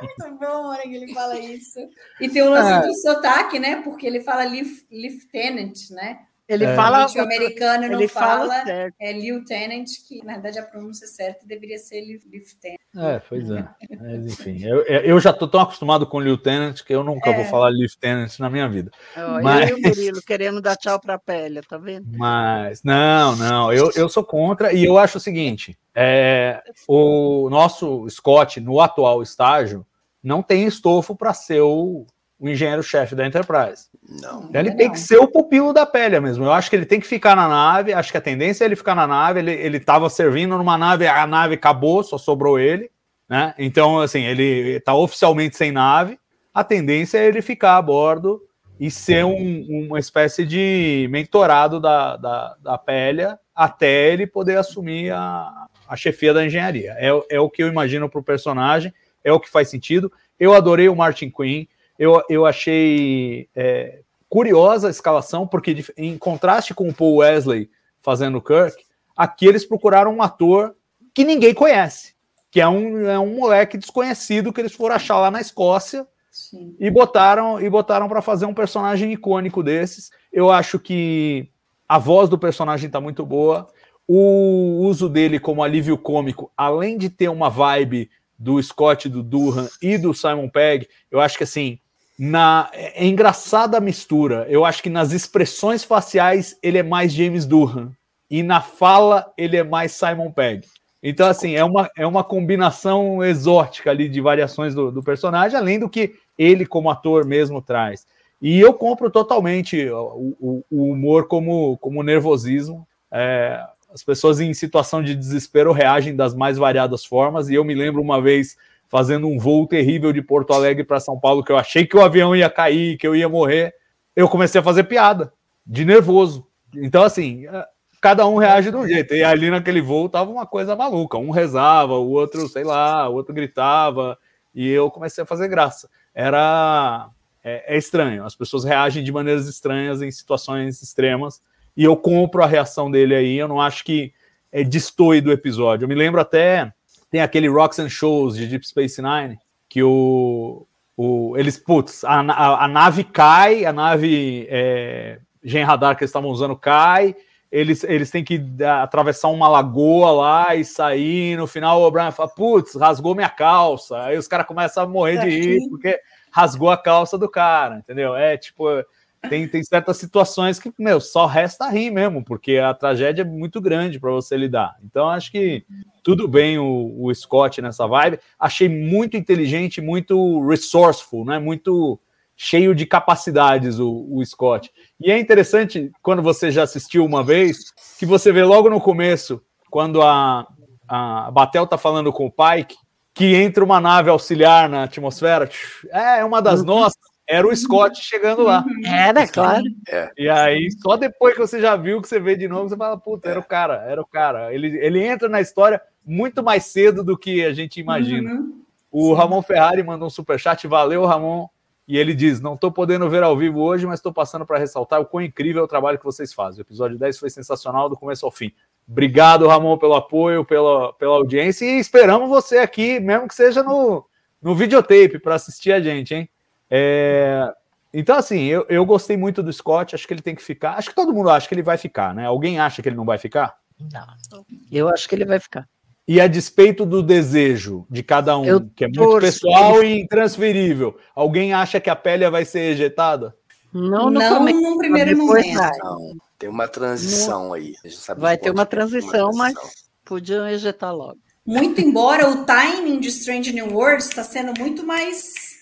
Muito bom a hora que ele fala isso. E tem o lance ah. do sotaque, né? Porque ele fala lieutenant, né? Ele é. fala... O americano não fala, fala é lieutenant, que na verdade a pronúncia certa deveria ser lieutenant. É, pois é. Mas enfim, eu, eu já estou tão acostumado com lieutenant que eu nunca é. vou falar lieutenant na minha vida. Oh, mas... Eu e o Murilo querendo dar tchau para a pele, tá vendo? Mas, não, não, eu, eu sou contra e eu acho o seguinte, é, o nosso Scott, no atual estágio, não tem estofo para ser o... o engenheiro-chefe da Enterprise. Não. Então ele não. tem que ser o pupilo da pele mesmo. Eu acho que ele tem que ficar na nave, acho que a tendência é ele ficar na nave, ele estava servindo numa nave, a nave acabou, só sobrou ele, né? Então, assim, ele está oficialmente sem nave, a tendência é ele ficar a bordo e ser um, uma espécie de mentorado da, da, da Pélia até ele poder assumir a, a chefia da engenharia. É, é o que eu imagino para o personagem, é o que faz sentido. Eu adorei o Martin Quinn. Eu, eu achei é, curiosa a escalação, porque em contraste com o Paul Wesley fazendo Kirk, aqui eles procuraram um ator que ninguém conhece, que é um, é um moleque desconhecido que eles foram achar lá na Escócia. Sim. e botaram e botaram para fazer um personagem icônico desses. Eu acho que a voz do personagem está muito boa, o uso dele como alívio cômico, além de ter uma vibe do Scott, do Doohan e do Simon Pegg, eu acho que assim... Na, é engraçada a mistura. Eu acho que nas expressões faciais ele é mais James Doohan e na fala ele é mais Simon Pegg. Então assim, é uma, é uma combinação exótica ali de variações do, do personagem, além do que ele como ator mesmo traz. E eu compro totalmente o, o, o humor como, como nervosismo. É, as pessoas em situação de desespero reagem das mais variadas formas, e eu me lembro uma vez fazendo um voo terrível de Porto Alegre para São Paulo, que eu achei que o avião ia cair, que eu ia morrer, eu comecei a fazer piada, de nervoso. Então, assim, cada um reage de um jeito. E ali naquele voo tava uma coisa maluca. Um rezava, o outro, sei lá, o outro gritava. E eu comecei a fazer graça. Era... É, é estranho. As pessoas reagem de maneiras estranhas em situações extremas. E eu compro a reação dele aí. Eu não acho que é, destoe do episódio. Eu me lembro até... Tem aquele Rocks and Shows de Deep Space Nine que o... O, eles, putz, a, a, a nave cai, a nave é, Gen Radar que eles estavam usando cai, eles, eles têm que a, atravessar uma lagoa lá e sair, no final o Brian fala, putz, rasgou minha calça, aí os caras começam a morrer de rir, porque rasgou a calça do cara, entendeu? É, tipo, tem, tem certas situações que, meu, só resta rir mesmo, porque a tragédia é muito grande para você lidar. Então, acho que tudo bem o, o Scott nessa vibe. Achei muito inteligente, muito resourceful, né? Muito cheio de capacidades o, o Scott. E é interessante, quando você já assistiu uma vez, que você vê logo no começo, quando a, a Batel tá falando com o Pike, que entra uma nave auxiliar na atmosfera. É, uma das nossas. Era o Scott chegando lá. Era, claro. É. E aí, só depois que você já viu, que você vê de novo, você fala, puta, era o cara, era o cara. Ele, ele entra na história muito mais cedo do que a gente imagina. Uhum. O Ramon Ferrari mandou um superchat, valeu, Ramon. E ele diz, não estou podendo ver ao vivo hoje, mas estou passando para ressaltar o quão incrível é o trabalho que vocês fazem. O episódio dez foi sensacional do começo ao fim. Obrigado, Ramon, pelo apoio, pela, pela audiência. E esperamos você aqui, mesmo que seja no, no videotape, para assistir a gente, hein? É, então assim, eu, eu gostei muito do Scott, acho que ele tem que ficar, acho que todo mundo acha que ele vai ficar, né? Alguém acha que ele não vai ficar? Não, eu acho que ele vai ficar. E a despeito do desejo de cada um, eu que é muito pessoal e intransferível, alguém acha que a Pélia vai ser ejetada? Não, no, não, começo, no primeiro momento. Não, tem uma transição não. aí. A gente sabe vai ter uma transição, uma transição, mas podiam ejetar logo. Muito embora o timing de Strange New Worlds está sendo muito mais...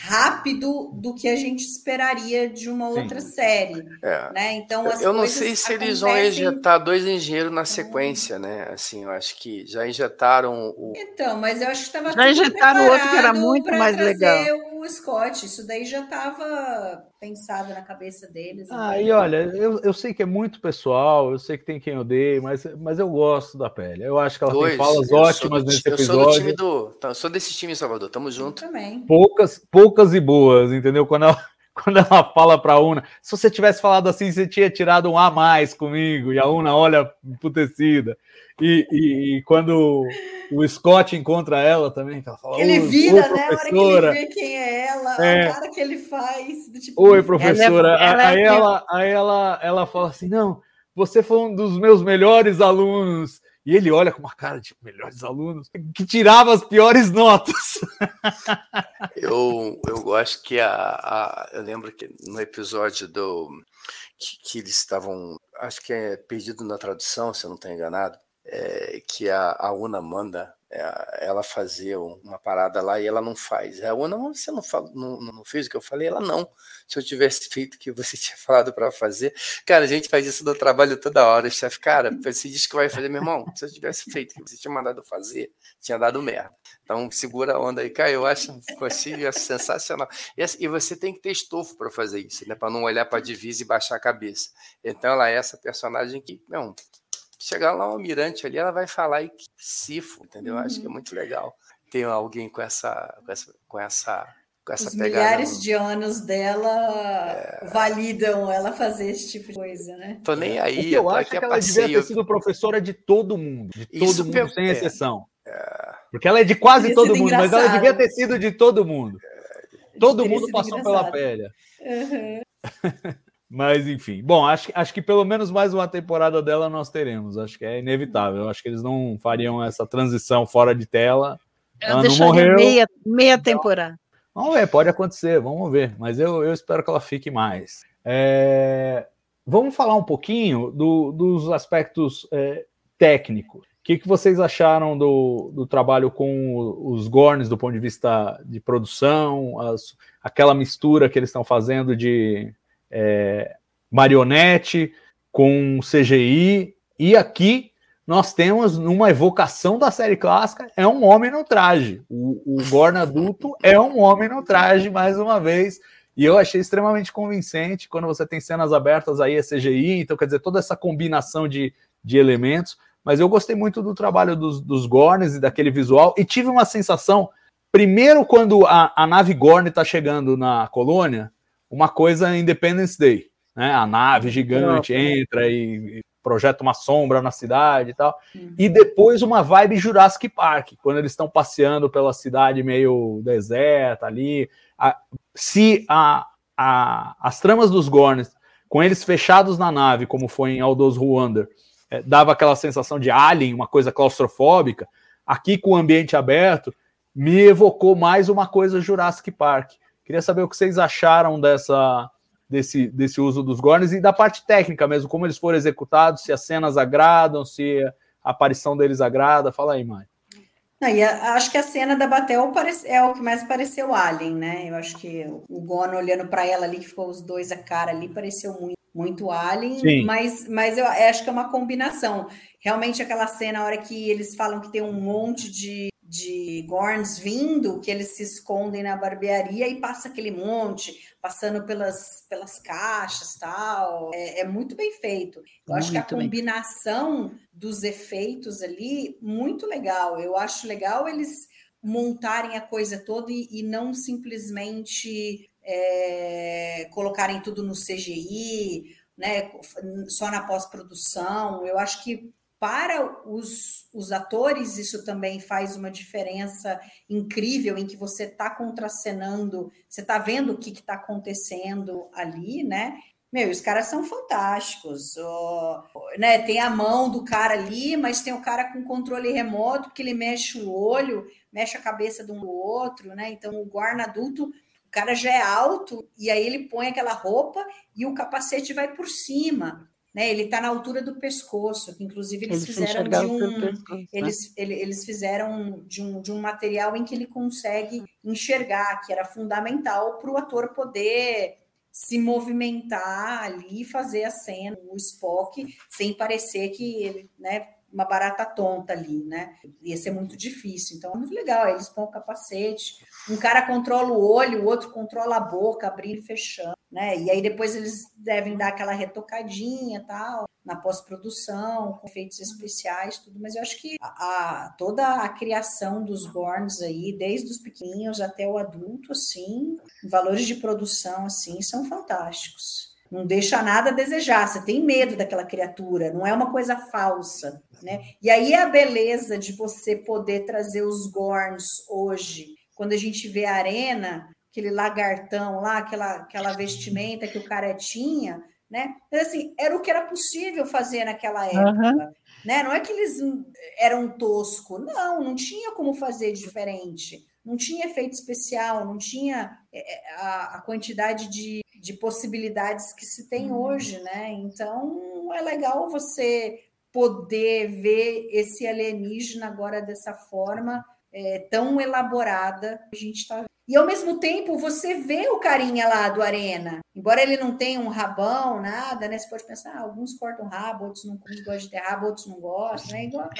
rápido do que a gente esperaria de uma outra Sim. série. É. Né? Então, as eu não sei se acontecem... eles vão injetar dois engenheiros na sequência, hum. né? Assim, eu acho que já injetaram o. Então, mas eu acho que estava. Já injetaram o outro que era muito mais legal. O Scott, isso daí já estava pensado na cabeça deles. Ah, então. E olha, eu, eu sei que é muito pessoal, eu sei que tem quem odeia, mas, mas eu gosto da Pele. Eu acho que ela Dois. tem falas eu ótimas do, nesse eu episódio. Sou do time do, eu sou desse time, Salvador, tamo junto. Eu também. Poucas, poucas e boas, entendeu? Quando ela, quando ela fala pra Una, se você tivesse falado assim, você tinha tirado um A mais comigo, e a Una olha emputecida. E, e, e quando o Scott encontra ela também, ela fala, ele vira, né? A hora que ele vê quem é ela, é. a cara que ele faz. Do tipo, Oi, professora. Ela é... Aí, ela, aí ela, ela fala assim, não, você foi um dos meus melhores alunos. E ele olha com uma cara de melhores alunos, que tirava as piores notas. Eu, eu gosto que a, a... Eu lembro que no episódio do... Que, que eles estavam... Acho que é perdido na tradução, se eu não estou enganado. É, que a, a Una manda é, ela fazer uma parada lá e ela não faz. A Una, você não, fala, não, não fez o que eu falei? Ela, não. Se eu tivesse feito o que você tinha falado para fazer... Cara, a gente faz isso no trabalho toda hora, chefe. Cara, você diz que vai fazer, meu irmão, se eu tivesse feito o que você tinha mandado fazer, tinha dado merda. Então, segura a onda aí, cara. Eu acho possível, é sensacional. E você tem que ter estofo para fazer isso, né? Para não olhar para a divisa e baixar a cabeça. Então, ela é essa personagem que... Não, chegar lá um almirante ali, ela vai falar e sifo, entendeu? Uhum. Acho que é muito legal ter alguém com essa, com essa, com essa, com essa Os pegada. Milhares no... de anos dela é... validam ela fazer esse tipo de coisa, né? Tô nem aí. O que eu, eu acho que ela passeio... devia ter sido professora de todo mundo, de todo Isso mundo, per... sem exceção. É... Porque ela é de quase todo mundo, engraçado. mas ela devia ter sido de todo mundo. É... Todo mundo passou engraçado. pela pele. Uhum. Mas, enfim. Bom, acho, acho que pelo menos mais uma temporada dela nós teremos. Acho que é inevitável. Acho que eles não fariam essa transição fora de tela. Ela, ela não morreu. Meia, meia temporada. Vamos ver, pode acontecer. Vamos ver. Mas eu, eu espero que ela fique mais. É... Vamos falar um pouquinho do, dos aspectos é, técnicos. O que, que vocês acharam do, do trabalho com os Gorns do ponto de vista de produção? As, aquela mistura que eles estão fazendo de... É, marionete com C G I, e aqui nós temos numa evocação da série clássica, é um homem no traje, o, o Gorn adulto é um homem no traje mais uma vez, E eu achei extremamente convincente quando você tem cenas abertas aí, é C G I, então quer dizer, toda essa combinação de, de elementos. Mas eu gostei muito do trabalho dos, dos Gorns e daquele visual, e tive uma sensação, primeiro quando a, a nave Gorn está chegando na colônia, uma coisa Independence Day, né? A nave gigante não, entra e, e projeta uma sombra na cidade e tal, sim. E depois uma vibe Jurassic Park, quando eles estão passeando pela cidade meio deserta ali. A, se a, a, as tramas dos Gorns, com eles fechados na nave, como foi em All Those Who Wander, é, dava aquela sensação de Alien, uma coisa claustrofóbica, aqui com o ambiente aberto, me evocou mais uma coisa Jurassic Park. Queria saber o que vocês acharam dessa, desse, desse uso dos Gorns e da parte técnica mesmo, como eles foram executados, se as cenas agradam, se a aparição deles agrada. Fala aí, Mari. Não, e a, acho que a cena da Batel é o que mais pareceu Alien, né? Eu acho que o Gorn olhando para ela ali, que ficou os dois a cara ali, pareceu muito, muito Alien, mas, mas eu acho que é uma combinação. Realmente aquela cena, a hora que eles falam que tem um monte de, de Gorns vindo, que eles se escondem na barbearia e passa aquele monte, passando pelas, pelas caixas e tal, é, é muito bem feito. Eu muito acho que a combinação... Bem. Dos efeitos ali, muito legal. Eu acho legal eles montarem a coisa toda e, e não simplesmente é, colocarem tudo no C G I, né, só na pós-produção. Eu acho que para os, os atores isso também faz uma diferença incrível, em que você está contracenando, você está vendo o que está acontecendo ali, né? Meu, os caras são fantásticos, oh, né? Tem a mão do cara ali, mas tem o cara com controle remoto, que ele mexe o olho, mexe a cabeça de um do outro, né? Então o Gorn adulto, o cara já é alto, e aí ele põe aquela roupa e o capacete vai por cima, né? Ele está na altura do pescoço, que inclusive eles, eles fizeram de um, pescoço, eles, né? ele, eles fizeram de um, de um material em que ele consegue enxergar, que era fundamental para o ator poder se movimentar ali, fazer a cena, o Spock, sem parecer que ele, né, uma barata tonta ali, né? Ia ser muito difícil. Então, é muito legal. Eles põem o capacete, um cara controla o olho, o outro controla a boca, abrindo e fechando, né? E aí depois eles devem dar aquela retocadinha, tal, na pós-produção, com efeitos especiais, tudo. Mas eu acho que a, a, toda a criação dos Gorns aí, desde os pequenininhos até o adulto, assim, valores de produção, assim, são fantásticos. Não deixa nada a desejar, você tem medo daquela criatura, não é uma coisa falsa, né? E aí a beleza de você poder trazer os Gorns hoje, quando a gente vê a Arena, aquele lagartão lá, aquela, aquela vestimenta que o cara tinha, né? Mas, assim, era o que era possível fazer naquela época, uhum. Né? Não é que eles eram toscos, não, não tinha como fazer diferente, não tinha efeito especial, não tinha a, a quantidade de de possibilidades que se tem hum. hoje, né? Então, é legal você poder ver esse alienígena agora dessa forma é, tão elaborada que a gente está vendo. E, ao mesmo tempo, você vê o carinha lá do Arena. Embora ele não tenha um rabão, nada, né? Você pode pensar, ah, alguns cortam rabo, outros não gostam de ter rabo, outros não gostam, né? Igual,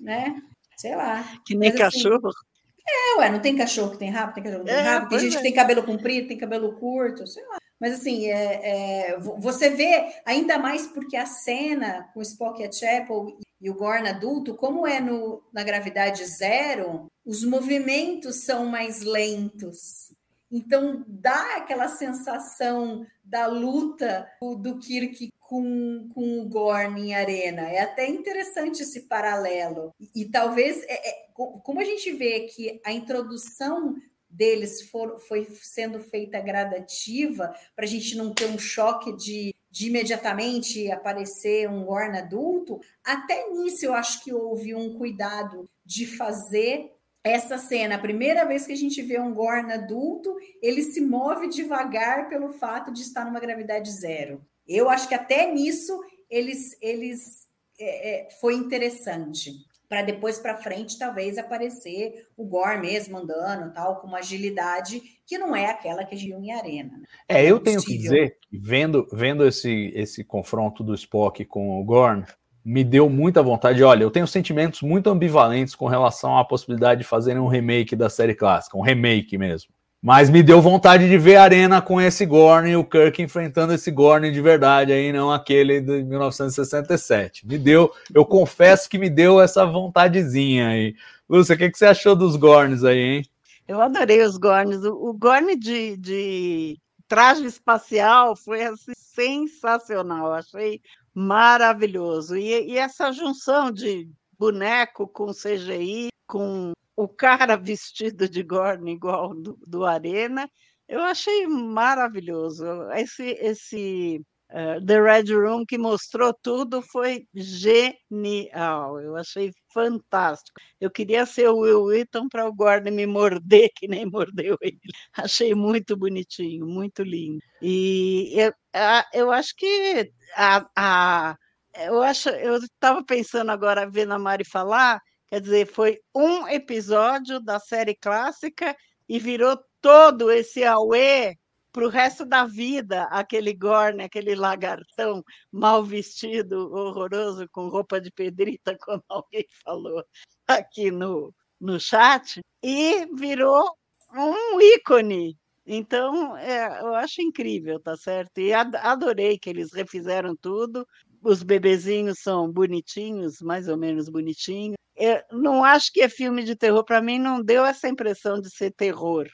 né? Sei lá. Que nem mas, cachorro. Assim, é, ué, não tem cachorro que tem rabo, tem cachorro que tem é, rabo, tem gente é. que tem cabelo comprido, tem cabelo curto, sei lá. Mas, assim, é, é, você vê, ainda mais porque a cena com o Spock e a Chapel e o Gorn adulto, como é no, na gravidade zero, os movimentos são mais lentos. Então, dá aquela sensação da luta do, do Kirk com, com o Gorn em Arena. É até interessante esse paralelo. E, e talvez, é, é, como a gente vê que a introdução deles for, foi sendo feita gradativa, para a gente não ter um choque de, de imediatamente aparecer um Gorn adulto, até nisso eu acho que houve um cuidado de fazer essa cena. A primeira vez que a gente vê um Gorn adulto, ele se move devagar pelo fato de estar numa gravidade zero. Eu acho que até nisso eles, eles é, é, foi interessante. Para depois para frente, talvez aparecer o Gorn mesmo andando, tal, com uma agilidade que não é aquela que viu em Arena. Né? É, eu tenho que dizer, vendo, vendo esse, esse confronto do Spock com o Gorn, me deu muita vontade. Olha, eu tenho sentimentos muito ambivalentes com relação à possibilidade de fazerem um remake da série clássica, um remake mesmo. Mas me deu vontade de ver a Arena com esse Gorn, o Kirk enfrentando esse Gorn de verdade, aí, não aquele de mil novecentos e sessenta e sete. Me deu, eu confesso que me deu essa vontadezinha aí. Lúcia, o que, que você achou dos Gorns aí, hein? Eu adorei os Gorns. O, o Gorn de, de traje espacial foi assim, sensacional, achei maravilhoso. E, e essa junção de boneco com C G I, com o cara vestido de Gorn igual do, do Arena, eu achei maravilhoso. Esse, esse uh, The Red Room que mostrou tudo foi genial. Eu achei fantástico. Eu queria ser o Will Wheaton para o Gorn me morder, que nem mordeu ele. Achei muito bonitinho, muito lindo. E eu, a, eu acho que... A, a, eu acho, eu estava pensando agora, vendo a Mari falar... Quer dizer, foi um episódio da série clássica e virou todo esse auê para o resto da vida, aquele Gorn, aquele lagartão mal vestido, horroroso, com roupa de pedrita, como alguém falou aqui no, no chat, e virou um ícone. Então, é, eu acho incrível, tá certo? E adorei que eles refizeram tudo. Os bebezinhos são bonitinhos, mais ou menos bonitinhos. Eu não acho que é filme de terror, para mim não deu essa impressão de ser terror,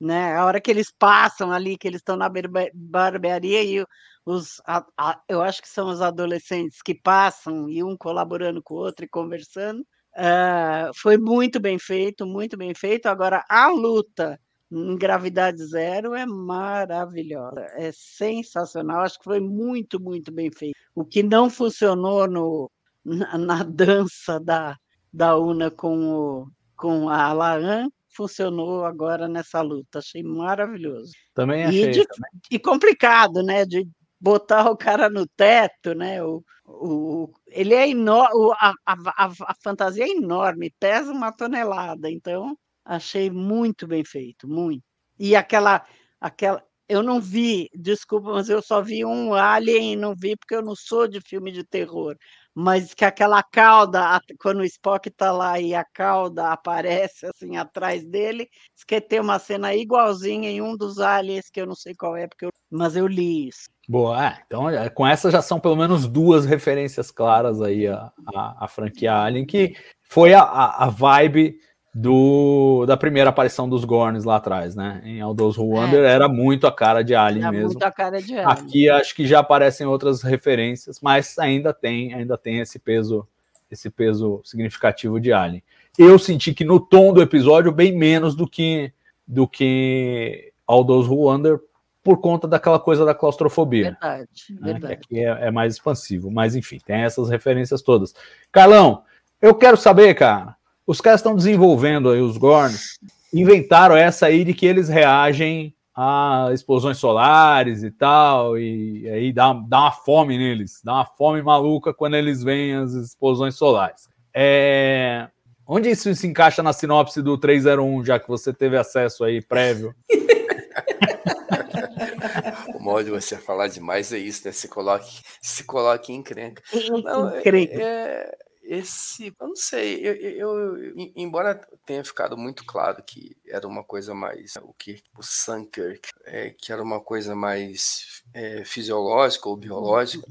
né? A hora que eles passam ali, que eles estão na barbearia e os, a, a, eu acho que são os adolescentes que passam e um colaborando com o outro e conversando, uh, foi muito bem feito, muito bem feito. Agora, a luta em gravidade zero é maravilhosa, é sensacional, acho que foi muito, muito bem feito. O que não funcionou no Na, na dança da, da Una com, o, com a La'an, funcionou agora nessa luta. Achei maravilhoso. Também achei. E, de, também. E complicado, né? De botar o cara no teto, né? O, o, ele é enorme, a, a, a fantasia é enorme, pesa uma tonelada. Então, achei muito bem feito, muito. E aquela... aquela eu não vi, desculpa, mas eu só vi um Alien e não vi, porque eu não sou de filme de terror. Mas que aquela cauda, quando o Spock está lá e a cauda aparece assim atrás dele, que tem uma cena igualzinha em um dos aliens, que eu não sei qual é, porque eu... mas eu li isso. Boa, então com essa já são pelo menos duas referências claras aí à, à, à franquia Alien, que foi a, a, a vibe do, da primeira aparição dos Gorns lá atrás, né? Em All Those Who Wander é. Era muito a cara de Alien era mesmo. Muito a cara de Alien. Aqui acho que já aparecem outras referências, mas ainda tem, ainda tem esse peso, esse peso significativo de Alien. Eu senti que no tom do episódio bem menos do que, do que All Those Who Wander, por conta daquela coisa da claustrofobia. Verdade, né? Verdade. Que aqui é, é mais expansivo, mas enfim, tem essas referências todas. Carlão, eu quero saber, cara, os caras estão desenvolvendo aí os Gorns, inventaram essa aí de que eles reagem a explosões solares e tal, e aí dá, dá uma fome neles, dá uma fome maluca quando eles veem as explosões solares. É... Onde isso se encaixa na sinopse do trezentos e um, já que você teve acesso aí prévio? O modo de você falar demais é isso, né? Se coloque, se coloque em encrenca. Não, encrenca. É... Esse, eu não sei, eu, eu, embora tenha ficado muito claro que era uma coisa mais, o Kirk, o Sam Kirk, é, que era uma coisa mais é, fisiológica ou biológica,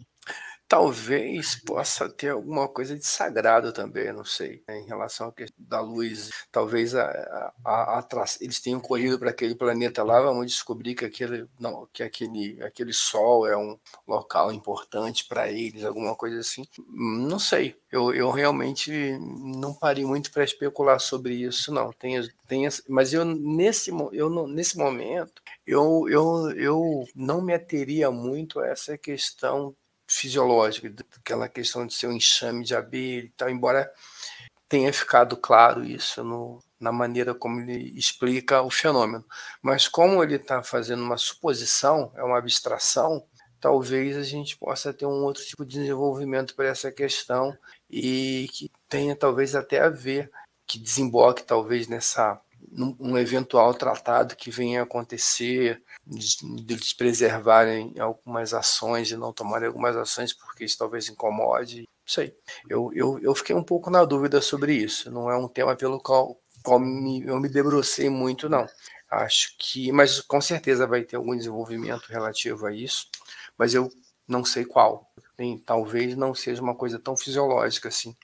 talvez possa ter alguma coisa de sagrado também, não sei, né, em relação à questão da luz, talvez a, a, a tra... eles tenham corrido para aquele planeta lá, vamos descobrir que aquele, não, que aquele, aquele sol é um local importante para eles, alguma coisa assim, não sei, eu, eu realmente não parei muito para especular sobre isso, não, tem, tem, mas eu nesse, eu, nesse momento, eu, eu, eu não me ateria muito a essa questão fisiológica, aquela questão de ser um enxame de abelha e tal, embora tenha ficado claro isso no, na maneira como ele explica o fenômeno. Mas como ele está fazendo uma suposição, é uma abstração, talvez a gente possa ter um outro tipo de desenvolvimento para essa questão e que tenha talvez até a ver, que desemboque talvez nessa... um eventual tratado que venha a acontecer, de eles preservarem algumas ações e não tomarem algumas ações porque isso talvez incomode, não sei. Eu, eu, eu fiquei um pouco na dúvida sobre isso, não é um tema pelo qual, qual me, eu me debrucei muito, não. Acho que, mas com certeza vai ter algum desenvolvimento relativo a isso, mas eu não sei qual. Tem, talvez não seja uma coisa tão fisiológica assim.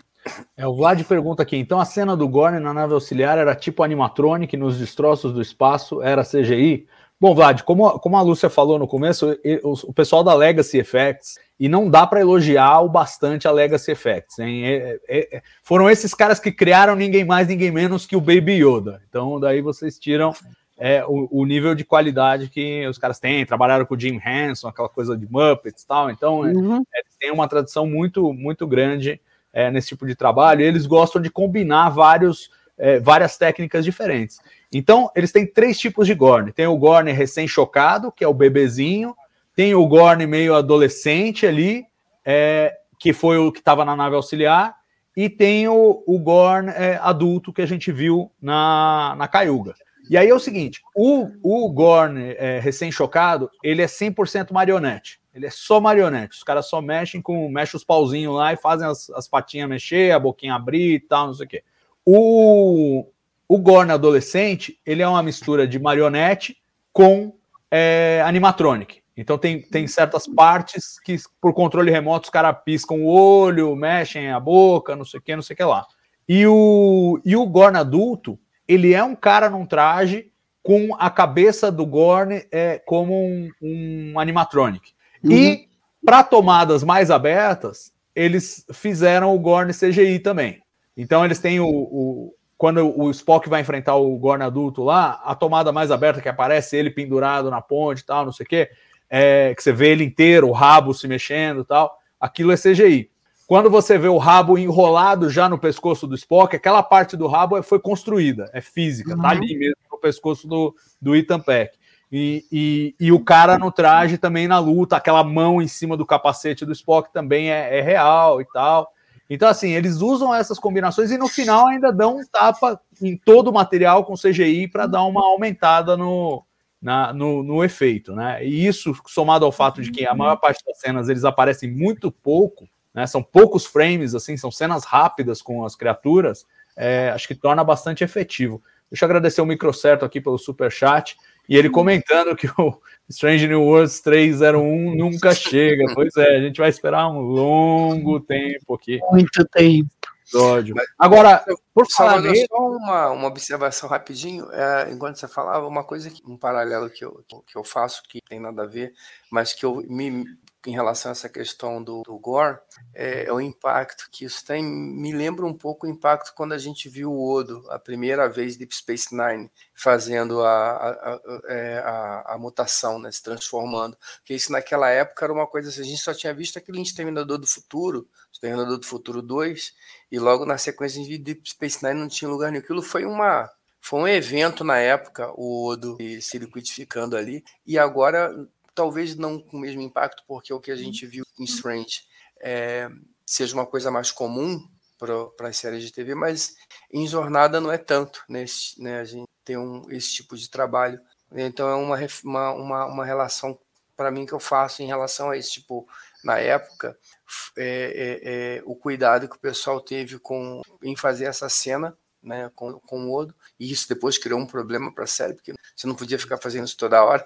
É, o Vlad pergunta aqui, então a cena do Gorn na nave auxiliar era tipo animatronic, nos destroços do espaço era C G I? Bom, Vlad, como, como a Lúcia falou no começo, o, o pessoal da Legacy Effects, e não dá para elogiar o bastante a Legacy Effects, hein? É, é, foram esses caras que criaram ninguém mais, ninguém menos que o Baby Yoda, então daí vocês tiram é, o, o nível de qualidade que os caras têm, trabalharam com o Jim Henson, aquela coisa de Muppets e tal, então uhum. é, é, tem uma tradição muito, muito grande É, nesse tipo de trabalho, eles gostam de combinar vários, é, várias técnicas diferentes. Então, eles têm três tipos de Gorn. Tem o Gorn recém-chocado, que é o bebezinho, tem o Gorn meio adolescente ali, é, que foi o que estava na nave auxiliar, e tem o, o Gorn é, adulto, que a gente viu na, na Cayuga. E aí é o seguinte, o, o Gorn é, recém-chocado, ele é cem por cento marionete. Ele é só marionete, os caras só mexem com, mexem os pauzinhos lá e fazem as, as patinhas mexer, a boquinha abrir e tal, não sei o quê. O, o Gorn adolescente, ele é uma mistura de marionete com é, animatronic. Então tem, tem certas partes que, por controle remoto, os caras piscam o olho, mexem a boca, não sei o quê, não sei o que lá. E o, e o Gorn adulto, ele é um cara num traje com a cabeça do Gorn é, como um, um animatronic. E uhum. para tomadas mais abertas, eles fizeram o Gorn C G I também. Então eles têm o, o... Quando o Spock vai enfrentar o Gorn adulto lá, a tomada mais aberta que aparece ele pendurado na ponte e tal, não sei o quê, é, que você vê ele inteiro, o rabo se mexendo e tal, aquilo é C G I. Quando você vê o rabo enrolado já no pescoço do Spock, aquela parte do rabo foi construída, é física, uhum. tá ali mesmo no pescoço do, do Ethan Peck. E, e, e o cara no traje também na luta, aquela mão em cima do capacete do Spock também é, é real e tal. Então assim, eles usam essas combinações e no final ainda dão um tapa em todo o material com C G I para dar uma aumentada no, na, no, no efeito, né? E isso somado ao fato de que a maior parte das cenas eles aparecem muito pouco, né? São poucos frames, assim, são cenas rápidas com as criaturas, é, acho que torna bastante efetivo. Deixa eu agradecer o Microcerto aqui pelo superchat. E ele comentando que o Strange New Worlds três zero um nunca chega. Pois é, a gente vai esperar um longo tempo aqui. Muito tempo. Agora, por falar nisso... Só uma, uma observação rapidinho. É, enquanto você falava, uma coisa, que, um paralelo que eu, que eu faço, que tem nada a ver, mas que eu me... em relação a essa questão do, do Gore, é, é o impacto que isso tem, me lembra um pouco o impacto quando a gente viu o Odo, a primeira vez Deep Space Nine, fazendo a, a, a, a, a mutação, né, se transformando, porque isso naquela época era uma coisa, assim, a gente só tinha visto aquele Exterminador do Futuro, Exterminador do Futuro dois, e logo na sequência de Deep Space Nine não tinha lugar nenhum, aquilo foi uma... foi um evento na época, o Odo se liquidificando ali, e agora... talvez não com o mesmo impacto, porque o que a gente viu em Strange é, seja uma coisa mais comum para as séries de T V, mas em jornada não é tanto, né? Esse, né? A gente tem um, esse tipo de trabalho. Então é uma, uma, uma, uma relação, para mim, que eu faço em relação a isso. Tipo, na época, é, é, é, o cuidado que o pessoal teve com, em fazer essa cena, né, com, com o Odo, e isso depois criou um problema para a série, porque você não podia ficar fazendo isso toda hora,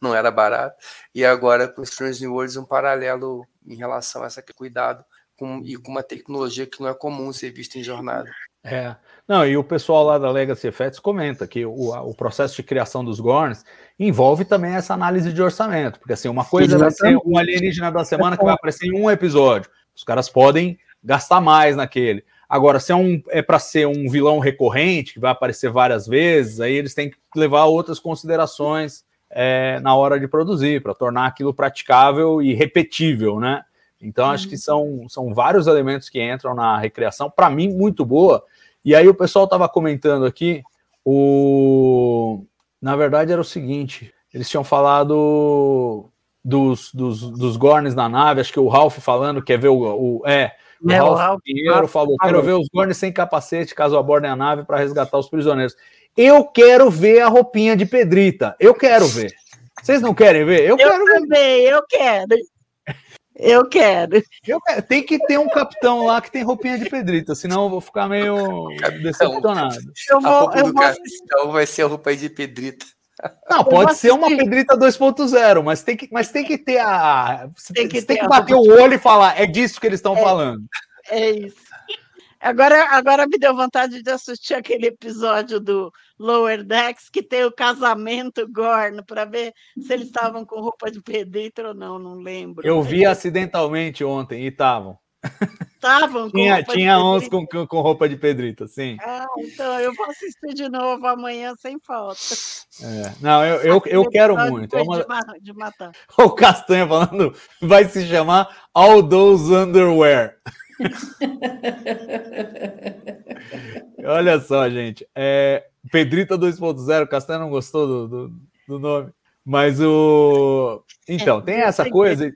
não era barato, e agora com Strange New Worlds um paralelo em relação a esse cuidado com, e com uma tecnologia que não é comum ser vista em jornada. É, não, e o pessoal lá da Legacy Effects comenta que o, o processo de criação dos Gorns envolve também essa análise de orçamento, porque assim, uma coisa vai ser um alienígena da semana que vai aparecer em um episódio, os caras podem gastar mais naquele. Agora, se é, um, é para ser um vilão recorrente, que vai aparecer várias vezes, aí eles têm que levar outras considerações é, na hora de produzir, para tornar aquilo praticável e repetível, né? Então, acho que são, são vários elementos que entram na recriação, para mim, muito boa. E aí o pessoal estava comentando aqui, o... na verdade era o seguinte, eles tinham falado dos, dos, dos Gorns na nave, acho que o Ralph falando, quer ver o... o é... O Ralph, Ralph Pinheiro falou, quero ver os Gorns sem capacete caso abordem a nave para resgatar os prisioneiros. Eu quero ver a roupinha de Pedrita. Eu quero ver. Vocês não querem ver? Eu, eu quero também, ver. Eu quero. Eu quero. Eu quero. Tem que ter um capitão lá que tem roupinha de Pedrito, senão eu vou ficar meio decepcionado. Eu vou, a roupa eu do vou... capitão vai ser a roupa de Pedrito. Não, pode ser uma Pedrita dois ponto zero, mas tem que, mas tem que ter a... Você tem que, tem ter que bater a... o olho e falar, é disso que eles estão é, falando. É isso. Agora, agora me deu vontade de assistir aquele episódio do Lower Decks que tem o casamento Gorn, para ver se eles estavam com roupa de Pedrita ou não, não lembro. Eu vi acidentalmente ontem e estavam. Estavam com tinha, roupa tinha de uns com, com roupa de Pedrita, sim. Ah, então eu vou assistir de novo amanhã sem falta. É, não, eu, eu, eu quero muito. É uma... de matar. O Castanha falando, vai se chamar All Those Underwear. Olha só, gente. É, Pedrita dois ponto zero, Castanha não gostou do, do, do nome. Mas o. Então, tem essa coisa.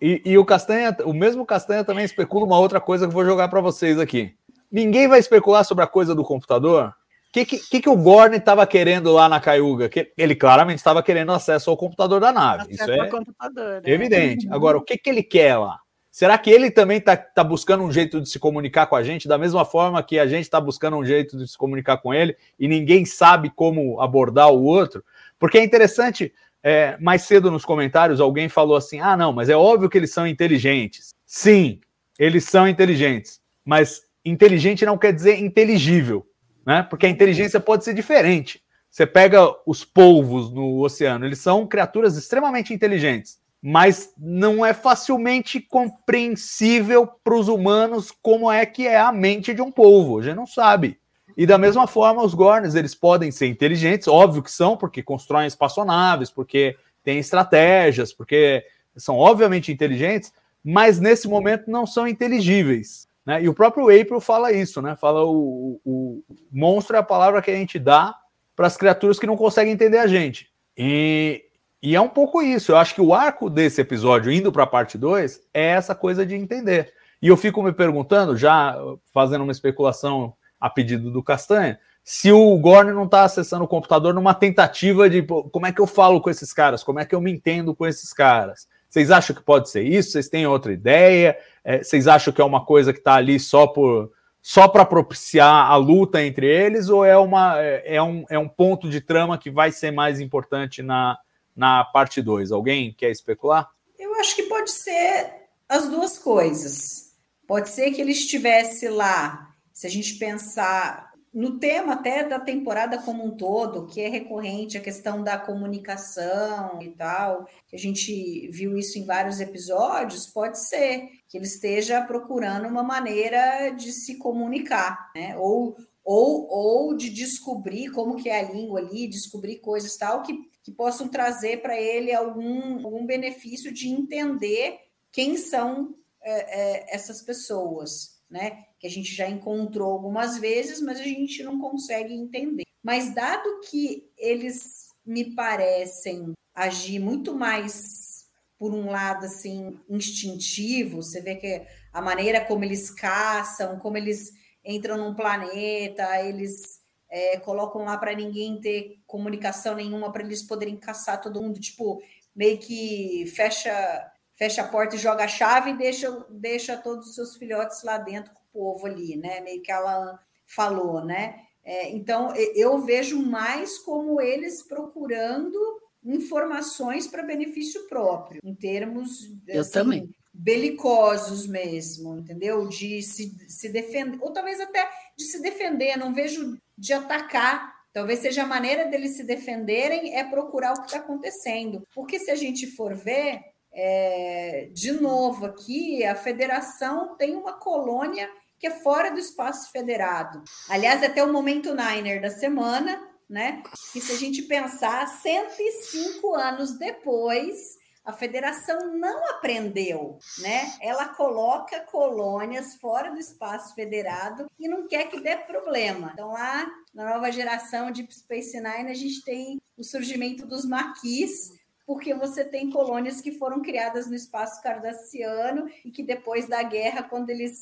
E, e o Castanha, o mesmo Castanha também especula uma outra coisa que eu vou jogar para vocês aqui. Ninguém vai especular sobre a coisa do computador? O que, que, que o Gorn estava querendo lá na Caiuga? Que ele claramente estava querendo acesso ao computador da nave. Acesso Isso é ao computador, né? Evidente. Agora, o que, que ele quer lá? Será que ele também está tá buscando um jeito de se comunicar com a gente, da mesma forma que a gente está buscando um jeito de se comunicar com ele e ninguém sabe como abordar o outro? Porque é interessante... É, mais cedo nos comentários alguém falou assim, ah não, mas é óbvio que eles são inteligentes. Sim, eles são inteligentes, mas inteligente não quer dizer inteligível, né? Porque a inteligência pode ser diferente. Você pega os polvos no oceano, eles são criaturas extremamente inteligentes, mas não é facilmente compreensível para os humanos como é que é a mente de um polvo, a gente não sabe. E da mesma forma, os Gorns, eles podem ser inteligentes, óbvio que são, porque constroem espaçonaves, porque têm estratégias, porque são obviamente inteligentes, mas nesse momento não são inteligíveis, né? E o próprio April fala isso, né? Fala o, o, o monstro é a palavra que a gente dá para as criaturas que não conseguem entender a gente. E, e é um pouco isso. Eu acho que o arco desse episódio, indo para a parte dois, é essa coisa de entender. E eu fico me perguntando, já fazendo uma especulação... a pedido do Castanha, se o Gorn não está acessando o computador numa tentativa de pô, como é que eu falo com esses caras, como é que eu me entendo com esses caras. Vocês acham que pode ser isso? Vocês têm outra ideia? É, vocês acham que é uma coisa que está ali só por só para propiciar a luta entre eles? Ou é, uma, é, um, é um ponto de trama que vai ser mais importante na, na parte dois? Alguém quer especular? Eu acho que pode ser as duas coisas. Pode ser que ele estivesse lá... Se a gente pensar no tema até da temporada como um todo, que é recorrente, a questão da comunicação e tal, que a gente viu isso em vários episódios, pode ser que ele esteja procurando uma maneira de se comunicar, né? Ou, ou, ou de descobrir como que é a língua ali, descobrir coisas tal que, que possam trazer para ele algum, algum benefício de entender quem são é, é, essas pessoas, né? Que a gente já encontrou algumas vezes, mas a gente não consegue entender. Mas dado que eles me parecem agir muito mais, por um lado, assim, instintivo, você vê que a maneira como eles caçam, como eles entram num planeta, eles é, colocam lá para ninguém ter comunicação nenhuma, para eles poderem caçar todo mundo, tipo, meio que fecha... fecha a porta e joga a chave e deixa, deixa todos os seus filhotes lá dentro com o povo ali, né? Meio que ela falou, né? É, então, eu vejo mais como eles procurando informações para benefício próprio, em termos assim, belicosos mesmo, entendeu? De se, se defender, ou talvez até de se defender, não vejo de atacar. Talvez seja a maneira deles se defenderem é procurar o que está acontecendo. Porque se a gente for ver... É, de novo aqui, a federação tem uma colônia que é fora do espaço federado. Aliás, até o momento Niner da semana, né? Que se a gente pensar, cento e cinco anos depois, a federação não aprendeu, né? Ela coloca colônias fora do espaço federado e não quer que dê problema. Então, lá na nova geração de Deep Space Nine, a gente tem o surgimento dos Maquis, porque você tem colônias que foram criadas no espaço cardassiano e que depois da guerra, quando eles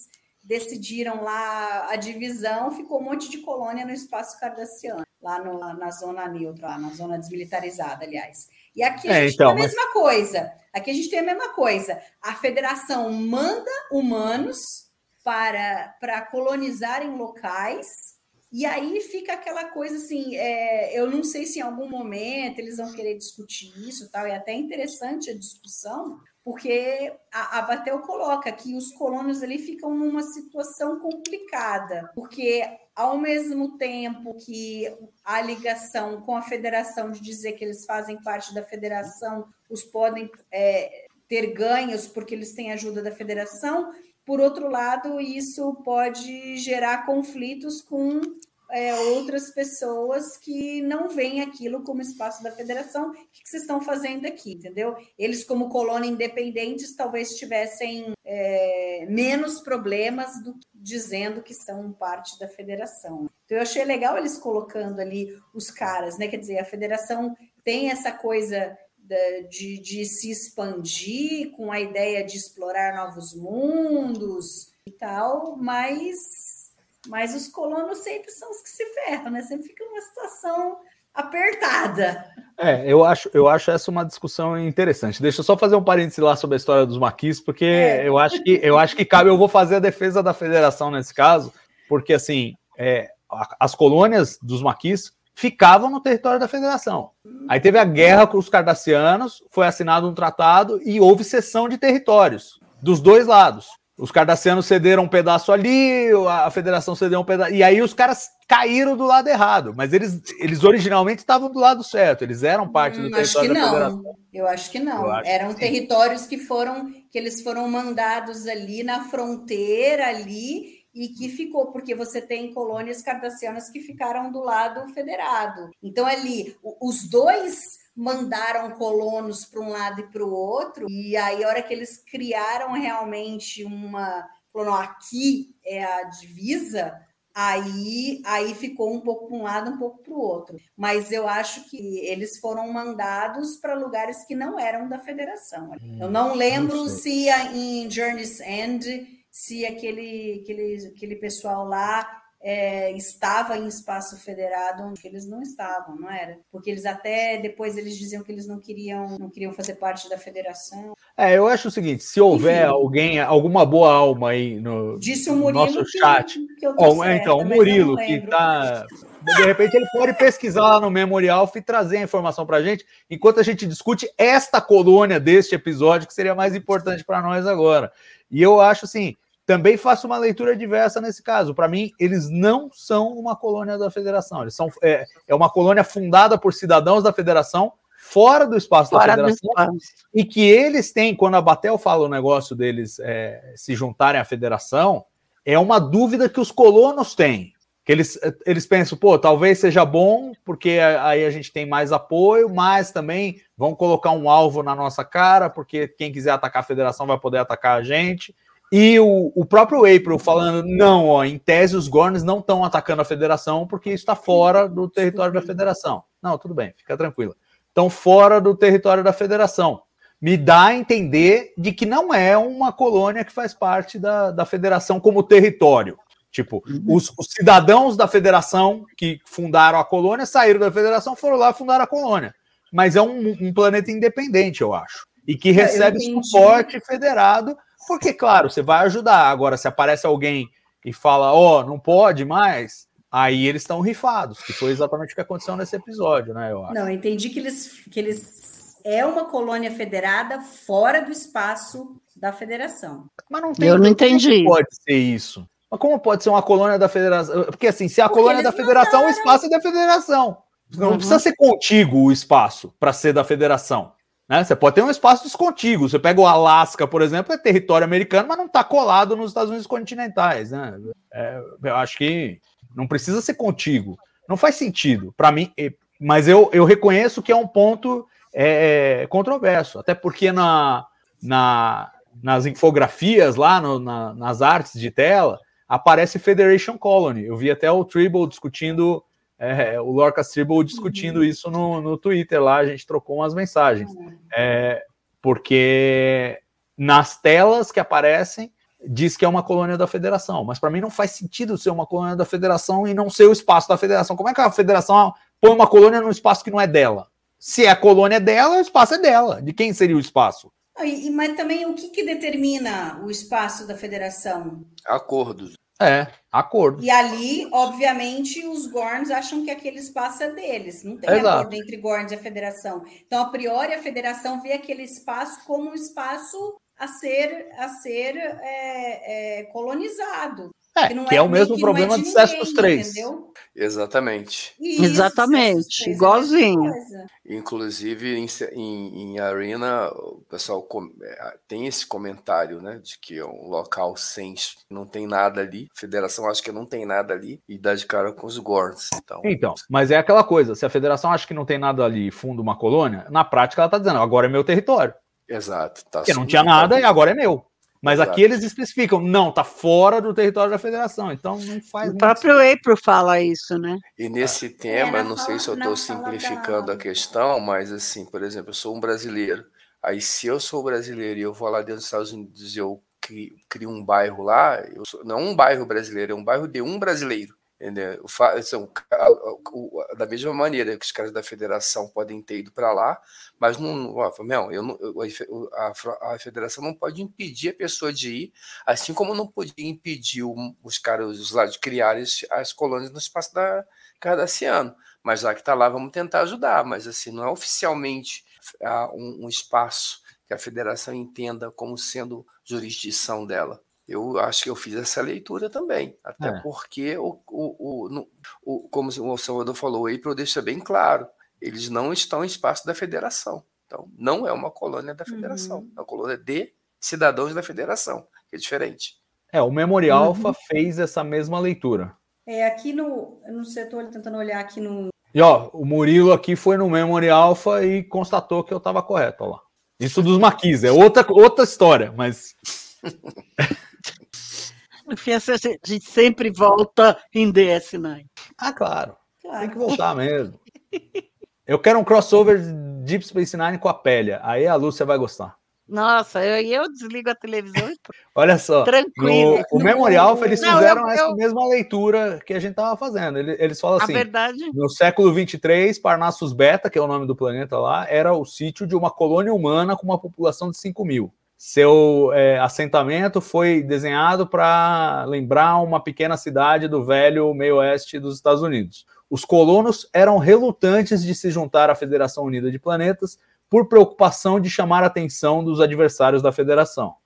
decidiram lá a divisão, ficou um monte de colônia no espaço cardassiano. lá no, na zona neutra, lá na zona desmilitarizada, aliás. E aqui a é, gente então, tem a mesma mas... coisa. Aqui a gente tem a mesma coisa. A federação manda humanos para, para colonizarem locais, e aí fica aquela coisa assim, é, eu não sei se em algum momento eles vão querer discutir isso e tal, e é até interessante a discussão, porque a, a Batel coloca que os colonos ali ficam numa situação complicada, porque ao mesmo tempo que a ligação com a federação de dizer que eles fazem parte da federação, os podem é, ter ganhos porque eles têm ajuda da federação, por outro lado, isso pode gerar conflitos com é, outras pessoas que não veem aquilo como espaço da federação. O que vocês estão fazendo aqui, entendeu? Eles, como colônia independentes, talvez tivessem é, menos problemas do que dizendo que são parte da federação. Então, eu achei legal eles colocando ali os caras, né? Quer dizer, a federação tem essa coisa... De, de se expandir com a ideia de explorar novos mundos e tal, mas, mas os colonos sempre são os que se ferram, né? Sempre fica uma situação apertada. É, eu acho, eu acho essa uma discussão interessante. Deixa eu só fazer um parênteses lá sobre a história dos Maquis, porque é. eu, acho que, eu acho que cabe, eu vou fazer a defesa da federação nesse caso, porque assim, é, as colônias dos Maquis ficavam no território da federação. Aí teve a guerra com os cardassianos, foi assinado um tratado e houve cessão de territórios dos dois lados. Os cardassianos cederam um pedaço ali, a federação cedeu um pedaço... E aí os caras caíram do lado errado, mas eles, eles originalmente estavam do lado certo, eles eram parte hum, do território da federação. Eu acho que não. Eu acho Eram que territórios que, foram, que eles foram mandados ali na fronteira, ali... e que ficou, porque você tem colônias cardassianas que ficaram do lado federado. Então, ali, os dois mandaram colonos para um lado e para o outro, e aí, a hora que eles criaram realmente uma... Falaram, aqui é a divisa, aí, aí ficou um pouco para um lado, um pouco para o outro. Mas eu acho que eles foram mandados para lugares que não eram da federação. Eu não lembro se em Journey's End... se aquele, aquele, aquele pessoal lá é, estava em espaço federado, onde eles não estavam, não era? Porque eles até, depois eles diziam que eles não queriam, não queriam fazer parte da federação. É, eu acho o seguinte, se houver Enfim. alguém, alguma boa alma aí no, Disse o no nosso que, chat... Que eu tô oh, certa, então, o Murilo, que está... De repente ele pode pesquisar lá no Memorial e trazer a informação para a gente, enquanto a gente discute esta colônia deste episódio, que seria mais importante para nós agora. E eu acho assim, também faço uma leitura diversa nesse caso. Para mim, eles não são uma colônia da federação. Eles são, é, é uma colônia fundada por cidadãos da federação, fora do espaço fora da federação. E que eles têm, quando a Batel fala o negócio deles é, se juntarem à federação, é uma dúvida que os colonos têm. Eles, eles pensam, pô, talvez seja bom, porque aí a gente tem mais apoio, mas também vão colocar um alvo na nossa cara, porque quem quiser atacar a federação vai poder atacar a gente. E o, o próprio April falando, não, ó, em tese os Gorns não estão atacando a federação, porque isso está fora do território da federação. Não, tudo bem, fica tranquila. Estão fora do território da federação. Me dá a entender de que não é uma colônia que faz parte da, da federação como território. Tipo, os, os cidadãos da federação que fundaram a colônia, saíram da federação, foram lá e fundaram a colônia. Mas é um, um planeta independente, eu acho. E que recebe suporte federado, porque, claro, você vai ajudar. Agora, se aparece alguém e fala, ó, oh, não pode mais, aí eles estão rifados, que foi exatamente o que aconteceu nesse episódio, né, eu acho. Não, eu entendi que eles, que eles... é uma colônia federada fora do espaço da federação. Mas não tem... Eu não entendi. Pode ser isso. Mas como pode ser uma colônia da federação? Porque, assim, se a Porque colônia da federação, mandaram. o espaço é da federação. Não uhum. precisa ser contíguo o espaço para ser da federação. Né? Você pode ter um espaço descontíguo. Você pega o Alasca, por exemplo, é território americano, mas não está colado nos Estados Unidos continentais. Né? É, eu acho que não precisa ser contíguo. Não faz sentido para mim. Mas eu, eu reconheço que é um ponto é, controverso. Até porque na, na, nas infografias, lá no, na, nas artes de tela, aparece Federation Colony. Eu vi até o Tribble discutindo, é, o Lorca Tribble discutindo uhum. isso no, no Twitter lá, a gente trocou umas mensagens. É, porque nas telas que aparecem, diz que é uma colônia da Federação, mas para mim não faz sentido ser uma colônia da Federação e não ser o espaço da Federação. Como é que a Federação põe uma colônia num espaço que não é dela? Se a colônia é dela, o espaço é dela. De quem seria o espaço? E, mas também o que, que determina o espaço da Federação? Acordos. É, acordo. E ali, obviamente, os Gorns acham que aquele espaço é deles. Não tem Exato. Acordo entre Gorns e a Federação. Então, a priori, a Federação vê aquele espaço como um espaço a ser, a ser é, é, colonizado. É, que, não que é, é o mesmo que problema é de Sexto dos Três. Entendeu? Exatamente. Isso, Exatamente, três, igualzinho. É Inclusive, em, em, em Arena, o pessoal com, tem esse comentário, né? De que é um local sem... Não tem nada ali. A Federação acha que não tem nada ali e dá de cara com os Gorns. Então, então mas é aquela coisa. Se a Federação acha que não tem nada ali e funda uma colônia, na prática ela está dizendo, agora é meu território. Exato. Tá Porque não tinha nada e agora é meu. Mas Exato. Aqui eles especificam, não, tá fora do território da Federação, então não faz... O próprio April fala isso, né? E nesse é. tema, é, não sei se eu estou simplificando da... a questão, mas assim, por exemplo, eu sou um brasileiro, aí se eu sou brasileiro e eu vou lá dentro dos Estados Unidos e eu crio, crio um bairro lá, eu sou, não é um bairro brasileiro, é um bairro de um brasileiro. Entendeu? Da mesma maneira que os caras da Federação podem ter ido para lá, mas não, ó, meu, eu não, eu, a, a Federação não pode impedir a pessoa de ir, assim como não podia impedir o, os caras lá de criarem as colônias no espaço da Cardassiano. Mas já que está lá, vamos tentar ajudar. Mas assim, não é oficialmente uh, um, um espaço que a Federação entenda como sendo jurisdição dela. Eu acho que eu fiz essa leitura também, até é. porque, o, o, o, o, como o Salvador falou, o April deixa bem claro, eles não estão em espaço da Federação. Então, não é uma colônia da Federação, uhum. é uma colônia de cidadãos da Federação, que é diferente. É, o Memorial uhum. Alpha fez essa mesma leitura. É, aqui no, no setor, tentando olhar aqui no... E, ó, o Murilo aqui foi no Memorial Alpha e constatou que eu estava correto, ó lá. Isso dos Maquis, é outra, outra história, mas... No fim, a gente sempre volta em D S nove. Ah, claro. claro. Tem que voltar mesmo. Eu quero um crossover de Deep Space Nine com a Pélia. Aí a Lúcia vai gostar. Nossa, eu, eu desligo a televisão e... Olha só. Tranquilo. No, o no... Memorial, eles Não, fizeram eu, eu... essa mesma leitura que a gente estava fazendo. Eles, eles falam assim... A verdade... No século vinte e três, Parnassus Beta, que é o nome do planeta lá, era o sítio de uma colônia humana com uma população de cinco mil. Seu é, assentamento foi desenhado para lembrar uma pequena cidade do velho meio-oeste dos Estados Unidos. Os colonos eram relutantes de se juntar à Federação Unida de Planetas por preocupação de chamar a atenção dos adversários da Federação.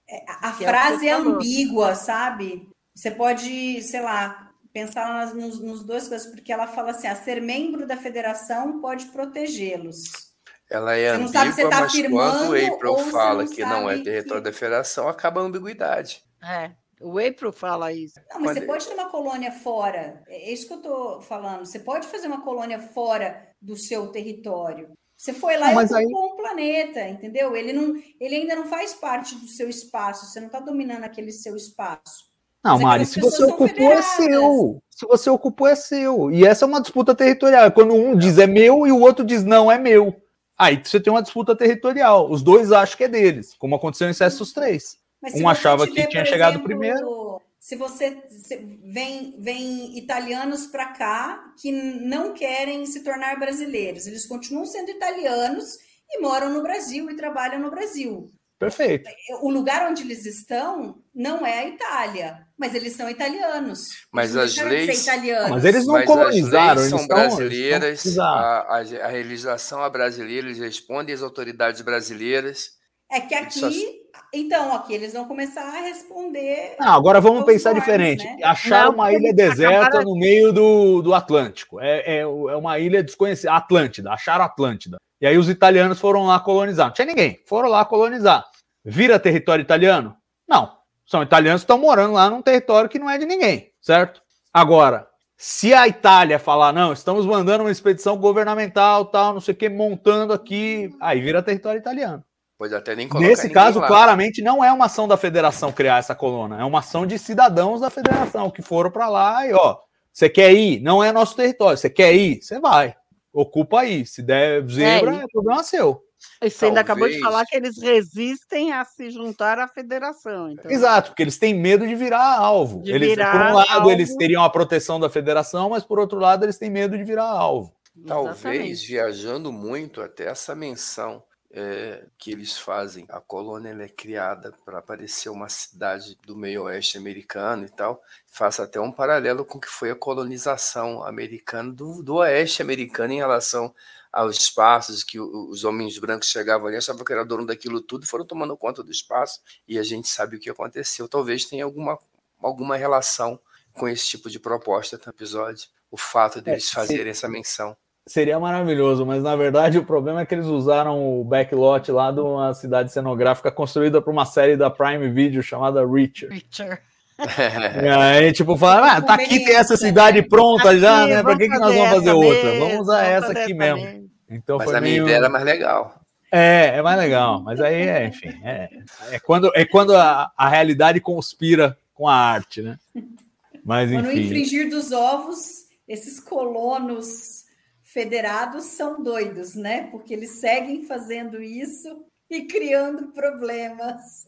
A frase é ambígua, sabe? Você pode, sei lá, pensar nos, nos dois coisas, porque ela fala assim, ah, ser membro da Federação pode protegê-los. Ela é ambígua, sabe, tá mas quando o April fala que não é território que... da Federação, acaba a ambiguidade. É, o April fala isso. Não, mas quando... você pode ter uma colônia fora, é isso que eu tô falando, você pode fazer uma colônia fora do seu território. Você foi lá não, e ocupou aí... um planeta, entendeu? Ele, não, ele ainda não faz parte do seu espaço, você não está dominando aquele seu espaço. Não, Mari, se você ocupou é seu. Se você ocupou é seu. E essa é uma disputa territorial, quando um diz é meu e o outro diz não, é meu. Aí você tem uma disputa territorial. Os dois acham que é deles, como aconteceu em Sexto três. Um achava que tinha chegado primeiro. Se você se vem, vem italianos para cá que não querem se tornar brasileiros. Eles continuam sendo italianos e moram no Brasil e trabalham no Brasil. Perfeito. O lugar onde eles estão não é a Itália, mas eles são italianos. Mas eles as leis... Não, mas eles não mas colonizaram. As leis são brasileiras, estão... a, a, a legislação é brasileira, eles respondem às autoridades brasileiras. É que aqui... Só... Então, aqui eles vão começar a responder... Não, agora vamos pensar normes, diferente. Né? Achar não, uma ilha deserta no meio do, do Atlântico. É, é, é uma ilha desconhecida. Atlântida. Acharam Atlântida. E aí os italianos foram lá colonizar. Não tinha ninguém. Foram lá colonizar. Vira território italiano? Não. São italianos que estão morando lá num território que não é de ninguém, certo? Agora, se a Itália falar, não, estamos mandando uma expedição governamental, tal, não sei o quê, montando aqui, aí vira território italiano. Pois até nem colocar Nesse caso, lá. Claramente, não é uma ação da Federação criar essa colônia. É uma ação de cidadãos da Federação que foram para lá e, ó, você quer ir? Não é nosso território. Você quer ir? Você vai. Ocupa aí, se der zebra, é, e... é problema seu. E você Talvez... ainda acabou de falar que eles resistem a se juntar à federação. Então. Exato, porque eles têm medo de virar alvo. De eles, virar por um lado, alvo... eles teriam a proteção da federação, mas por outro lado, eles têm medo de virar alvo. Talvez, exatamente, viajando muito, até essa menção é, que eles fazem. A colônia ela é criada para aparecer uma cidade do meio-oeste americano e tal. Faça até um paralelo com o que foi a colonização americana, do, do oeste americano em relação aos espaços, que os homens brancos chegavam ali, achavam que era dono daquilo tudo, foram tomando conta do espaço, e a gente sabe o que aconteceu. Talvez tenha alguma, alguma relação com esse tipo de proposta no episódio, o fato deles é, fazerem essa menção. Seria maravilhoso, mas na verdade o problema é que eles usaram o backlot lá de uma cidade cenográfica construída por uma série da Prime Video chamada Reacher. Reacher. É. E aí, tipo, falaram, ah, tá aqui, tem essa cidade pronta aqui, já, né? Pra que, que nós vamos fazer outra? Mesmo, vamos usar essa aqui mesmo. mesmo. Então, mas foi a minha meio... ideia era mais legal. É, é mais legal. Mas aí, é, enfim, é, é quando, é quando a, a realidade conspira com a arte, né? Mas, enfim. No infringir dos ovos, esses colonos federados são doidos, né? Porque eles seguem fazendo isso e criando problemas.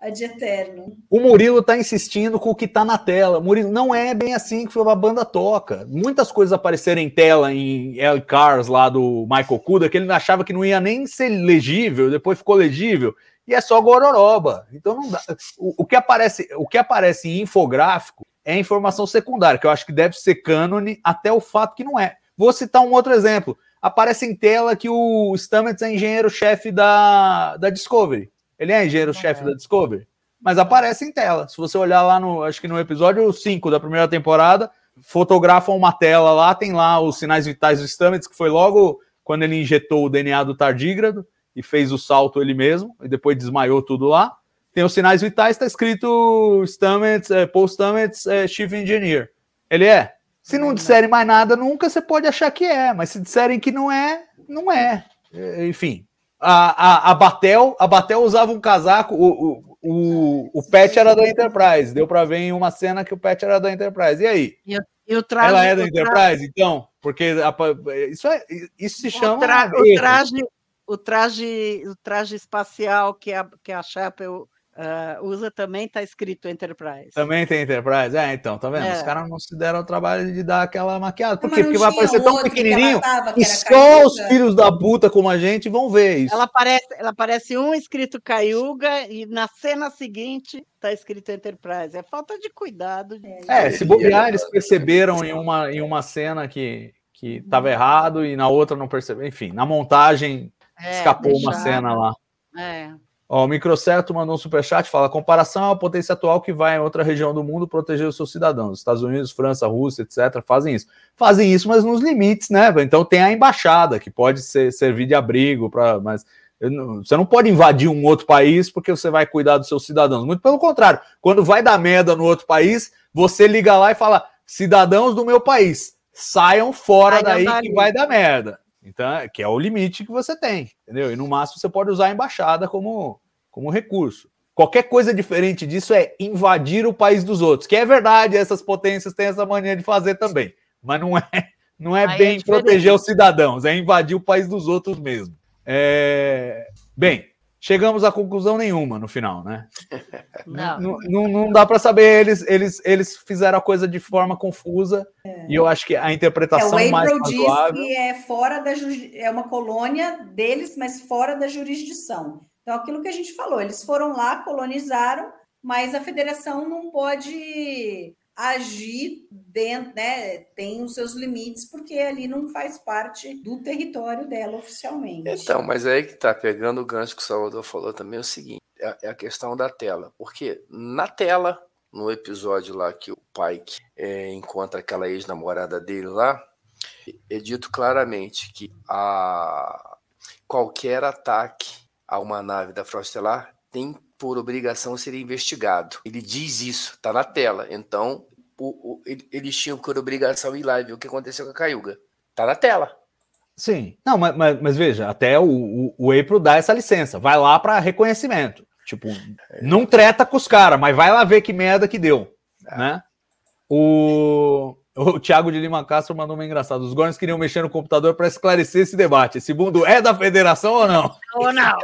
Ad eterno. O Murilo tá insistindo com o que tá na tela. Murilo, não é bem assim que a banda toca. Muitas coisas apareceram em tela em El Cars lá do Michael Kuda, que ele achava que não ia nem ser legível, depois ficou legível, e é só gororoba. Então não dá. O, o, que, aparece, o que aparece em infográfico é informação secundária, que eu acho que deve ser cânone até o fato que não é. Vou citar um outro exemplo. Aparece em tela que o Stamets é engenheiro-chefe da, da Discovery. Ele é engenheiro-chefe é. da Discovery, mas aparece em tela. Se você olhar lá, no, acho que no episódio cinco da primeira temporada, fotografam uma tela lá, tem lá os sinais vitais do Stamets, que foi logo quando ele injetou o D N A do tardígrado e fez o salto ele mesmo, e depois desmaiou tudo lá. Tem os sinais vitais, está escrito Stamets, é, Paul Stamets, é, Chief Engineer. Ele é. Se não disserem mais nada nunca, você pode achar que é, mas se disserem que não é, não é. é enfim. A, a, a, Batel, a Batel usava um casaco, o, o, o, o Pet era da Enterprise, deu pra ver em uma cena que o Pet era da Enterprise, e aí? Eu, eu traje, ela é da Enterprise, traje. Então? Porque a, isso, é, isso se chama... O, tra, o, traje, o, traje, o traje espacial que a, que a Chapel uh, usa também tá escrito Enterprise. Também tem Enterprise? É, então, tá vendo? É. Os caras não se deram o trabalho de dar aquela maquiada. Por quê? Porque vai aparecer tão pequenininho que, que só caiuga. Os filhos da puta como a gente vão ver isso. Ela aparece, ela aparece um escrito Caiuga e na cena seguinte tá escrito Enterprise. É falta de cuidado. De... É, se bobear, eles perceberam em uma, em uma cena que, que tava errado e na outra não perceberam. Enfim, na montagem é, escapou deixar... uma cena lá. É. Ó, o Microcerto mandou um superchat, fala, a comparação é a potência atual que vai em outra região do mundo proteger os seus cidadãos. Os Estados Unidos, França, Rússia, etcétera, fazem isso. Fazem isso, mas nos limites, né? Então tem a embaixada, que pode ser, servir de abrigo, pra, mas eu não, você não pode invadir um outro país porque você vai cuidar dos seus cidadãos. Muito pelo contrário, quando vai dar merda no outro país, você liga lá e fala, cidadãos do meu país, saiam fora Ai, daí vale. que vai dar merda. Então, que é o limite que você tem, entendeu? E no máximo você pode usar a embaixada como, como recurso. Qualquer coisa diferente disso é invadir o país dos outros, que é verdade, essas potências têm essa mania de fazer também, mas não é, não é Aí bem é proteger os cidadãos, é invadir o país dos outros mesmo. É... Bem, chegamos a conclusão nenhuma no final, né? Não, não, não, não dá para saber, eles, eles, eles fizeram a coisa de forma confusa é. e eu acho que a interpretação é, mais razoável... diz que é, fora da, é uma colônia deles, mas fora da jurisdição. Então, aquilo que a gente falou, eles foram lá, colonizaram, mas a federação não pode agir dentro, né? Tem os seus limites, porque ali não faz parte do território dela oficialmente. Então, mas aí que tá, pegando o gancho que o Salvador falou também, é o seguinte, é a questão da tela, porque na tela, no episódio lá que o Pike é, encontra aquela ex-namorada dele lá, é dito claramente que a... qualquer ataque a uma nave da Frota Estelar tem por obrigação seria investigado. Ele diz isso, tá na tela. Então, o, o, eles tinham por obrigação ir lá e ver o que aconteceu com a Caiuga. Tá na tela. Sim. Não, mas, mas, mas veja, até o, o, o April dá essa licença. Vai lá para reconhecimento. Tipo, não treta com os caras, mas vai lá ver que merda que deu. Ah. Né? O... O Thiago de Lima Castro mandou uma engraçada. Os Gorns queriam mexer no computador para esclarecer esse debate. Esse mundo é da federação ou não? Ou não.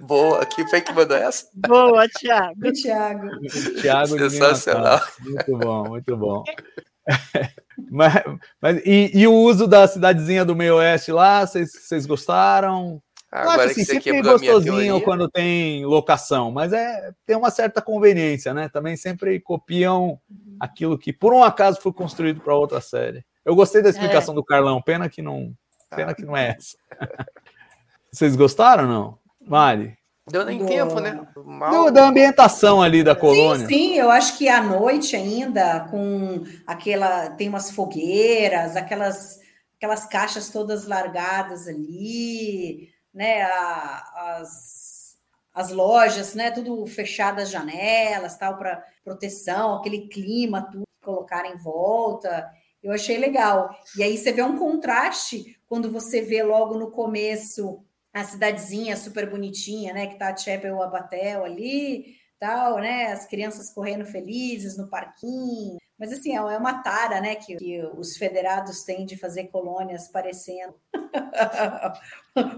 Boa. Quem foi que mandou essa? Boa, Thiago. O Thiago. O Thiago de Lima Castro. Muito bom, muito bom. mas, mas, e, e o uso da cidadezinha do meio-oeste lá? Vocês gostaram? Ah, agora acho que assim, sempre é gostosinho quando tem locação, mas é, tem uma certa conveniência, né? Também sempre copiam aquilo que, por um acaso, foi construído para outra série. Eu gostei da explicação é. do Carlão, pena que não, pena ah. que não é essa. Vocês gostaram ou não, Mari? Deu nem Boa. tempo, né? Mal... Deu, da ambientação ali da colônia. Sim, sim, eu acho que à noite ainda, com aquela... Tem umas fogueiras, aquelas, aquelas caixas todas largadas ali... Né, a, as, as lojas, né, tudo fechado, as janelas, tal, para proteção, aquele clima, tudo colocar em volta, eu achei legal. E aí você vê um contraste quando você vê logo no começo a cidadezinha super bonitinha, né, que tá a Chapel, a Batel ali, tal, né, as crianças correndo felizes no parquinho. Mas assim, é uma tara, né, que, que os federados têm de fazer colônias parecendo.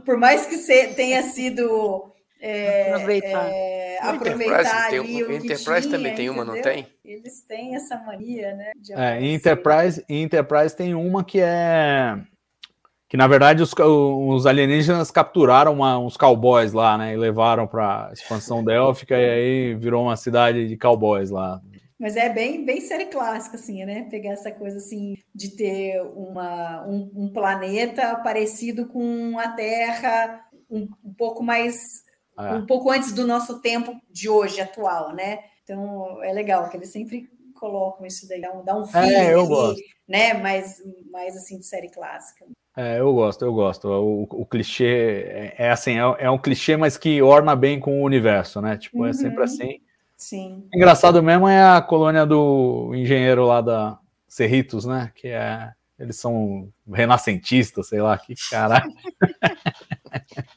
Por mais que se, tenha sido é, aproveitar, é, aproveitar ali o que Enterprise tinha, também tem uma, entendeu? Não tem? Eles têm essa mania, né? De é, Enterprise, Enterprise tem uma que é... Que, na verdade, os, os alienígenas capturaram uma, uns cowboys lá, né? E levaram para a expansão délfica e aí virou uma cidade de cowboys lá. Mas é bem, bem série clássica, assim, né? Pegar essa coisa, assim, de ter uma, um, um planeta parecido com a Terra um, um pouco mais... É. Um pouco antes do nosso tempo de hoje, atual, né? Então, é legal que eles sempre colocam isso daí, dá um filme, é, eu gosto. Né? Mais, mais, assim, de série clássica. É, eu gosto, eu gosto. O, o clichê é, é assim, é, é um clichê, mas que orna bem com o universo, né? Tipo, uhum. é sempre assim. Sim. Engraçado mesmo é a colônia do engenheiro lá da Cerritos, né? Que é... Eles são renascentistas, sei lá, que caralho.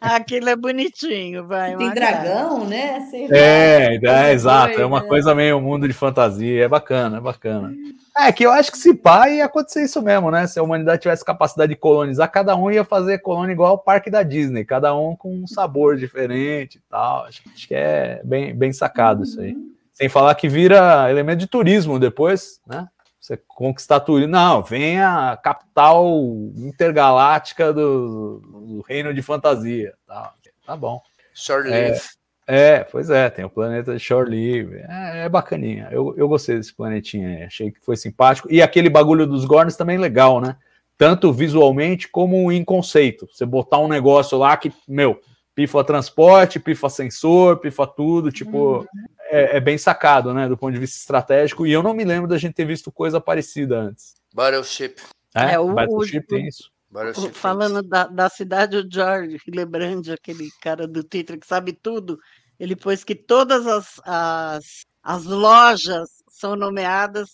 Aquilo é bonitinho, vai. Tem dragão, né? Sei é, é, é exato. Coisa. É uma coisa meio mundo de fantasia. É bacana, é bacana. É que eu acho que se pá ia acontecer isso mesmo, né? Se a humanidade tivesse capacidade de colonizar, cada um ia fazer colônia igual ao parque da Disney, cada um com um sabor diferente e tal. Acho, acho que é bem, bem sacado isso aí. Sem falar que vira elemento de turismo depois, né? Você conquistar tudo. Não, vem a capital intergaláctica do, do reino de fantasia. Tá, tá bom. Shore Live. É, é, pois é, tem o planeta de Shore Live. É, é bacaninha. Eu, eu gostei desse planetinha aí. Achei que foi simpático. E aquele bagulho dos Gorns também legal, né? Tanto visualmente como em conceito. Você botar um negócio lá que, meu, pifa transporte, pifa sensor, pifa tudo, tipo... Uhum. É, é bem sacado, né? Do ponto de vista estratégico. E eu não me lembro da gente ter visto coisa parecida antes. Battleship. É, é o, Battleship o, tem isso. Battleship o, falando da, da cidade, o George, lembrando aquele cara do Twitter que sabe tudo, ele pôs que todas as, as, as lojas são nomeadas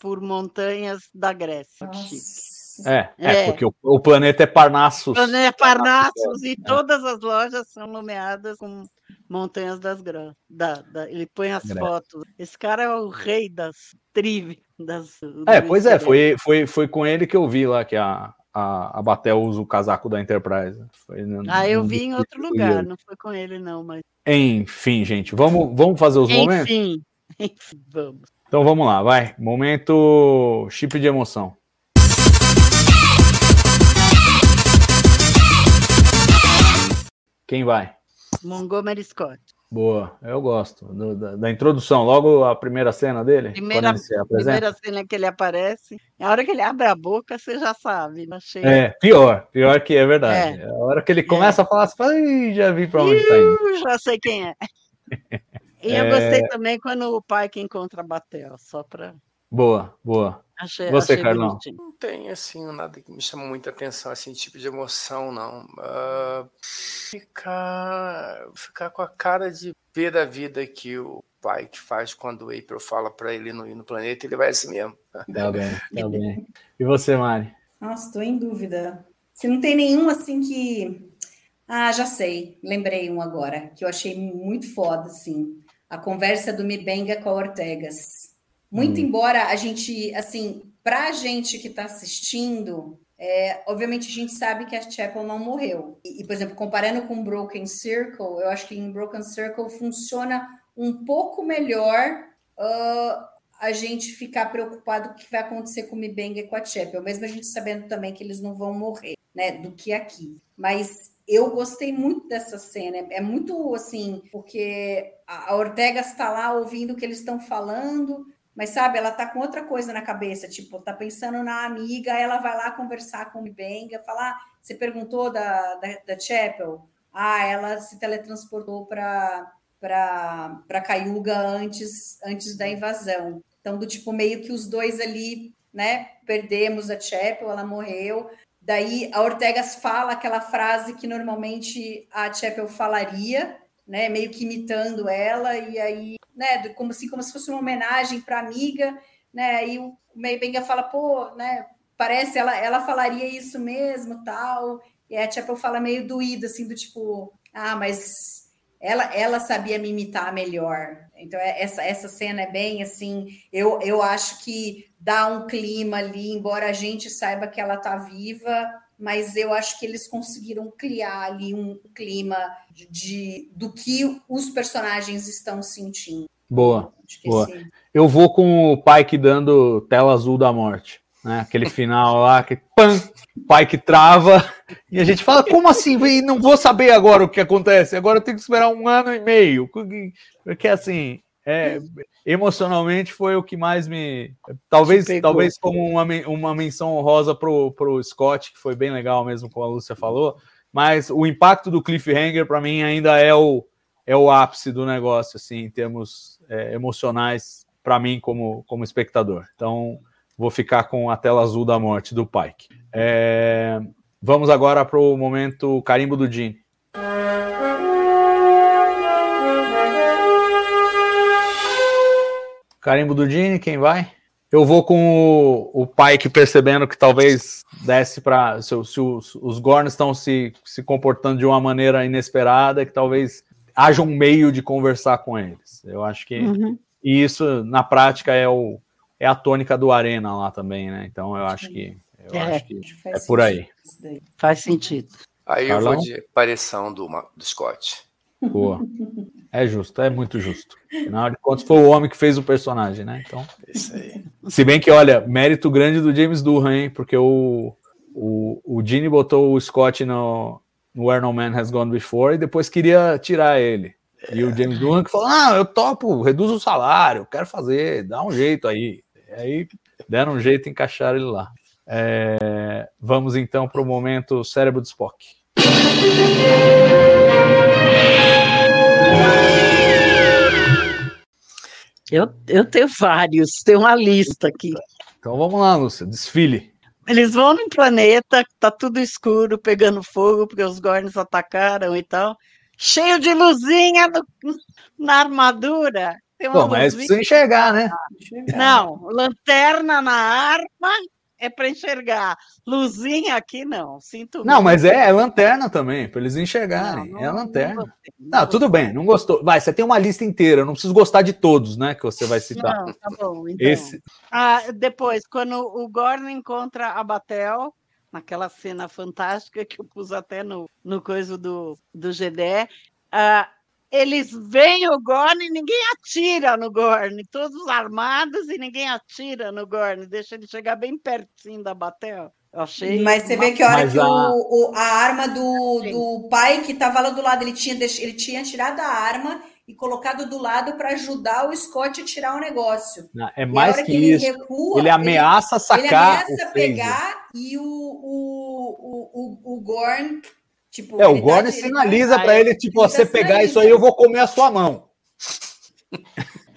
por montanhas da Grécia. É, é, é, porque o, o planeta é Parnassus. O planeta é Parnassus é. E todas as lojas são nomeadas com... Montanhas das Grãs. Da, da, ele põe as Grande. fotos. Esse cara é o rei das trives. Das, é, pois é, foi, foi, foi com ele que eu vi lá que a, a, a Batel usa o casaco da Enterprise. Foi no, ah, eu vi em outro lugar, não foi com ele não. Mas... Enfim, gente, vamos, vamos fazer os momentos? Enfim, enfim, vamos. Então vamos lá, vai. Momento chip de emoção. Quem vai? Montgomery Scott. Boa, eu gosto do, da, da introdução, logo a primeira cena dele. Primeira, primeira cena que ele aparece, a hora que ele abre a boca, você já sabe. Não chega. É, pior, pior que é verdade. É. A hora que ele começa é. a falar, você fala, Ih, já vi pra onde tá indo. Já sei quem é. E é... eu gostei também quando o pai que encontra Batel, só pra... Boa, boa. Achei, Você, achei Carlão? Bonitinho. Não tem, assim, nada que me chama muita atenção, assim, tipo de emoção, não. Uh, ficar, ficar com a cara de pé da vida que o pai que faz quando o April fala pra ele não ir no planeta, ele vai assim mesmo. Tá bem, tá bem. E você, Mari? Nossa, tô em dúvida. Você não tem nenhum, assim, que... Ah, já sei. Lembrei um agora, que eu achei muito foda, assim. A conversa do Mibenga com a Ortegas. Muito hum. embora a gente, assim, para a gente que está assistindo, é, obviamente a gente sabe que a Chapel não morreu. E, e, por exemplo, comparando com Broken Circle, eu acho que em Broken Circle funciona um pouco melhor uh, a gente ficar preocupado com o que vai acontecer com o M'Benga e com a Chapel, mesmo a gente sabendo também que eles não vão morrer, né, do que aqui. Mas eu gostei muito dessa cena, é muito assim, porque a Ortegas está lá ouvindo o que eles estão falando, mas sabe, ela tá com outra coisa na cabeça, tipo, tá pensando na amiga, ela vai lá conversar com o M'Benga, falar, ah, você perguntou da, da, da Chapel? Ah, ela se teletransportou para para Cayuga antes, antes da invasão. Então, do tipo, meio que os dois ali, né, perdemos a Chapel, ela morreu. Daí a Ortegas fala aquela frase que normalmente a Chapel falaria, né, meio que imitando ela, e aí, né, como, assim, como se fosse uma homenagem para a amiga, né, aí o M'Benga fala, pô, né, parece, ela, ela falaria isso mesmo, tal, e a Chapel fala meio doída, assim, do tipo, ah, mas... Ela, ela sabia me imitar melhor. Então, essa, essa cena é bem assim... Eu, eu acho que dá um clima ali, embora a gente saiba que ela está viva, mas eu acho que eles conseguiram criar ali um clima de, de, do que os personagens estão sentindo. Boa, boa. Eu vou com o Pike dando tela azul da morte. Né? Aquele final lá, que pam, Pike trava... E a gente fala, como assim? Não vou saber agora o que acontece. Agora eu tenho que esperar um ano e meio. Porque, assim, é, emocionalmente foi o que mais me... Talvez, talvez como uma, uma menção honrosa pro, pro Scott, que foi bem legal mesmo, como a Lúcia falou. Mas o impacto do cliffhanger, para mim, ainda é o, é o ápice do negócio, assim, em termos é, emocionais, para mim, como, como espectador. Então, vou ficar com a tela azul da morte do Pike. É... Vamos agora para o momento Carimbo do Jim. Carimbo do Jim, quem vai? Eu vou com o, o Pike percebendo que talvez desse para... Se, se os, os Gorns estão se, se comportando de uma maneira inesperada, que talvez haja um meio de conversar com eles. Eu acho que... Uhum. E isso, na prática, é, o, é a tônica do Arena lá também, né? Então, eu acho que... Eu é, acho que é por aí. Faz sentido. Aí eu Carlão? Vou de aparição do, do Scott. Boa. É justo, é muito justo. Afinal de contas, foi o homem que fez o personagem, né? Então, isso aí. Se bem que, olha, mérito grande do James Doohan, hein? Porque o, o, o Gene botou o Scott no, no Where No Man Has Gone Before e depois queria tirar ele. É. E o James Doohan que falou, ah, eu topo, reduzo o salário, quero fazer, dá um jeito aí. E aí deram um jeito e encaixaram ele lá. É, vamos então para o momento cérebro de Spock. Eu, eu tenho vários, tenho uma lista aqui. Então vamos lá, Lúcia, desfile. Eles vão no planeta, tá tudo escuro, pegando fogo, porque os Gorns atacaram e tal. Cheio de luzinha no, na armadura. Tem uma Bom, mas precisa enxergar, né? Não, lanterna na arma. É para enxergar. Luzinha aqui, não. Sinto Não, muito. Mas é, é lanterna também, para eles enxergarem. Não, não, é a lanterna. Não gostei, não não, tudo bem, não gostou. Vai, você tem uma lista inteira, não preciso gostar de todos, né, que você vai citar. Não, tá bom, então. Esse... Ah, depois, quando o Gorn encontra a Batel, naquela cena fantástica que eu pus até no, no coisa do, do G D, ah, eles veem o Gorn e ninguém atira no Gorn. Todos armados e ninguém atira no Gorn. Deixa ele chegar bem pertinho da Batel. Eu achei. Mas você vê que a hora Mas que a... O, o, a arma do, do pai que estava lá do lado, ele tinha, ele tinha tirado a arma e colocado do lado para ajudar o Scott a tirar o negócio. Não, é mais que, que ele isso. Recua, ele ameaça ele, sacar. Ele ameaça o pegar peso. E o, o, o, o, o Gorn... Tipo, é, o Gorn sinaliza para ele, tipo, ó, você pegar isso aí, eu vou comer a sua mão.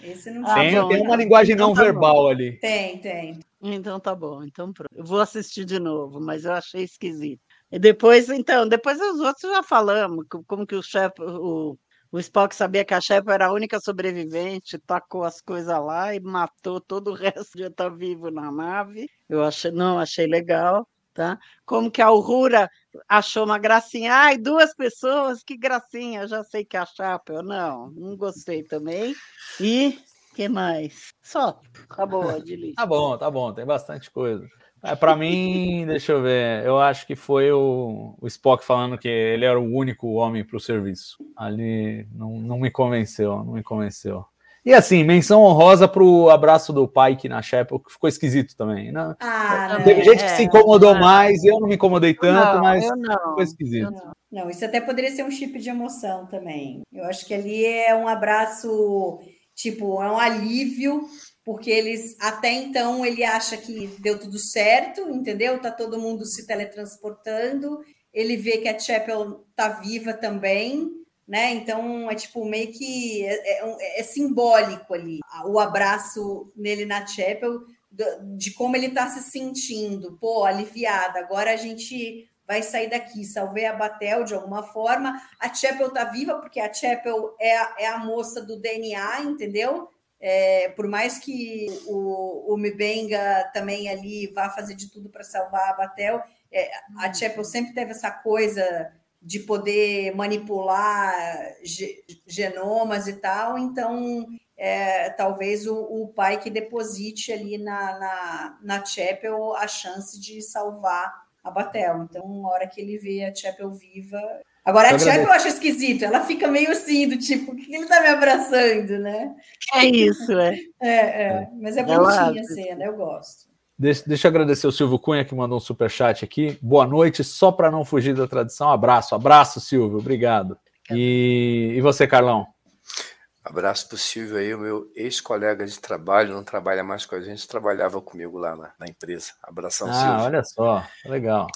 Esse não tem, ah, bom, tem uma linguagem então não tá verbal bom. Ali. Tem, tem. Então tá bom, então pronto. Eu vou assistir de novo, mas eu achei esquisito. E depois, então, depois os outros já falamos, como que o chefe, o, o Spock sabia que a chefe era a única sobrevivente, tacou as coisas lá e matou todo o resto de estar vivo na nave. Eu achei, não, achei legal. Tá? Como que a Uhura achou uma gracinha, ai, duas pessoas, que gracinha, já sei que é a Chapel, não, não gostei também, e O que mais? Só. Tá bom, de lixo. Tá bom, tá bom. Tem bastante coisa. É, pra mim, deixa eu ver. Eu acho que foi o, o Spock falando que ele era o único homem pro serviço. Ali não, não me convenceu, não me convenceu. E assim, menção honrosa pro abraço do Pike na Chapel, que ficou esquisito também, né? Ah, não, teve é, gente que se incomodou é, mais, eu não me incomodei tanto, não, mas não, ficou esquisito. Não. não, isso até poderia ser um chip de emoção também. Eu acho que ali é um abraço, tipo, é um alívio, porque eles, até então, ele acha que deu tudo certo, entendeu? Tá todo mundo se teletransportando, ele vê que a Chapel tá viva também, né? Então, é tipo meio que é, é, é simbólico ali o abraço nele na Chapel, do, de como ele tá se sentindo, pô, aliviada. Agora a gente vai sair daqui, salvei a Batel de alguma forma. A Chapel tá viva, porque a Chapel é a, é a moça do D N A, entendeu? É, por mais que o, o Mbenga também ali vá fazer de tudo para salvar a Batel, é, a Chapel sempre teve essa coisa de poder manipular ge- genomas e tal, então é, talvez o, o pai que deposite ali na, na, na Chapel a chance de salvar a Batel. Então, uma hora que ele vê a Chapel viva... Agora, eu a Chapel eu acho esquisito, ela fica meio assim, do tipo, o que ele tá me abraçando, né? É isso, é. é, é. Mas é bonitinha a cena, eu gosto. Deixa, deixa eu agradecer o Silvio Cunha, que mandou um superchat aqui. Boa noite, só para não fugir da tradição. Abraço, abraço, Silvio, obrigado. E, e você, Carlão? Abraço para o Silvio aí, o meu ex-colega de trabalho, não trabalha mais com a gente, trabalhava comigo lá na, na empresa. Abração, ah, Silvio. Ah, olha só, legal.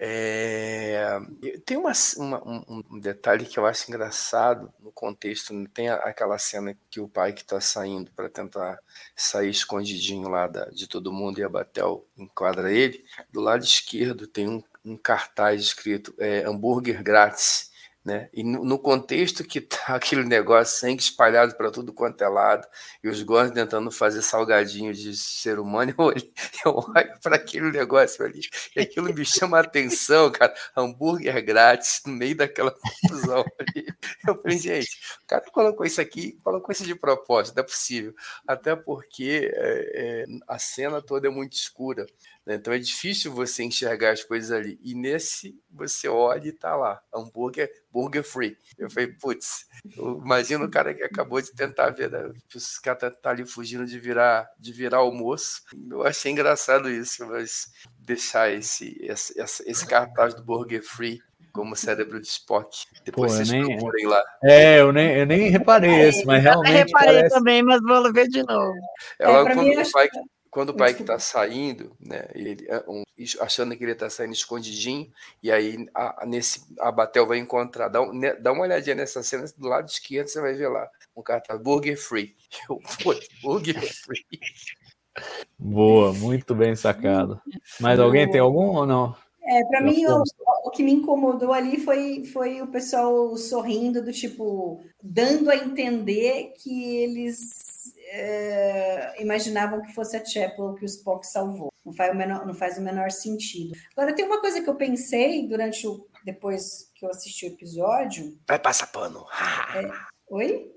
É, tem uma, uma, um, um detalhe que eu acho engraçado no contexto, tem a, aquela cena que o pai que está saindo para tentar sair escondidinho lá da, de todo mundo e a Batel enquadra ele, do lado esquerdo tem um, um cartaz escrito é, hambúrguer grátis, né? E no, no contexto que está aquele negócio sangue espalhado para tudo quanto é lado e os gordos tentando fazer salgadinho de ser humano, eu olho, olho para aquele negócio ali e aquilo me chama a atenção, cara, hambúrguer grátis no meio daquela confusão ali. Eu falei, gente, o cara colocou isso aqui, colocou isso de propósito, não é possível, até porque é, é, a cena toda é muito escura, né? Então é difícil você enxergar as coisas ali, e nesse você olha e tá lá, hambúrguer Burger Free. Eu falei, putz, imagina o cara que acabou de tentar ver, né? Os caras tá ali fugindo de virar, de virar almoço. Eu achei engraçado isso, mas deixar esse, esse, esse cartaz do Burger Free como cérebro de Spock. Depois Pô, vocês nem... procurem lá. É, eu nem, eu nem reparei isso, mas realmente eu reparei parece... também, mas vou ver de novo. É, é logo quando o pai... Quando o pai que está saindo, né, ele, um, achando que ele está saindo escondidinho, e aí a, nesse, a Batel vai encontrar, dá, um, né, dá uma olhadinha nessa cena, do lado esquerdo você vai ver lá, um cartaz Burger Free. Eu, pô, Burger Free. Boa, muito bem sacado. Mas alguém tem algum ou não? É, para mim, o, o que me incomodou ali foi, foi o pessoal sorrindo, do tipo, dando a entender que eles é, imaginavam que fosse a Chapel que o Spock salvou. Não faz o menor, não faz o menor sentido. Agora, tem uma coisa que eu pensei durante o... depois que eu assisti o episódio... Vai passar pano. É, oi?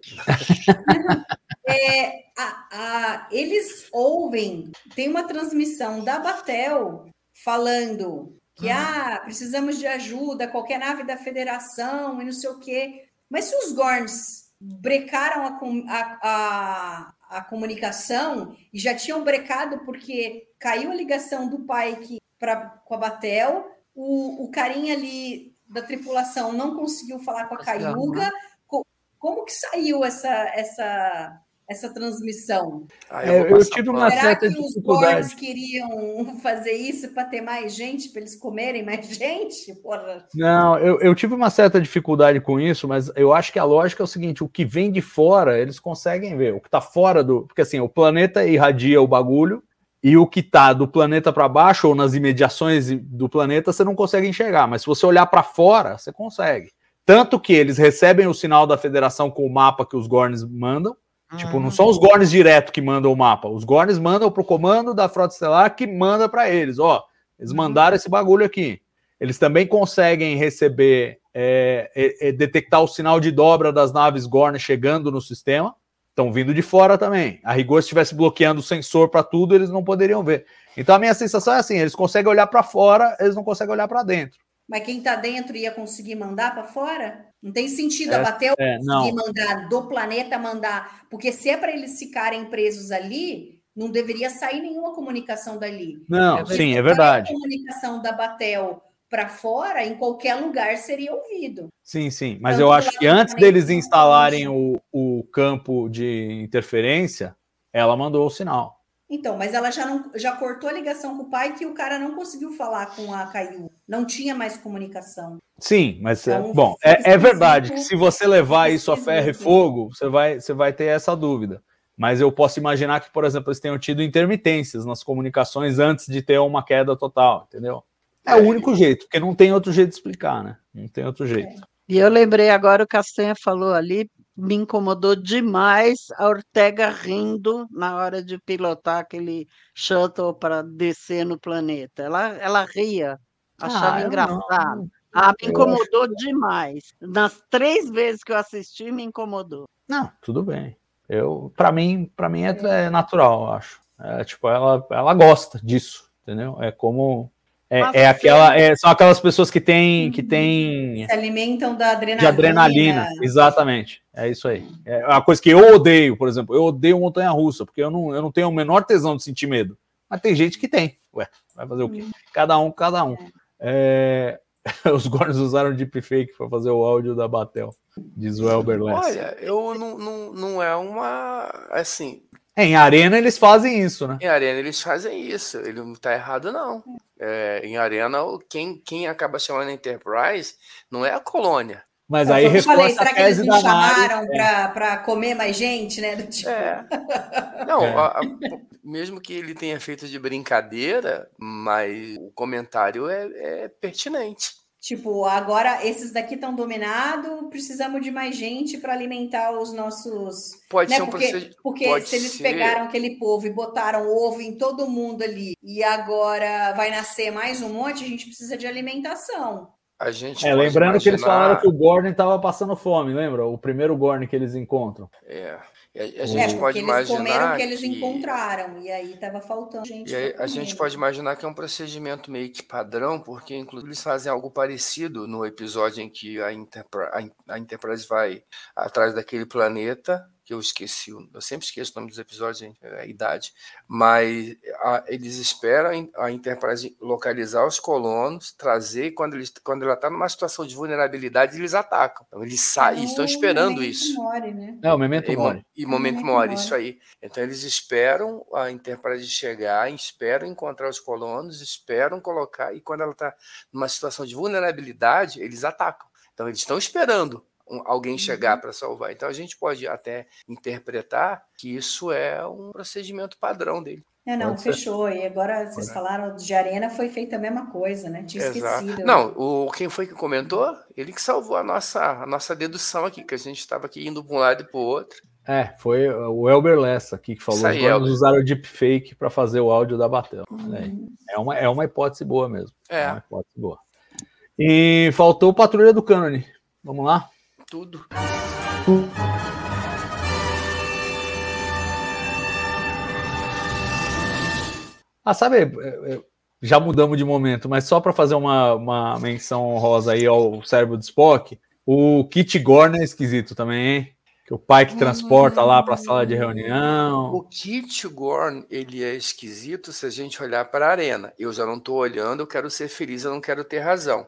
é, a, a, eles ouvem... Tem uma transmissão da Batel falando... que ah, precisamos de ajuda, qualquer nave da federação e não sei o quê. Mas se os Gorns brecaram a, a, a, a comunicação e já tinham brecado porque caiu a ligação do Pike pra, com a Batel, o, o carinha ali da tripulação não conseguiu falar com a Cayuga, como, como que saiu essa... essa... essa transmissão. Ah, eu, eu tive uma Será certa que dificuldade. Os Borgs queriam fazer isso para ter mais gente, para eles comerem mais gente? Porra. Não, eu, eu tive uma certa dificuldade com isso, mas eu acho que a lógica é o seguinte, o que vem de fora, eles conseguem ver. O que está fora do... Porque assim, o planeta irradia o bagulho, e o que está do planeta para baixo, ou nas imediações do planeta, você não consegue enxergar. Mas se você olhar para fora, você consegue. Tanto que eles recebem o sinal da federação com o mapa que os Gorns mandam, tipo, não são os Gorns direto que mandam o mapa. Os Gorns mandam para o comando da Frota Estelar, que manda para eles. Ó, eles mandaram esse bagulho aqui. Eles também conseguem receber, é, é, detectar o sinal de dobra das naves Gorn chegando no sistema. estão vindo de fora também. A rigor, se estivesse bloqueando o sensor para tudo, eles não poderiam ver. Então, a minha sensação é assim, eles conseguem olhar para fora, eles não conseguem olhar para dentro. Mas quem está dentro ia conseguir mandar para fora? Não tem sentido é, a Batel é, conseguir mandar do planeta, mandar... Porque se é para eles ficarem presos ali, não deveria sair nenhuma comunicação dali. Não, é, sim, é verdade. A comunicação da Batel para fora, em qualquer lugar, seria ouvido. Sim, sim. Mas tanto eu acho que antes deles instalarem o, o campo de interferência, ela mandou o sinal. Então, mas ela já, não, já cortou a ligação com o pai que o cara não conseguiu falar com a Caio. Não tinha mais comunicação. Sim, mas... Então, bom, é, é verdade que se você levar isso a ferro e fogo, você vai, você vai ter essa dúvida. Mas eu posso imaginar que, por exemplo, eles tenham tido intermitências nas comunicações antes de ter uma queda total, entendeu? É o único jeito, porque não tem outro jeito de explicar, né? Não tem outro jeito. E eu lembrei agora, o Castanha falou ali, me incomodou demais a Ortega rindo na hora de pilotar aquele shuttle para descer no planeta. Ela, ela ria, achava ah, engraçado. Ah, me incomodou eu... demais. Nas três vezes que eu assisti, me incomodou. Não, tudo bem. Eu, para mim, para mim é, é natural, eu acho. É, tipo, ela, ela gosta disso, entendeu? É como... É, é aquela, é, são aquelas pessoas que têm... Que têm se alimentam da adrenalina. De adrenalina, exatamente. É isso aí. É a coisa que eu odeio, por exemplo. Eu odeio montanha-russa, porque eu não, eu não tenho o menor tesão de sentir medo. Mas tem gente que tem. Ué, vai fazer o quê? Cada um, cada um. É, os Gorns usaram deepfake para fazer o áudio da Batel, diz o Elber Less. Olha, eu não, não, não é uma... Assim... É, em Arena eles fazem isso, né? Em Arena eles fazem isso. Ele não tá errado, não. É, em Arena, quem, quem acaba chamando a Enterprise não é a colônia. Mas aí eu falei, será que eles me chamaram é. para comer mais gente, né? Do tipo... é. Não, é. A, a, mesmo que ele tenha feito de brincadeira, mas o comentário é, é pertinente. Tipo, agora esses daqui estão dominados, precisamos de mais gente para alimentar os nossos... Pode né? ser um Porque, proced... porque Pode se eles ser... pegaram aquele povo e botaram ovo em todo mundo ali e agora vai nascer mais um monte, a gente precisa de alimentação. A gente é, lembrando imaginar... que eles falaram que o Gorn estava passando fome, lembra? O primeiro Gorn que eles encontram. É... A, a gente é, pode eles imaginar comeram o que eles que... encontraram, e aí estava faltando gente. E aí, a gente pode imaginar que é um procedimento meio que padrão, porque inclusive eles fazem algo parecido no episódio em que a Enterprise, a Enterprise vai atrás daquele planeta, que eu esqueci, eu sempre esqueço o nome dos episódios, hein, a idade, mas a, eles esperam a Enterprise localizar os colonos, trazer, e quando, eles, quando ela está numa situação de vulnerabilidade, eles atacam. Então, eles saem, é, estão esperando isso. Mori, né? É o Memento Mori. E Memento Mori, isso aí. Então, eles esperam a Enterprise chegar, esperam encontrar os colonos, esperam colocar, e quando ela está numa situação de vulnerabilidade, eles atacam. Então, eles estão esperando alguém chegar para salvar. Então, a gente pode até interpretar que isso é um procedimento padrão dele. É, não, pode fechou. Ser. E agora vocês é. falaram de Arena, foi feita a mesma coisa, né? Tinha Exato. esquecido. Não, o, quem foi que comentou? Ele que salvou a nossa, a nossa dedução aqui, que a gente estava aqui indo para um lado e para o outro. É, foi o Elber Lessa aqui que falou. Aí, Eles usaram o deepfake para fazer o áudio da Batel. Uhum. É, uma, é uma hipótese boa mesmo. É. é uma hipótese boa. E faltou Patrulha do Cânone. Vamos lá? Tudo. Ah, sabe, já mudamos de momento, mas só para fazer uma, uma menção honrosa aí ao cérebro de Spock, o Kit Gorn é esquisito também, hein? Que o pai que transporta lá para a sala de reunião. O Kit Gorn, ele é esquisito se a gente olhar para a Arena. Eu já não estou olhando, eu quero ser feliz, eu não quero ter razão.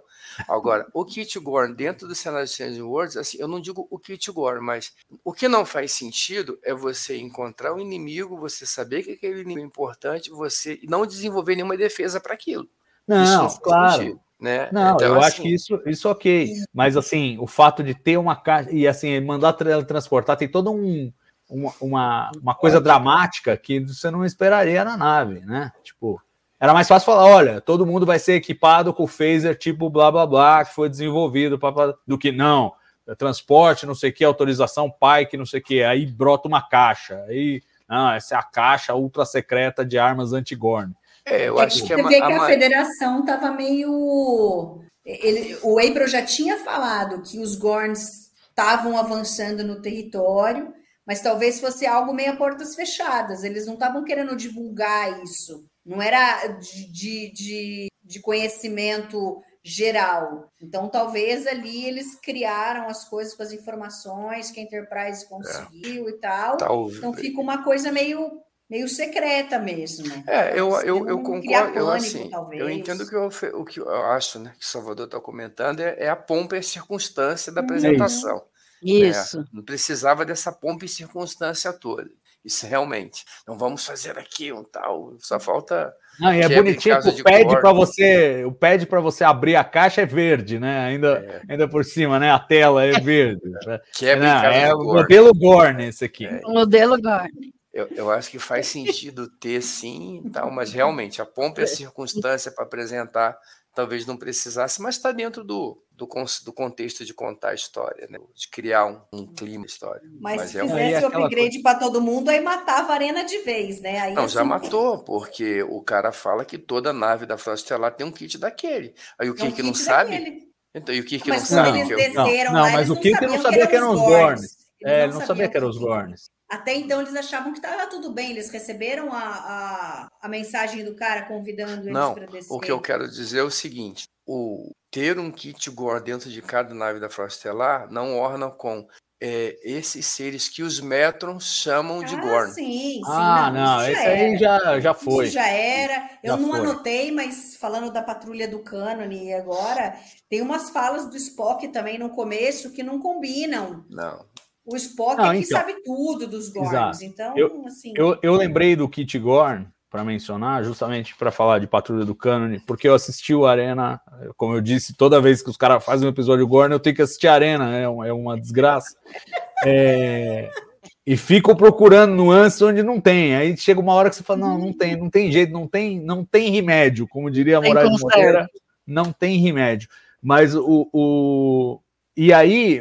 Agora, o Kit Gorn dentro do cenário de Strange Worlds, assim, eu não digo o Kit Gorn, mas o que não faz sentido é você encontrar um inimigo, você saber que aquele inimigo é importante, você não desenvolver nenhuma defesa para aquilo. Não, isso não faz claro. Sentido, né? Não, então, eu assim, acho que isso, isso ok. Mas assim, o fato de ter uma caixa e assim, mandar transportar, tem toda um, uma, uma, uma coisa dramática que você não esperaria na nave, né? Tipo. Era mais fácil falar, olha, todo mundo vai ser equipado com o phaser tipo blá, blá, blá, que foi desenvolvido, blá, blá, do que não. Transporte, não sei o que, autorização, pai, que não sei o que. Aí brota uma caixa. Aí, ah, essa é a caixa ultra secreta de armas anti-Gorn. É, eu acho é, que... Você vê que a, a Federação estava meio... Ele, o April já tinha falado que os Gorns estavam avançando no território, mas talvez fosse algo meio a portas fechadas, eles não estavam querendo divulgar isso, não era de, de, de, de conhecimento geral. Então, talvez ali eles criaram as coisas com as informações que a Enterprise conseguiu é. e tal. Talvez. Então, fica uma coisa meio, meio secreta mesmo. É, eu, eu, eu concordo. Eu, assim, eu entendo que eu, o que eu acho, né, que o Salvador está comentando é, é a pompa e a circunstância da apresentação. Uhum. Isso. Né? Não precisava dessa pompa e circunstância toda. Isso realmente. Não vamos fazer aqui um tal. Só falta. Ah, é bonitinho que o pad para você, o pad para você abrir a caixa é verde, né? Ainda, é. ainda por cima, né? A tela é verde. É. Quebra Não, é o modelo Gorn esse aqui. É. O modelo Gorn. Eu, eu acho que faz sentido ter sim, tal, mas realmente a pompa e a circunstância para apresentar talvez não precisasse, mas está dentro do, do, do contexto de contar a história, né? De criar um, um clima história. Mas, mas se é fizesse o um... upgrade para todo mundo, aí matava a Arena de vez, né? Aí não, assim... já matou, porque o cara fala que toda nave da Frota Estelar tem um kit daquele. Aí o Kirk é um não sabe... Daquele. Então, e o Kirk não, não sabe... Eles eu... Não, não lá, mas eles o Kirk não sabia que eram os Gorns. É, ele não sabia que eram os Gorns. Até então eles achavam que estava tudo bem, eles receberam a, a, a mensagem do cara convidando eles para descer. Não, o que eu quero dizer é o seguinte, o ter um kit Gorn dentro de cada nave da Frota Estelar não orna com é, esses seres que os Metrons chamam ah, de Gorn. Sim, sim, ah, não, não isso esse já aí já, já foi. Isso já era, eu já não foi. Anotei, mas falando da Patrulha do Cânone agora, tem umas falas do Spock também no começo que não combinam. Não. O Spock não, é que então, sabe tudo dos Gorns, então eu, assim... Eu, eu lembrei do Kit Gorn, para mencionar, justamente para falar de Patrulha do Cânone, porque eu assisti o Arena, como eu disse, toda vez que os caras fazem um episódio Gorn, eu tenho que assistir a Arena, é uma, é uma desgraça. É, e ficam procurando nuances onde não tem, aí chega uma hora que você fala, não, não tem, não tem jeito, não tem, não tem remédio, como diria a Moraes de Moreira, não tem remédio. Mas o... o... E aí,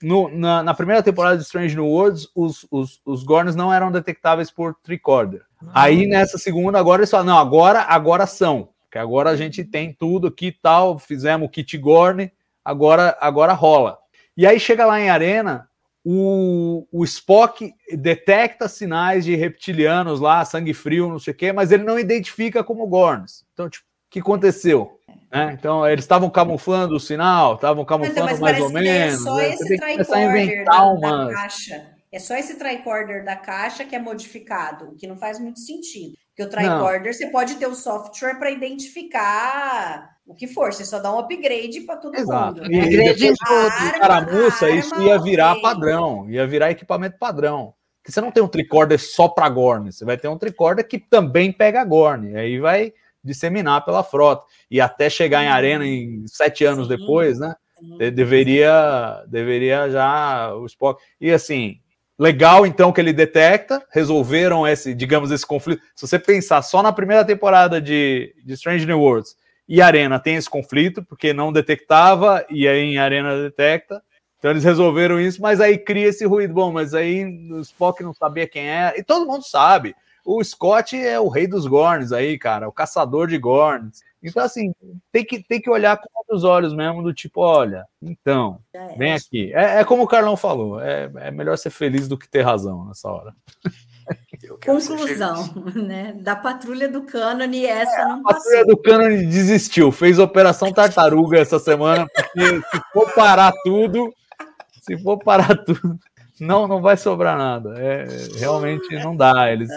no, na, na primeira temporada de Strange New Worlds, os, os, os Gorns não eram detectáveis por tricorder. Ah, aí, nessa segunda, agora eles falam, não, agora, agora são. Porque agora a gente tem tudo aqui e tal, fizemos o kit Gorn, agora, agora rola. E aí, chega lá em Arena, o, o Spock detecta sinais de reptilianos lá, sangue frio, não sei o quê, mas ele não identifica como Gorns. Então, tipo, o que aconteceu? É, então, eles estavam camuflando o sinal, estavam camuflando mas, mas mais ou menos. É só né? esse tricorder da, umas... da caixa. É só esse tricorder da caixa que é modificado, o que não faz muito sentido. Porque o tricorder, não. Você pode ter o software para identificar o que for, você só dá um upgrade para todo Exato. Mundo. E, né? E depois do caramuça, isso ia virar okay. padrão, ia virar equipamento padrão. Porque você não tem um tricorder só para Gorn, você vai ter um tricorder que também pega Gorn, aí vai... disseminar pela frota, e até chegar em Arena em sete anos Sim. depois, né, deveria, deveria já o Spock, e assim, legal então que ele detecta, resolveram esse, digamos, esse conflito, se você pensar só na primeira temporada de, de Strange New Worlds, e Arena tem esse conflito, porque não detectava, e aí em Arena detecta, então eles resolveram isso, mas aí cria esse ruído, bom, mas aí o Spock não sabia quem era, e todo mundo sabe, o Scott é o rei dos Gorns aí, cara, o caçador de Gorns. Então, assim, tem que, tem que olhar com outros olhos mesmo, do tipo, olha, então, vem aqui. É, é como o Carlão falou, é, é melhor ser feliz do que ter razão nessa hora. Conclusão, né? Da Patrulha do Cânone, essa é, não passou. A Patrulha do Cânone desistiu, fez Operação Tartaruga essa semana, porque se for parar tudo, se for parar tudo, não, não vai sobrar nada. É, realmente não dá, eles...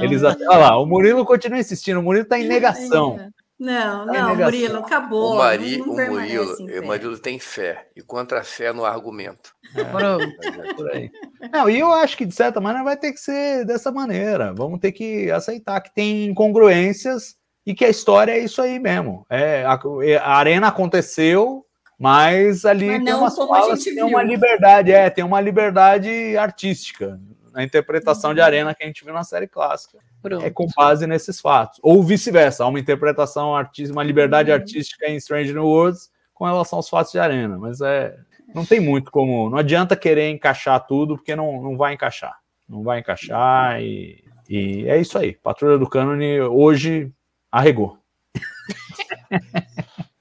Eles até, olha lá, o Murilo continua insistindo, o Murilo está em negação. Não, tá não, negação. Murilo, acabou. O, Mari, não, não o, Murilo, o Murilo tem fé, e contra a fé no argumento. É, é por aí. Não, e eu acho que, de certa maneira, vai ter que ser dessa maneira. Vamos ter que aceitar que tem incongruências e que a história é isso aí mesmo. É, a, a Arena aconteceu, mas ali mas tem, umas falas, tem uma liberdade, é, tem uma liberdade artística. A interpretação de Arena que a gente viu na série clássica. Pronto. É com base nesses fatos. Ou vice-versa, há uma interpretação artística, uma liberdade uhum. artística em Strange New Worlds com relação aos fatos de Arena. Mas é, não tem muito como... Não adianta querer encaixar tudo, porque não, não vai encaixar. Não vai encaixar e, e é isso aí. Patrulha do Cânone hoje arregou.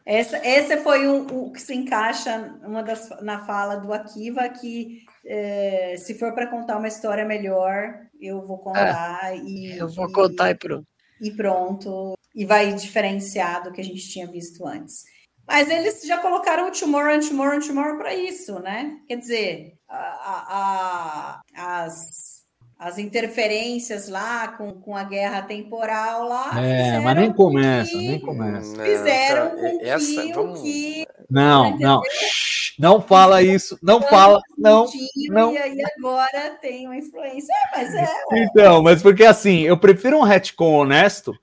Essa, essa foi o, o que se encaixa uma das, na fala do Akiva, que É, se for para contar uma história melhor, eu vou contar é, e... Eu vou contar e, e pronto. E pronto. E vai diferenciar do que a gente tinha visto antes. Mas eles já colocaram o Tomorrow and Tomorrow and Tomorrow para isso, né? Quer dizer, a, a, a, as, as interferências lá com, com a guerra temporal lá... É, mas nem começa, que, nem começa. Não, fizeram cara, com essa, que, vamos... que... Não, não... Não fala isso, não fala, não, não. E aí agora tem uma influência, é, mas é... Ué. Então, mas porque assim, eu prefiro um retcon honesto,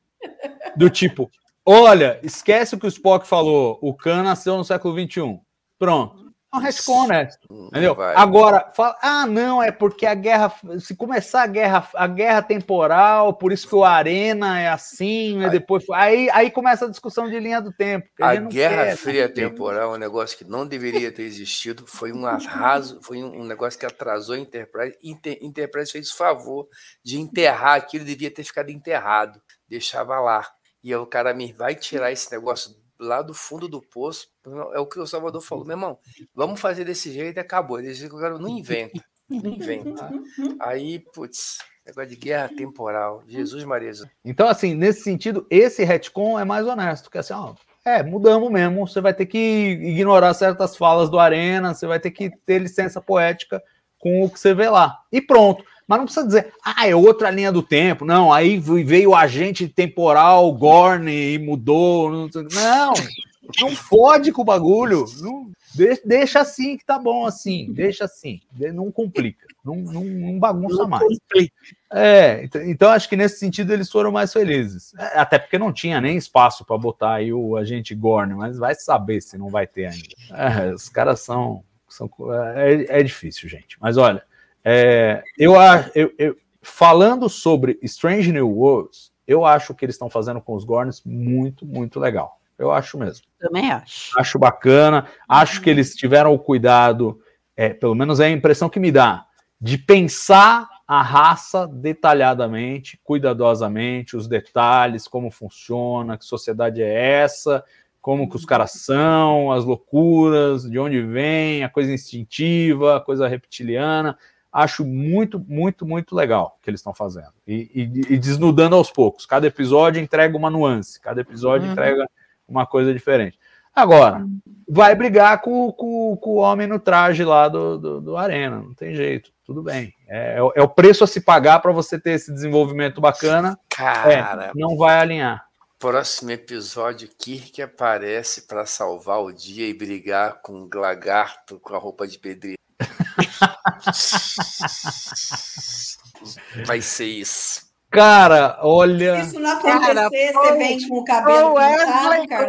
do tipo, olha, esquece o que o Spock falou, o Khan nasceu no século vinte e um, pronto. É um retcon honesto, entendeu? Vai. Agora, fala, ah, não, é porque a guerra, se começar a guerra, a guerra temporal, por isso que o Arena é assim, né, depois, aí, aí começa a discussão de linha do tempo. A Guerra quer, Fria Temporal, um negócio que não deveria ter existido, foi um arraso, foi um negócio que atrasou a Enterprise, Inter, Enterprise fez o favor de enterrar aquilo, devia ter ficado enterrado, deixava lá, e aí o cara me vai tirar esse negócio lá do fundo do poço, é o que o Salvador falou, meu irmão, vamos fazer desse jeito e acabou, desse jeito que o cara não inventa, não inventa. Aí, putz, negócio de guerra temporal, Jesus Maria. Então, assim, nesse sentido, esse retcon é mais honesto, que assim, ó, é, mudamos mesmo, você vai ter que ignorar certas falas do Arena, você vai ter que ter licença poética com o que você vê lá, e pronto. Mas não precisa dizer, ah, é outra linha do tempo. Não, aí veio o agente temporal, Gorn, e mudou. Não, não, não pode com o bagulho. Não, deixa, deixa assim que tá bom assim. Deixa assim. Não complica. Não, não, não bagunça não mais. Complica. É, então acho que nesse sentido eles foram mais felizes. Até porque não tinha nem espaço para botar aí o agente Gorn, mas vai saber se não vai ter ainda. É, os caras são... são é, é difícil, gente. Mas olha... É, eu, eu, eu, falando sobre Strange New Worlds, eu acho que eles estão fazendo com os Gorns muito, muito legal. Eu acho mesmo. Também acho. Acho bacana. Acho que eles tiveram o cuidado, é, pelo menos é a impressão que me dá, de pensar a raça detalhadamente, cuidadosamente, os detalhes, como funciona, que sociedade é essa, como que os caras são, as loucuras, de onde vem, a coisa instintiva, a coisa reptiliana... Acho muito, muito, muito legal o que eles estão fazendo. E, e, e desnudando aos poucos. Cada episódio entrega uma nuance. Cada episódio uhum. entrega uma coisa diferente. Agora, vai brigar com, com, com o homem no traje lá do, do, do Arena. Não tem jeito. Tudo bem. É, é o preço a se pagar para você ter esse desenvolvimento bacana. Cara, é, não vai alinhar. Próximo episódio, Kirk aparece para salvar o dia e brigar com o lagarto com a roupa de pedreiro. Vai ser isso, cara. Olha, se isso não acontecer, cara, você vem com o cabelo pintado, cara.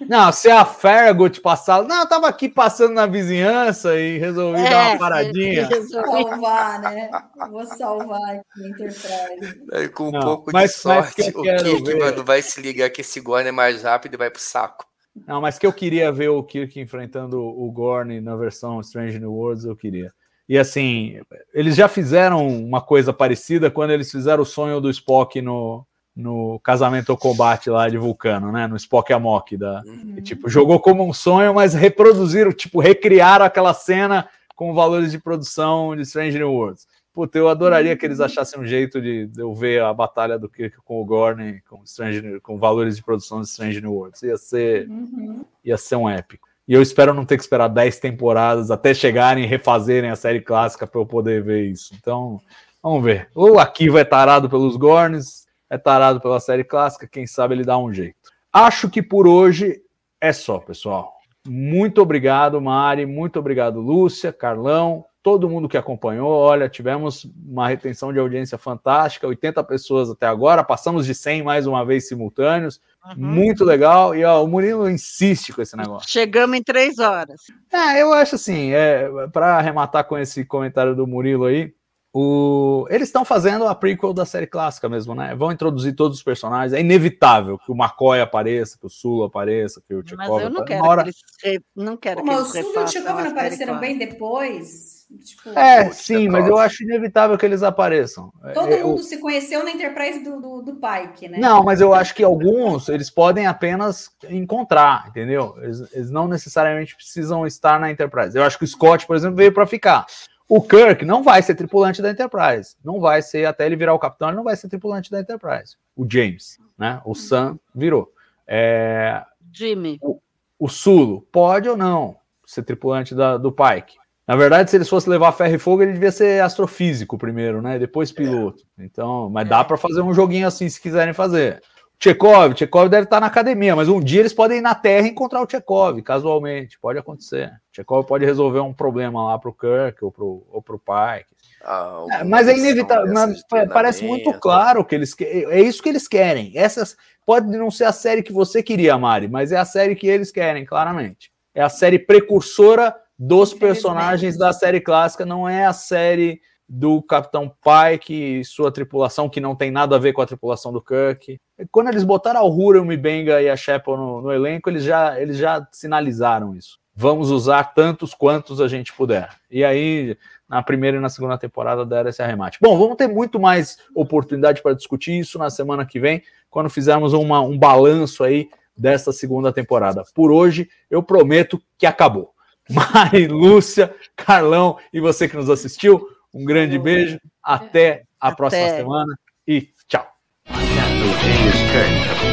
Não, se a Farragut passar, não, eu tava aqui passando na vizinhança e resolvi é, dar uma paradinha. Salvar, né? Vou salvar aqui a Enterprise. Com um não, pouco mas, de sorte, que o Kirk, mano, vai se ligar que esse Gorn é mais rápido e vai pro saco. Não, mas que eu queria ver o Kirk enfrentando o Gorn na versão Strange New Worlds, eu queria. E assim, eles já fizeram uma coisa parecida quando eles fizeram o sonho do Spock no, no Casamento ao Combate lá de Vulcano, né? No Spock Amok. Da, uhum. e, tipo, jogou como um sonho, mas reproduziram, tipo, recriaram aquela cena com valores de produção de Strange New Worlds. Puta, eu adoraria que eles achassem um jeito de, de eu ver a batalha do Kirk com o Gorn, com, Strange, com valores de produção de Strange New Worlds. Ia ser, uhum. ia ser um épico. E eu espero não ter que esperar dez temporadas até chegarem e refazerem a série clássica para eu poder ver isso. Então, vamos ver. Ou aqui vai tarado pelos Gorns, é tarado pela série clássica, quem sabe ele dá um jeito. Acho que por hoje é só, pessoal. Muito obrigado, Mari. Muito obrigado, Lúcia, Carlão. Todo mundo que acompanhou, olha, tivemos uma retenção de audiência fantástica, oitenta pessoas até agora, passamos de cem mais uma vez simultâneos, uhum. muito legal, e ó, o Murilo insiste com esse negócio. Chegamos em três horas. É, eu acho assim, é, para arrematar com esse comentário do Murilo aí, O... Eles estão fazendo a prequel da série clássica mesmo, né? Vão introduzir todos os personagens. É inevitável que o McCoy apareça, que o Sulu apareça, que o Tchekov... Mas eu não quero hora... que eles... Não quero Pô, que eles o Sulu e o Tchekov não apareceram bem depois? Tipo, é, sim, mas eu acho inevitável que eles apareçam. Todo eu... mundo se conheceu na Enterprise do, do, do Pike, né? Não, mas eu acho que alguns, eles podem apenas encontrar, entendeu? Eles, eles não necessariamente precisam estar na Enterprise. Eu acho que o Scott, por exemplo, veio para ficar. O Kirk não vai ser tripulante da Enterprise. Não vai ser, até ele virar o capitão, ele não vai ser tripulante da Enterprise. O James, né? O Sam virou. É... Jimmy. O, o Sulu pode ou não ser tripulante da, do Pike? Na verdade, se eles fossem levar ferro e fogo, ele devia ser astrofísico primeiro, né? Depois piloto. Então, mas dá para fazer um joguinho assim, se quiserem fazer. Tchekov, Tchekov deve estar na academia, mas um dia eles podem ir na Terra e encontrar o Tchekov, casualmente, pode acontecer. Tchekov pode resolver um problema lá pro Kirk ou pro, ou pro Pike. Ah, é, mas é inevitável, mas parece muito claro que eles é isso que eles querem. Essas pode não ser a série que você queria, Mari, mas é a série que eles querem, claramente. É a série precursora dos personagens da série clássica, não é a série do Capitão Pike e sua tripulação, que não tem nada a ver com a tripulação do Kirk. Quando eles botaram a Uhura, o M'Benga e a Chapel no, no elenco, eles já, eles já sinalizaram isso. Vamos usar tantos quantos a gente puder. E aí, na primeira e na segunda temporada, deram esse arremate. Bom, vamos ter muito mais oportunidade para discutir isso na semana que vem, quando fizermos uma, um balanço aí dessa segunda temporada. Por hoje, eu prometo que acabou. Mari, Lúcia, Carlão e você que nos assistiu, um grande beijo, até a até. próxima semana e tchau.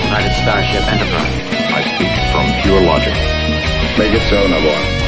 United Starship Enterprise. I speak from pure logic. Make it so, no more.